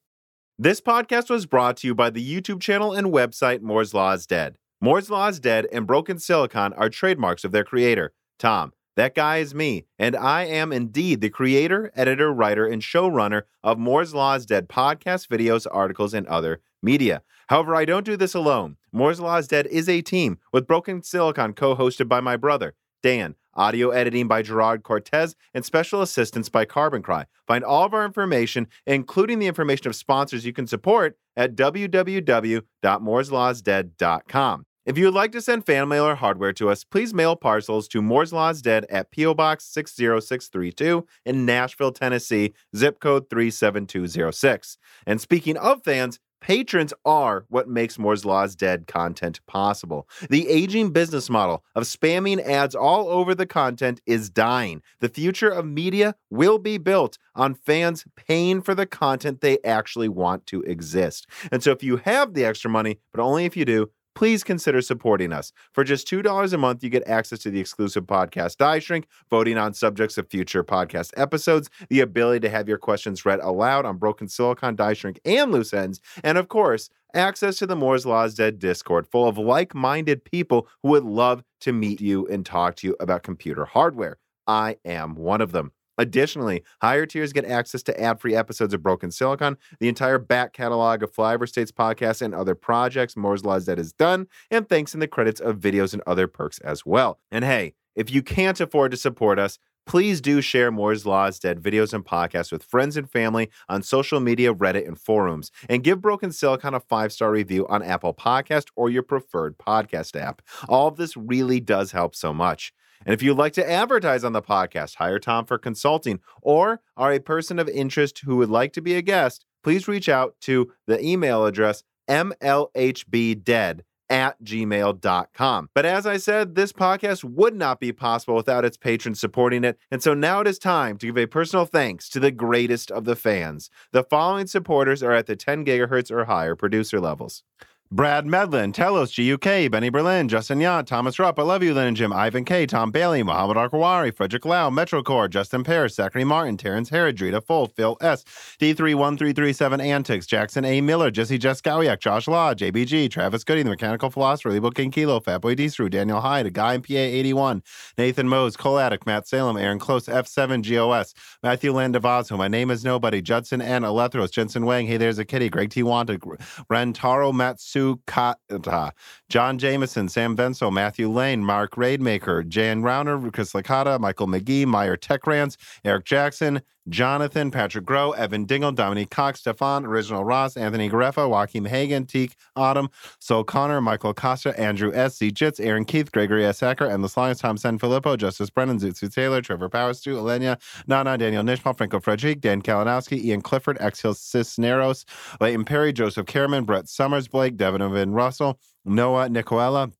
This podcast was brought to you by the YouTube channel and website Moore's Law is Dead. Moore's Law is Dead and Broken Silicon are trademarks of their creator, Tom. That guy is me, and I am indeed the creator, editor, writer, and showrunner of Moore's Law is Dead podcasts, videos, articles, and other media. However, I don't do this alone. Moore's Law is Dead is a team with Broken Silicon co-hosted by my brother, Dan, audio editing by Gerard Cortez, and special assistance by Carbon Cry. Find all of our information, including the information of sponsors you can support, at w w w dot moores law is dead dot com. If you would like to send fan mail or hardware to us, please mail parcels to Moore's Law is Dead at P O. Box six oh six three two in Nashville, Tennessee, zip code three seven two zero six. And speaking of fans, patrons are what makes Moore's Law is Dead content possible. The aging business model of spamming ads all over the content is dying. The future of media will be built on fans paying for the content they actually want to exist. And so if you have the extra money, but only if you do, please consider supporting us. For just two dollars a month, you get access to the exclusive podcast Die Shrink, voting on subjects of future podcast episodes, the ability to have your questions read aloud on Broken Silicon, Die Shrink, and Loose Ends, and of course, access to the Moore's Law is Dead Discord, full of like-minded people who would love to meet you and talk to you about computer hardware. I am one of them. Additionally, higher tiers get access to ad-free episodes of Broken Silicon, the entire back catalog of Flyover States podcasts and other projects Moore's Law is Dead is done, and thanks in the credits of videos and other perks as well. And hey, if you can't afford to support us, please do share Moore's Law is Dead videos and podcasts with friends and family on social media, Reddit, and forums. And give Broken Silicon a five-star review on Apple Podcast or your preferred podcast app. All of this really does help so much. And if you'd like to advertise on the podcast, hire Tom for consulting, or are a person of interest who would like to be a guest, please reach out to the email address m l h b dead at gmail dot com. But as I said, this podcast would not be possible without its patrons supporting it, and so now it is time to give a personal thanks to the greatest of the fans. The following supporters are at the ten gigahertz or higher producer levels. Brad Medlin, Telos, G U K, Benny Berlin, Justin Yant, Thomas Rupp, I Love You, Lynn and Jim, Ivan K, Tom Bailey, Mohammed Arkawari, Frederick Lau, Metrocore, Justin Paris, Zachary Martin, Terrence Herod, Drita Full, Phil S, D three one three three seven Antics, Jackson A. Miller, Jesse Jeskowiak, Josh Law, J B G, Travis Goody, The Mechanical Philosopher, Lebo King Kilo, Fatboy Disru, Daniel Hyde, A Guy in P A eighty-one, Nathan Mose, Cole Attic, Matt Salem, Aaron Close, F seven G O S, Matthew Landavazo, My Name Is Nobody, Judson N. Alethros, Jensen Wang, Hey There's a Kitty, Greg T. Wanta, Rentaro Matsu, Kata, John Jameson, Sam Venso, Matthew Lane, Mark Raidmaker, Jan Rauner, Chris Licata, Michael McGee, Meyer Techrans, Eric Jackson, Jonathan, Patrick Groh, Evan Dingle, Dominique Cox, Stefan, Original Ross, Anthony Gareffa, Joaquim Hagen, Teak, Autumn, Sol Connor, Michael Acosta, Andrew S. C. Jitz, Aaron Keith, Gregory S. Hacker, Endless Lions, Tom San Filippo, Justice Brennan, Zutsu Taylor, Trevor Powers, Stu, Elenia, Nana, Daniel Nishmal, Franco Frederick, Dan Kalinowski, Ian Clifford, Exhil Cisneros, Leighton Perry, Joseph Kerriman, Brett Summers, Blake, Devin Russell, Noah Nicoella,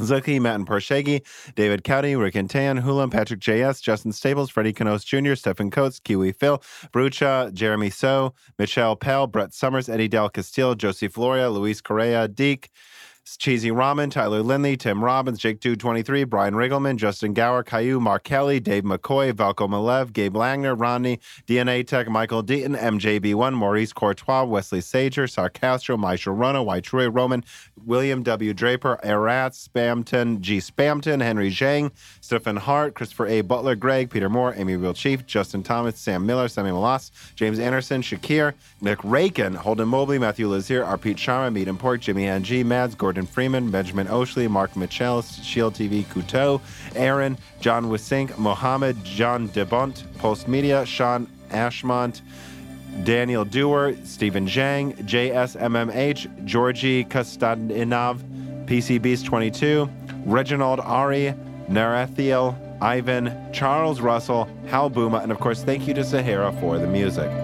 Zuki, Matt and Pershegi, David Cowdy, Rick and Tan, Hulam, Patrick J S, Justin Staples, Freddie Canos Junior, Stephen Coates, Kiwi Phil, Brucha, Jeremy So, Michelle Pell, Brett Summers, Eddie Del Castillo, Josie Floria, Luis Correa, Deke, Cheesy Ramen, Tyler Lindley, Tim Robbins, Jake two twenty-three, Brian Riggleman, Justin Gower, Caillou, Mark Kelly, Dave McCoy, Valco Malev, Gabe Langner, Rodney, D N A Tech, Michael Deaton, M J B one, Maurice Courtois, Wesley Sager, Sarcastro, Maisha Rona, Waitrue Roman, William W. Draper, Erat, Spamton, G. Spamton, Henry Zhang, Stephen Hart, Christopher A. Butler, Greg, Peter Moore, Amy Real Chief, Justin Thomas, Sam Miller, Sammy Malas, James Anderson, Shakir, Nick Rakin, Holden Mobley, Matthew Lazier, Arpit Sharma, Meat and Pork, Jimmy N G, Mads, Gordon Jordan Freeman, Benjamin Oshley, Mark Mitchell, Shield T V, Couteau, Aaron, John Wissink, Mohammed, John DeBunt, Post Media, Sean Ashmont, Daniel Dewar, Stephen Zhang, J S M M H, Georgi Kostadinov, P C Beast twenty-two, Reginald Ari, Narathiel, Ivan, Charles Russell, Hal Buma, and of course, thank you to Sahara for the music.